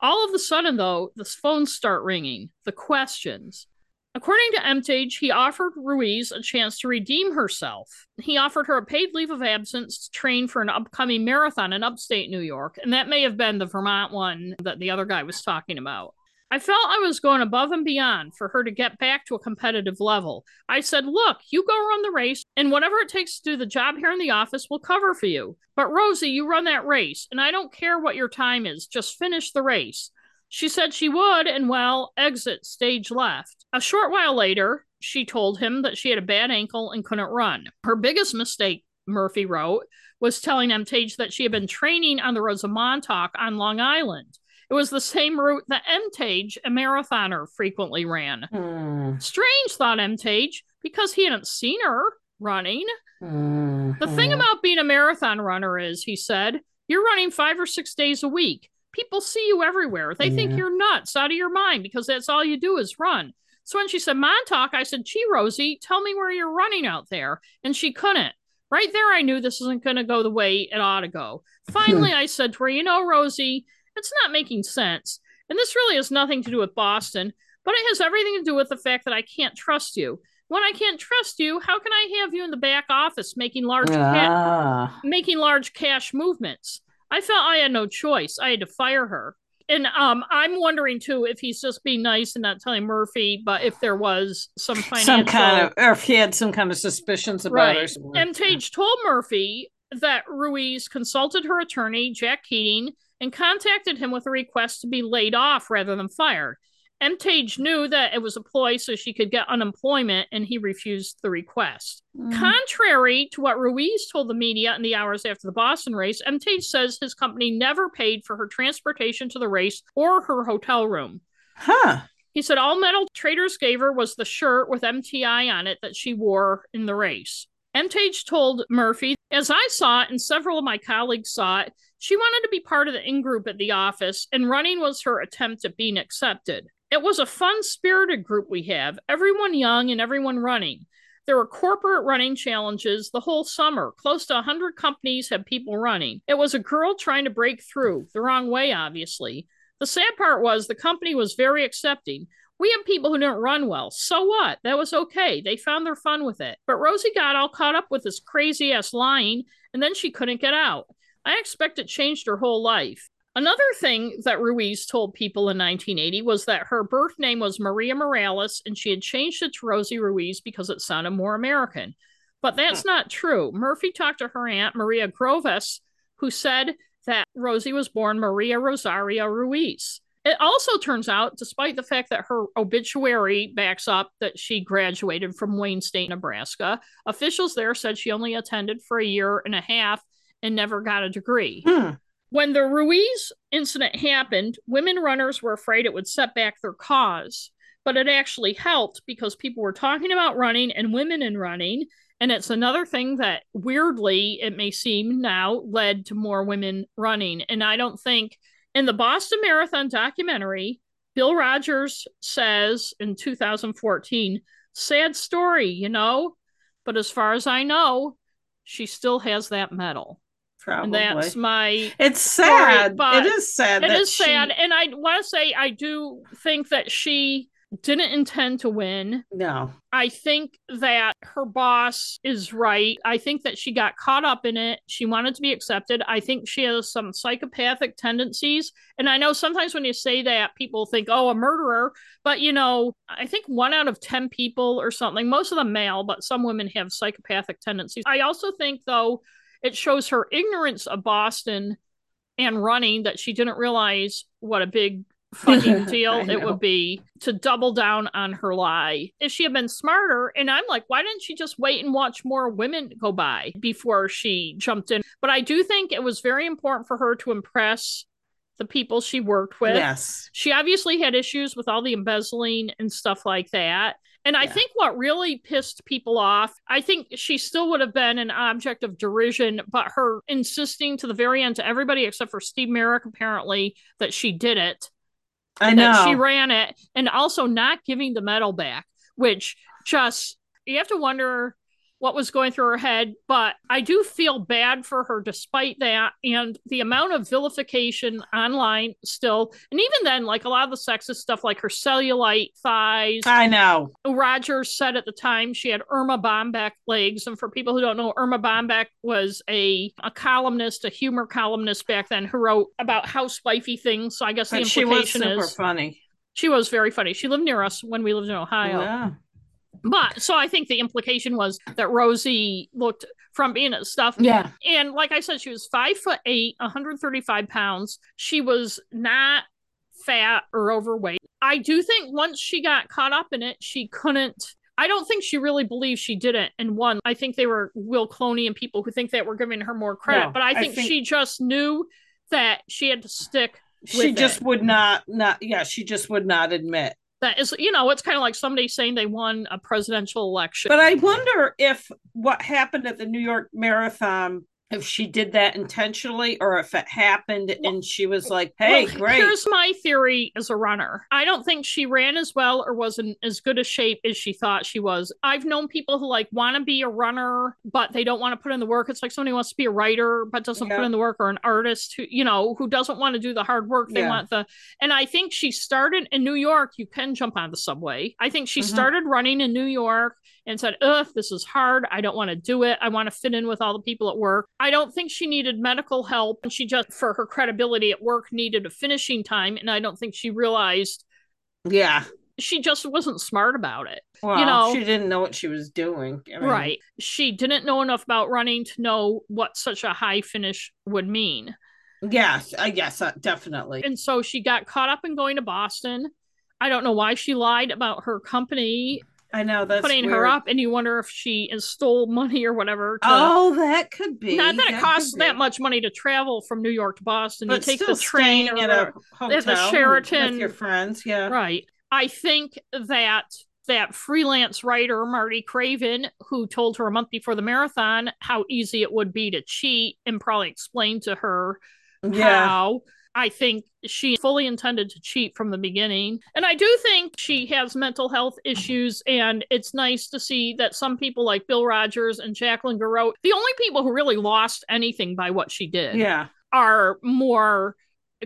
All of a sudden, though, the phones start ringing, the questions. According to Emtage, he offered Ruiz a chance to redeem herself. He offered her a paid leave of absence to train for an upcoming marathon in upstate New York, and that may have been the Vermont one that the other guy was talking about. I felt I was going above and beyond for her to get back to a competitive level. I said, look, you go run the race, and whatever it takes to do the job here in the office will cover for you. But Rosie, you run that race, and I don't care what your time is, just finish the race. She said she would, and well, exit stage left. A short while later, she told him that she had a bad ankle and couldn't run. Her biggest mistake, Murphy wrote, was telling Emtage that she had been training on the roads of Montauk on Long Island. It was the same route that Emtage, a marathoner, frequently ran. Mm. Strange, thought Emtage, because he hadn't seen her running. Mm. The thing about being a marathon runner is, he said, you're running five or six days a week. People see you everywhere. They yeah. think you're nuts, out of your mind, because that's all you do is run. So when she said Montauk, I said, gee, Rosie, tell me where you're running out there. And she couldn't. Right there, I knew this isn't going to go the way it ought to go. Finally, I said to her, you know, Rosie, it's not making sense. And this really has nothing to do with Boston, but it has everything to do with the fact that I can't trust you. When I can't trust you, how can I have you in the back office making large, ah. ca- making large cash movements? I felt I had no choice. I had to fire her. And um, I'm wondering, too, if he's just being nice and not telling Murphy, but if there was some financial... Some kind of... Or if he had some kind of suspicions about right. her. Emtage told Murphy that Ruiz consulted her attorney, Jack Keating, and contacted him with a request to be laid off rather than fired. Emtage knew that it was a ploy so she could get unemployment, and he refused the request. Mm. Contrary to what Ruiz told the media in the hours after the Boston race, Emtage says his company never paid for her transportation to the race or her hotel room. Huh. He said all Metal Traders gave her was the shirt with M T I on it that she wore in the race. Emtage told Murphy as I saw it, and several of my colleagues saw it, she wanted to be part of the in-group at the office, and running was her attempt at being accepted. It was a fun-spirited group we have, everyone young and everyone running. There were corporate running challenges the whole summer. Close to one hundred companies had people running. It was a girl trying to break through, the wrong way, obviously. The sad part was the company was very accepting. We had people who didn't run well. So what? That was okay. They found their fun with it. But Rosie got all caught up with this crazy-ass lying, and then she couldn't get out. I expect it changed her whole life. Another thing that Ruiz told people in nineteen eighty was that her birth name was Maria Morales, and she had changed it to Rosie Ruiz because it sounded more American. But that's not true. Murphy talked to her aunt, Maria Groves, who said that Rosie was born Maria Rosaria Ruiz. It also turns out, despite the fact that her obituary backs up that she graduated from Wayne State, Nebraska, officials there said she only attended for a year and a half and never got a degree. Hmm. When the Ruiz incident happened, women runners were afraid it would set back their cause, but it actually helped because people were talking about running and women in running, and it's another thing that, weirdly, it may seem now, led to more women running. And I don't think, in the Boston Marathon documentary, Bill Rodgers says in two thousand fourteen, sad story, you know, but as far as I know, she still has that medal. Probably. And that's my it's sad story, it is sad it that is she... sad and I want to say I do think that she didn't intend to win. No, I think that her boss is right. I think that she got caught up in it. She wanted to be accepted. I think she has some psychopathic tendencies, and I know sometimes when you say that people think, oh, a murderer, but you know, I think one out of ten people or something, most of them male, but some women have psychopathic tendencies. I also think, though, it shows her ignorance of Boston and running, that she didn't realize what a big fucking deal it would be to double down on her lie. If she had been smarter, and I'm like, why didn't she just wait and watch more women go by before she jumped in? But I do think it was very important for her to impress the people she worked with. Yes. She obviously had issues with all the embezzling and stuff like that. And I yeah. think what really pissed people off, I think she still would have been an object of derision, but her insisting to the very end to everybody except for Steve Merrick, apparently, that she did it. I know. That she ran it. And also not giving the medal back, which just, you have to wonder what was going through her head. But I do feel bad for her despite that. And the amount of vilification online still. And even then, like a lot of the sexist stuff, like her cellulite thighs. I know. Rogers said at the time she had Irma Bombeck legs. And for people who don't know, Irma Bombeck was a, a columnist, a humor columnist back then, who wrote about housewifey things. So I guess but the implication is. She was super is, funny. She was very funny. She lived near us when we lived in Ohio. Yeah. But so I think the implication was that Rosie looked from being at stuff. Yeah. And like I said, she was five foot eight, one hundred thirty-five pounds. She was not fat or overweight. I do think once she got caught up in it, she couldn't. I don't think she really believed she did it and won. I think they were Will Cloney and people who think that were giving her more credit. No, but I think, I think she just knew that she had to stick with it. She just would not, not, yeah, she just would not admit. That is, you know, it's kind of like somebody saying they won a presidential election. But I wonder if what happened at the New York Marathon, if she did that intentionally or if it happened and she was like, hey, well, great. Here's my theory as a runner. I don't think she ran as well or was in as good a shape as she thought she was. I've known people who like want to be a runner, but they don't want to put in the work. It's like somebody wants to be a writer, but doesn't yeah. put in the work, or an artist who, you know, who doesn't want to do the hard work. They yeah. want the, and I think she started in New York. You can jump on the subway. I think she mm-hmm. started running in New York and said, ugh, this is hard. I don't want to do it. I want to fit in with all the people at work. I don't think she needed medical help. And she just, for her credibility at work, needed a finishing time. And I don't think she realized. Yeah. She just wasn't smart about it. Well, you know, she didn't know what she was doing. I mean, right. She didn't know enough about running to know what such a high finish would mean. Yes, I guess, uh, definitely. And so she got caught up in going to Boston. I don't know why she lied about her company. I know, that's putting weird. Her up, and you wonder if she stole money or whatever. To, oh, that could be. Not that, that it costs that much money to travel from New York to Boston. But you take the train or at, a hotel at the Sheraton with your friends, yeah, right. I think that that freelance writer, Marty Craven, who told her a month before the marathon how easy it would be to cheat and probably explained to her yeah. how. I think she fully intended to cheat from the beginning. And I do think she has mental health issues. And it's nice to see that some people like Bill Rodgers and Jacqueline Gareau, the only people who really lost anything by what she did, yeah. are more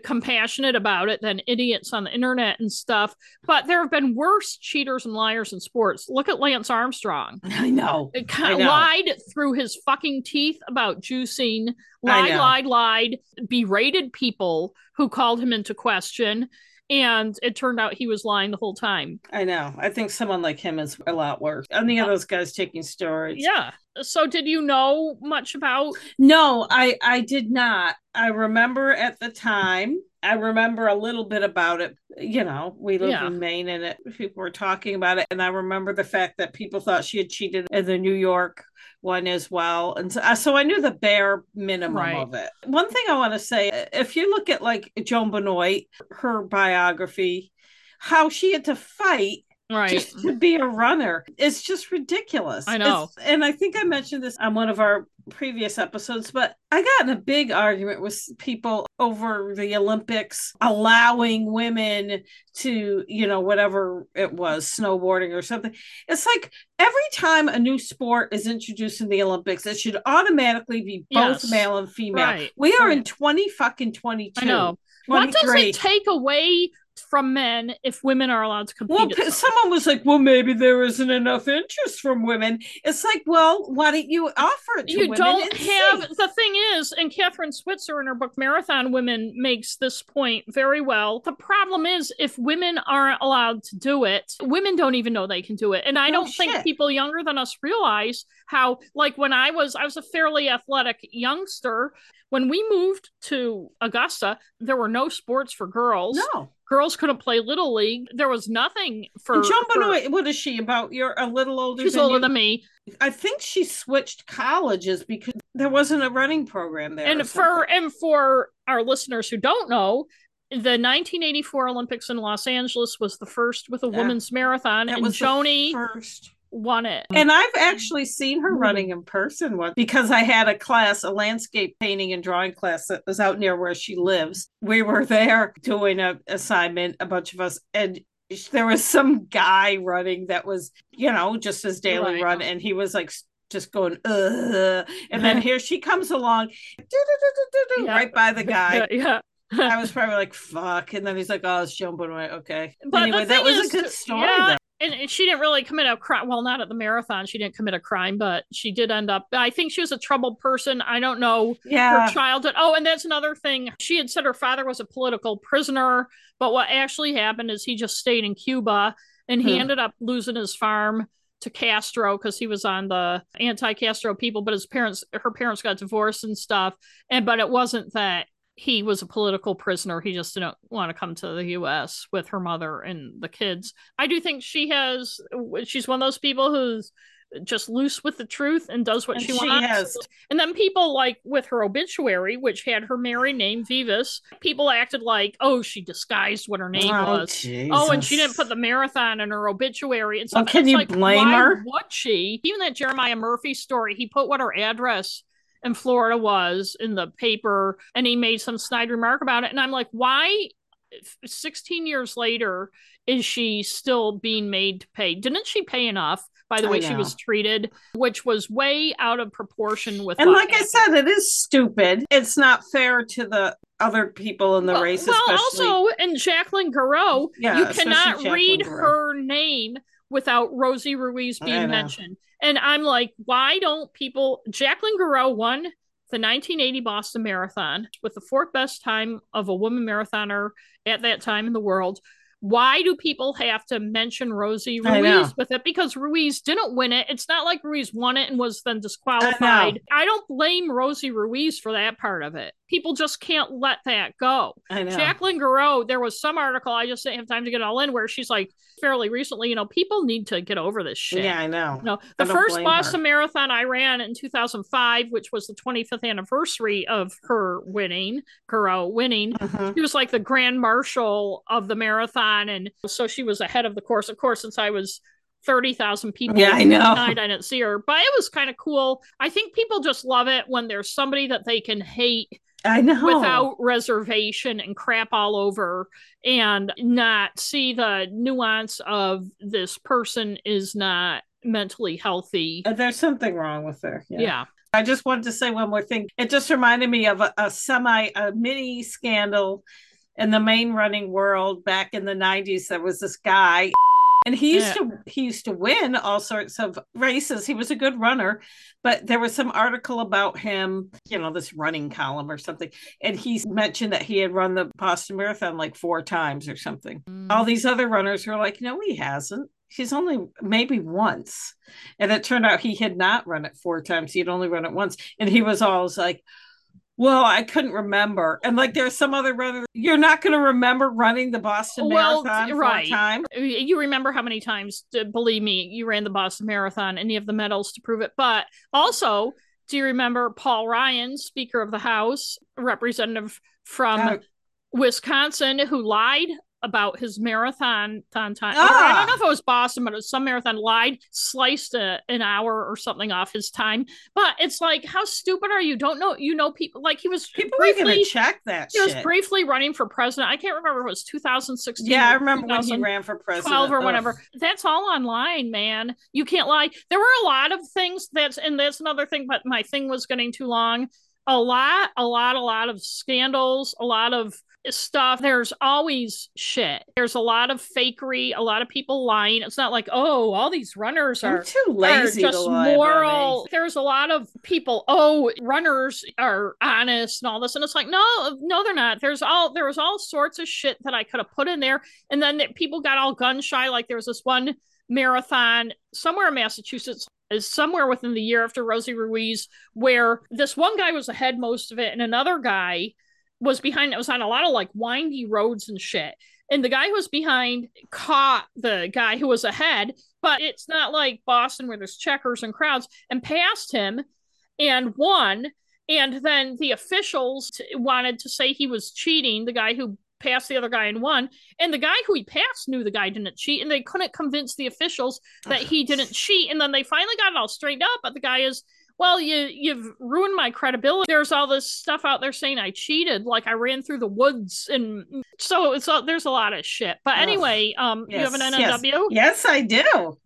compassionate about it than idiots on the internet and stuff. But there have been worse cheaters and liars in sports. Look at Lance Armstrong. I know. It kind of lied through his fucking teeth about juicing. Lied, lied, lied, berated people who called him into question. And it turned out he was lying the whole time. I know. I think someone like him is a lot worse. I think of those guys taking steroids. Yeah. So did you know much about? No, I, I did not. I remember at the time, I remember a little bit about it. You know, we lived yeah. in Maine and it, people were talking about it. And I remember the fact that people thought she had cheated in the New York one as well. And so, so I knew the bare minimum right. of it. One thing I want to say, if you look at like Joan Benoit, her biography, how she had to fight right. just to be a runner. It's just ridiculous. I know. It's, and I think I mentioned this on one of our previous episodes, but I got in a big argument with people over the Olympics allowing women to, you know, whatever it was, snowboarding or something. It's like every time a new sport is introduced in the Olympics, it should automatically be both yes. male and female. Right. We are right. in twenty fucking twenty-two. I know. What does it take away from men if women are allowed to compete? Well, someone. someone was like, well, maybe there isn't enough interest from women. It's like, well, why don't you offer it to you women? You don't have, see. The thing is, and Catherine Switzer in her book Marathon Women makes this point very well. The problem is if women aren't allowed to do it, women don't even know they can do it. And I oh, don't shit. think people younger than us realize how, like when I was, I was a fairly athletic youngster. When we moved to Augusta, there were no sports for girls. No. Girls couldn't play Little League. There was nothing for... Joan Benoit, what is she, about? You're a little older she's than She's older you. than me. I think she switched colleges because there wasn't a running program there. And for and for our listeners who don't know, the nineteen eighty-four Olympics in Los Angeles was the first with a yeah. women's marathon. That and was Joni the first. Won it. And I've actually seen her mm-hmm. running in person once because I had a class, a landscape painting and drawing class that was out near where she lives. We were there doing an assignment, a bunch of us, and there was some guy running that was, you know, just his daily right. run, and he was like just going, ugh. And then here she comes along yeah. right by the guy. yeah. yeah. I was probably like, fuck. And then he's like, oh, it's Joan Benoit. Okay. But anyway, that was a good story yeah. though. And she didn't really commit a crime. Well, not at the marathon. She didn't commit a crime, but she did end up. I think she was a troubled person. I don't know yeah. her childhood. Oh, and that's another thing. She had said her father was a political prisoner, but what actually happened is he just stayed in Cuba and he hmm. ended up losing his farm to Castro because he was on the anti-Castro people, but his parents, her parents got divorced and stuff. And, but it wasn't that he was a political prisoner. He just didn't want to come to the U S with her mother and the kids. I do think she has, she's one of those people who's just loose with the truth and does what and she, she wants. Has. And then people like with her obituary, which had her married name, Vivas, people acted like, oh, she disguised what her name oh, was. Jesus. Oh, and she didn't put the marathon in her obituary. And so oh, can it's you like, blame why her? Would she? Even that Jeremiah Murphy story, he put what her address in Florida was in the paper, and he made some snide remark about it. And I'm like, why sixteen years later is she still being made to pay? Didn't she pay enough by the way she was treated, which was way out of proportion with. And like happened. I said, it is stupid. It's not fair to the other people in the well, race. Well, especially. Also, and Jacqueline Gareau, yeah, you cannot Jacqueline read Gareau. Her name without Rosie Ruiz being mentioned. And I'm like, why don't people... Jacqueline Gareau won the nineteen eighty Boston Marathon with the fourth best time of a woman marathoner at that time in the world. Why do people have to mention Rosie Ruiz with it? Because Ruiz didn't win it. It's not like Ruiz won it and was then disqualified. I, I don't blame Rosie Ruiz for that part of it. People just can't let that go. I know. Jacqueline Gareau, there was some article, I just didn't have time to get all in, where she's like, fairly recently, you know, people need to get over this shit. Yeah, I know. You know, the first Boston her. Marathon I ran in two thousand five, which was the twenty-fifth anniversary of her winning, Gareau winning. Mm-hmm. She was like the grand marshal of the marathon. And so she was ahead of the course. Of course, since I was thirty thousand people. Yeah, I know. Night. I didn't see her, but it was kind of cool. I think people just love it when there's somebody that they can hate. I know. Without reservation and crap all over and not see the nuance of this person is not mentally healthy. There's something wrong with her. Yeah. yeah. I just wanted to say one more thing. It just reminded me of a, a semi, a mini scandal in the main running world back in the nineties. There was this guy. And he used yeah. to he used to win all sorts of races. He was a good runner, but there was some article about him, you know, this running column or something. And he mentioned that he had run the Boston Marathon like four times or something. Mm. All these other runners were like, no, he hasn't. He's only maybe once. And it turned out he had not run it four times. He'd only run it once. And he was always like, well, I couldn't remember. And like, there's some other runner. You're not going to remember running the Boston well, Marathon right. for a time. You remember how many times, believe me, you ran the Boston Marathon and you have the medals to prove it. But also, do you remember Paul Ryan, Speaker of the House, representative from uh, Wisconsin, who lied about his marathon time. time. Ah. I don't know if it was Boston, but it was some marathon, lied, sliced a, an hour or something off his time. But it's like, how stupid are you? Don't know, you know, people like he was people briefly, are gonna check that he shit. was briefly running for president. I can't remember if it was two thousand sixteen. Yeah, I remember when he ran for president or whatever. Ugh. That's all online, man. You can't lie. There were a lot of things that's, and that's another thing, but my thing was getting too long. A lot, a lot, a lot of scandals, a lot of stuff. There's always shit. There's a lot of fakery, a lot of people lying. It's not like, oh, all these runners are I'm too lazy are just to lie moral. There's a lot of people, oh, runners are honest and all this. And it's like, no, no, they're not. There's all there was all sorts of shit that I could have put in there. And then people got all gun shy. Like there was this one marathon somewhere in Massachusetts. Is somewhere within the year after Rosie Ruiz, where this one guy was ahead most of it and another guy was behind. It was on a lot of like windy roads and shit. And the guy who was behind caught the guy who was ahead, but it's not like Boston where there's checkers and crowds, and passed him and won. And then the officials t- wanted to say he was cheating, the guy who passed the other guy and won. And the guy who he passed knew the guy didn't cheat, and they couldn't convince the officials that he didn't cheat. And then they finally got it all straightened out. But the guy is, well, you, you've ruined my credibility. There's all this stuff out there saying I cheated, like I ran through the woods. And so it's all, there's a lot of shit. But anyway, um, yes, you have an N N W? Yes, yes I do.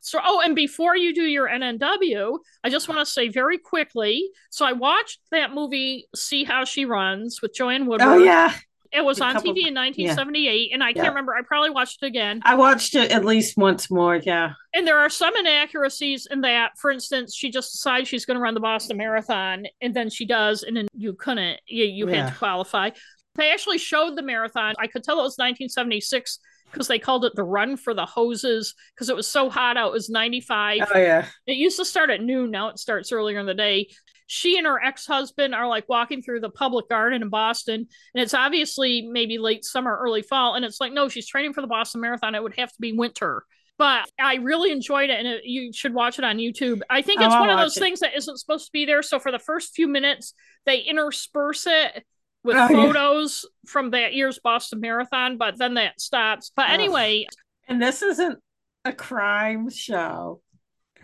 So, oh, and before you do your N N W, I just want to say very quickly. So I watched that movie, See How She Runs with Joanne Woodward. Oh, yeah. It was a on couple, T V in nineteen seventy-eight. Yeah. And I yeah. can't remember. I probably watched it again. I watched it at least once more. Yeah. And there are some inaccuracies in that. For instance, she just decides she's going to run the Boston Marathon. And then she does. And then you couldn't. You, you yeah. had to qualify. They actually showed the marathon. I could tell it was nineteen seventy-six. Because they called it the run for the hoses because it was so hot out. It was ninety-five. Oh, yeah. It used to start at noon. Now it starts earlier in the day. She and her ex-husband are like walking through the public garden in Boston. And it's obviously maybe late summer, early fall. And it's like, no, she's training for the Boston Marathon. It would have to be winter. But I really enjoyed it. And it, you should watch it on YouTube. I think it's oh, one I'll of those it. things that isn't supposed to be there. So for the first few minutes, they intersperse it with oh, photos yeah. from that year's Boston Marathon, but then that stops. But anyway. And this isn't a crime show.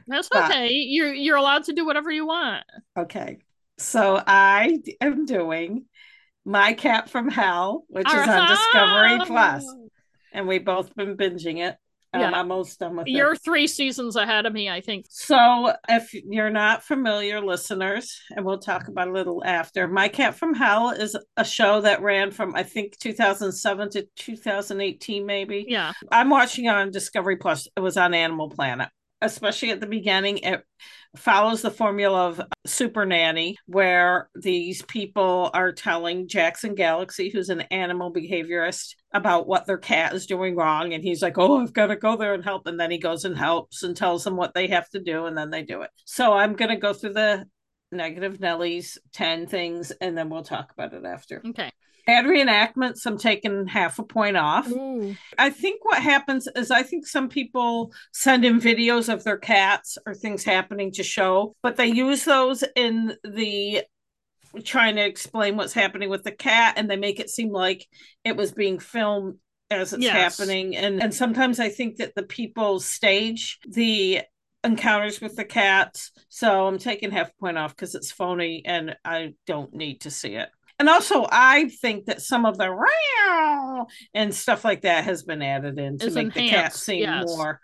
That's but. okay. You're, you're allowed to do whatever you want. Okay. So I am doing My Cat from Hell, which uh-huh. is on Discovery Plus. And we've both been binging it. Um, yeah. I'm almost done with you're it. You're three seasons ahead of me, I think. So if you're not familiar, listeners, and we'll talk about a little after, My Cat from Hell is a show that ran from, I think, two thousand seven to two thousand eighteen, maybe. Yeah. I'm watching on Discovery Plus. It was on Animal Planet. Especially at the beginning, it follows the formula of Super Nanny, where these people are telling Jackson Galaxy, who's an animal behaviorist, about what their cat is doing wrong. And he's like, oh, I've got to go there and help. And then he goes and helps and tells them what they have to do. And then they do it. So I'm going to go through the Negative Nellie's ten things, and then we'll talk about it after. Okay. Bad reenactments, I'm taking half a point off. Ooh. I think what happens is I think some people send in videos of their cats or things happening to show, but they use those in the trying to explain what's happening with the cat, and they make it seem like it was being filmed as it's yes. happening. And, and sometimes I think that the people stage the encounters with the cats. So I'm taking half a point off because it's phony and I don't need to see it. And also, I think that some of the row and stuff like that has been added in to it's make enhanced. The cat seem yes. more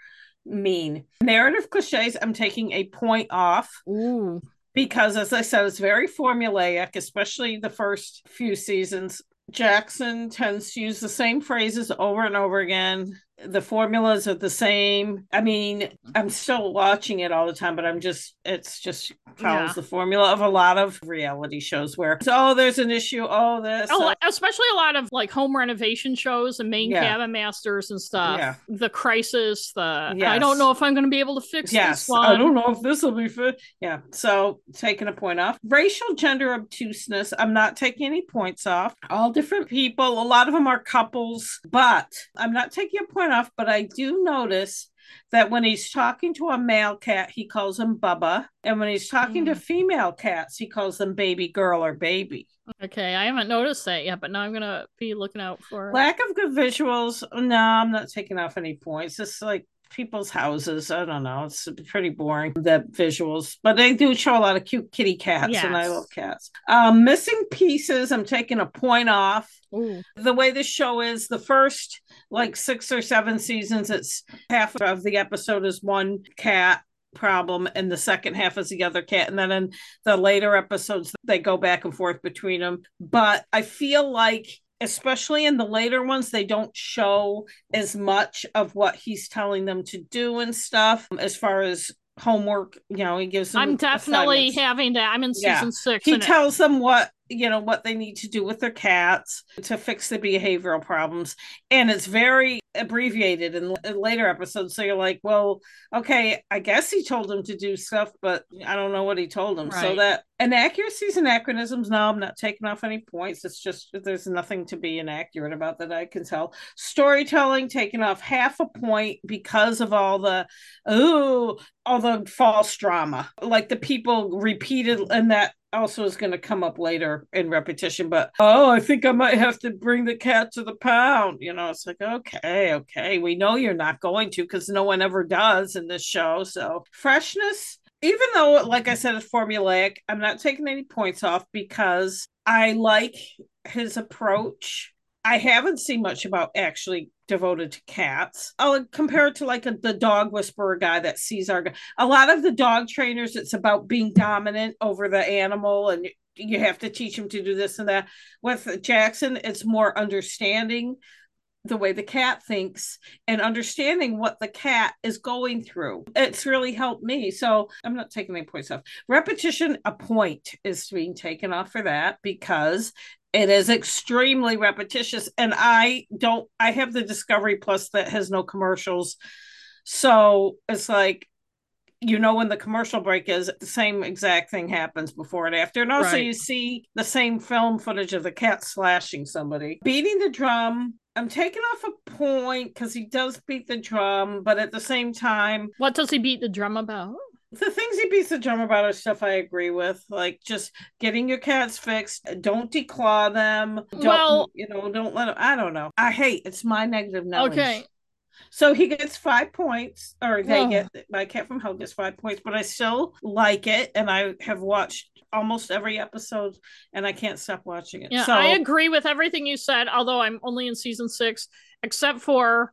mean. Narrative cliches, I'm taking a point off. Ooh. Because, as I said, it's very formulaic, especially the first few seasons. Jackson tends to use the same phrases over and over again. The formulas are the same. I mean, I'm still watching it all the time, but I'm just, it's just follows yeah. the formula of a lot of reality shows where it's, oh, there's an issue. Oh, this. Oh, oh, especially a lot of like home renovation shows and main yeah. cabin masters and stuff. Yeah. The crisis, the, yes. I don't know if I'm going to be able to fix yes. this one. I don't know if this will be fit. Yeah. So taking a point off. Racial gender obtuseness. I'm not taking any points off. All different people. A lot of them are couples, but I'm not taking a point off, but I do notice that when he's talking to a male cat, he calls him Bubba, and when he's talking mm. to female cats, he calls them baby girl or baby. Okay, I haven't noticed that yet, but now I'm gonna be looking out for lack of good visuals. No, I'm not taking off any points. It's like people's houses. I don't know. It's pretty boring, the visuals, but they do show a lot of cute kitty cats, yes. and I love cats. Um, missing pieces, I'm taking a point off. Ooh. The way this show is, the first like six or seven seasons, it's half of the episode is one cat problem and the second half is the other cat, and then in the later episodes they go back and forth between them. But I feel like especially in the later ones, they don't show as much of what he's telling them to do and stuff. As far as homework, you know, he gives them I'm definitely assignments. Having that. I'm in season yeah. six. He tells it. them what, you know, what they need to do with their cats to fix the behavioral problems. And it's very abbreviated in later episodes. So you're like, well, okay, I guess he told them to do stuff, but I don't know what he told them. Right. So that inaccuracies and anachronisms, no, I'm not taking off any points. It's just, there's nothing to be inaccurate about that I can tell. Storytelling, taking off half a point because of all the, ooh, all the false drama. Like the people repeated, and that also is going to come up later in repetition, but, oh, I think I might have to bring the cat to the pound. You know, it's like, okay, okay. We know you're not going to, because no one ever does in this show. So freshness. Even though, like I said, it's formulaic, I'm not taking any points off because I like his approach. I haven't seen much about actually devoted to cats. I'll compare it to like a, the dog whisperer guy that sees our guy. A lot of the dog trainers, it's about being dominant over the animal and you have to teach him to do this and that. With Jackson, it's more understanding the way the cat thinks and understanding what the cat is going through. It's really helped me. So I'm not taking any points off. Repetition, a point is being taken off for that because it is extremely repetitious. And I don't, I have the Discovery Plus that has no commercials. So it's like, you know, when the commercial break is, the same exact thing happens before and after. And also right. you see the same film footage of the cat slashing somebody. Beating the drum. I'm taking off a point because he does beat the drum, but at the same time... What does he beat the drum about? The things he beats the drum about are stuff I agree with, like just getting your cats fixed. Don't declaw them. Don't, well... You know, don't let them... I don't know. I hate... It's my negative knowledge. Okay. So he gets five points, or they oh. get... My cat from hell gets five points, but I still like it, and I have watched almost every episode and I can't stop watching it. Yeah, so I agree with everything you said, although I'm only in season six, except for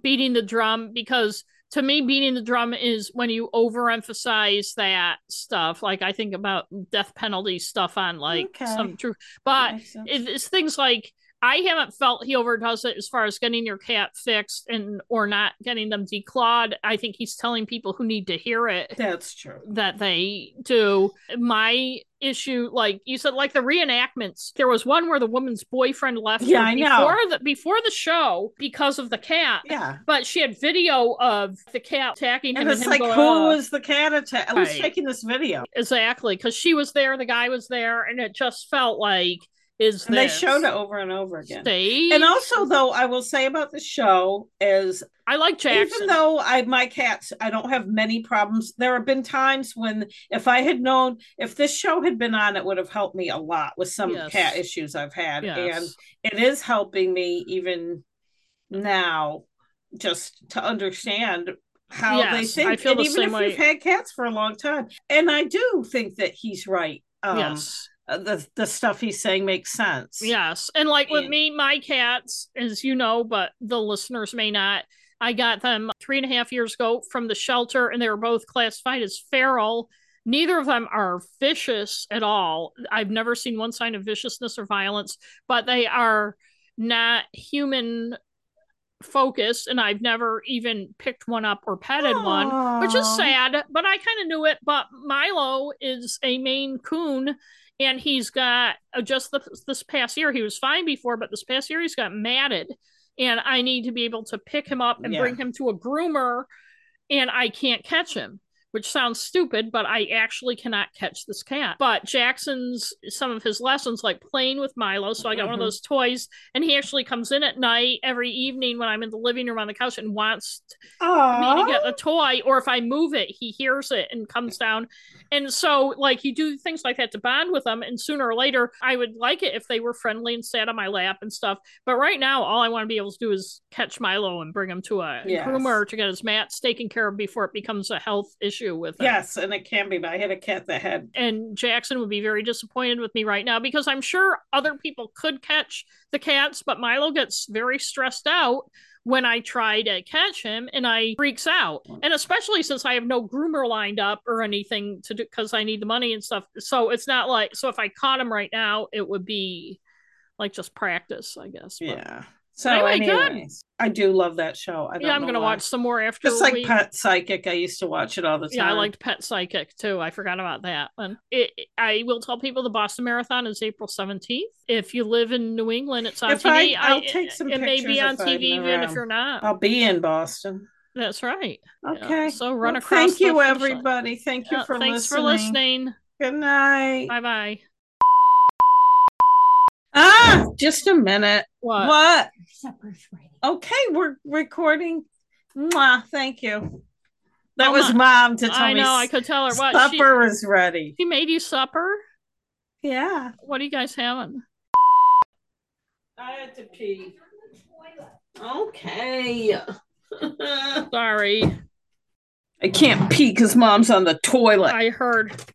beating the drum, because to me, beating the drum is when you overemphasize that stuff. Like I think about death penalty stuff on like okay. some true, but it, it's things like I haven't felt he overdoes it as far as getting your cat fixed and or not getting them declawed. I think he's telling people who need to hear it. That's true. That they do. My issue, like you said, like the reenactments. There was one where the woman's boyfriend left yeah, her I before know. the before the show because of the cat. Yeah. But she had video of the cat attacking and him. It's and it's like, who off. was the cat attacking? Who's right. taking this video? Exactly. Because she was there, the guy was there, and it just felt like is and this. They showed it over and over again. Stage? And also, though, I will say about the show is I like Jackson. Even though I my cats, I don't have many problems. There have been times when if I had known, if this show had been on, it would have helped me a lot with some yes. cat issues I've had. Yes. And it is helping me even now just to understand how yes, they think. I feel and the even same if way. You've had cats for a long time. And I do think that he's right. Um, yes. The the stuff he's saying makes sense. Yes. And like with me, my cats, as you know, but the listeners may not, I got them three and a half years ago from the shelter, and they were both classified as feral. Neither of them are vicious at all. I've never seen one sign of viciousness or violence, but they are not human focused, and I've never even picked one up or petted Aww. one, which is sad, but I kind of knew it. But Milo is a Maine Coon, and he's got uh, just the, this past year, he was fine before, but this past year he's got matted, and I need to be able to pick him up and yeah. bring him to a groomer, and I can't catch him, which sounds stupid, but I actually cannot catch this cat. But Jackson's, some of his lessons, like playing with Milo, so I got mm-hmm. one of those toys, and he actually comes in at night every evening when I'm in the living room on the couch and wants Aww. me to get a toy, or if I move it, he hears it and comes down. And so, like, you do things like that to bond with them, and sooner or later, I would like it if they were friendly and sat on my lap and stuff. But right now, all I want to be able to do is catch Milo and bring him to a yes. groomer to get his mats taken care of before it becomes a health issue with it. Yes, and it can be, but I had a cat that had. And Jackson would be very disappointed with me right now, because I'm sure other people could catch the cats, but Milo gets very stressed out when I try to catch him, and I freaks out. And especially since I have no groomer lined up or anything to do, because I need the money and stuff. So it's not like, so if I caught him right now, it would be like just practice, I guess. But. Yeah. So anyway, anyways, good. I do love that show. I don't yeah, I'm going to watch some more after. It's like week. Pet Psychic. I used to watch it all the time. Yeah, I liked Pet Psychic too. I forgot about that. And it, I will tell people the Boston Marathon is April seventeenth. If you live in New England, it's on if T V. I, I'll I, take some it, pictures. It may be on T V even around. If you're not. I'll be in Boston. That's right. Okay. Yeah, so run well, across. Thank you, everybody. Side. Thank you yeah, for thanks listening. Thanks for listening. Good night. Bye bye. Ah, just a minute. What? What? Okay, we're recording. Mwah, thank you. That oh, was mom to tell I me. I know, I could tell her what supper she, is ready. She made you supper? Yeah. What are you guys having? I had to pee. Okay. Sorry. I can't pee because mom's on the toilet. I heard.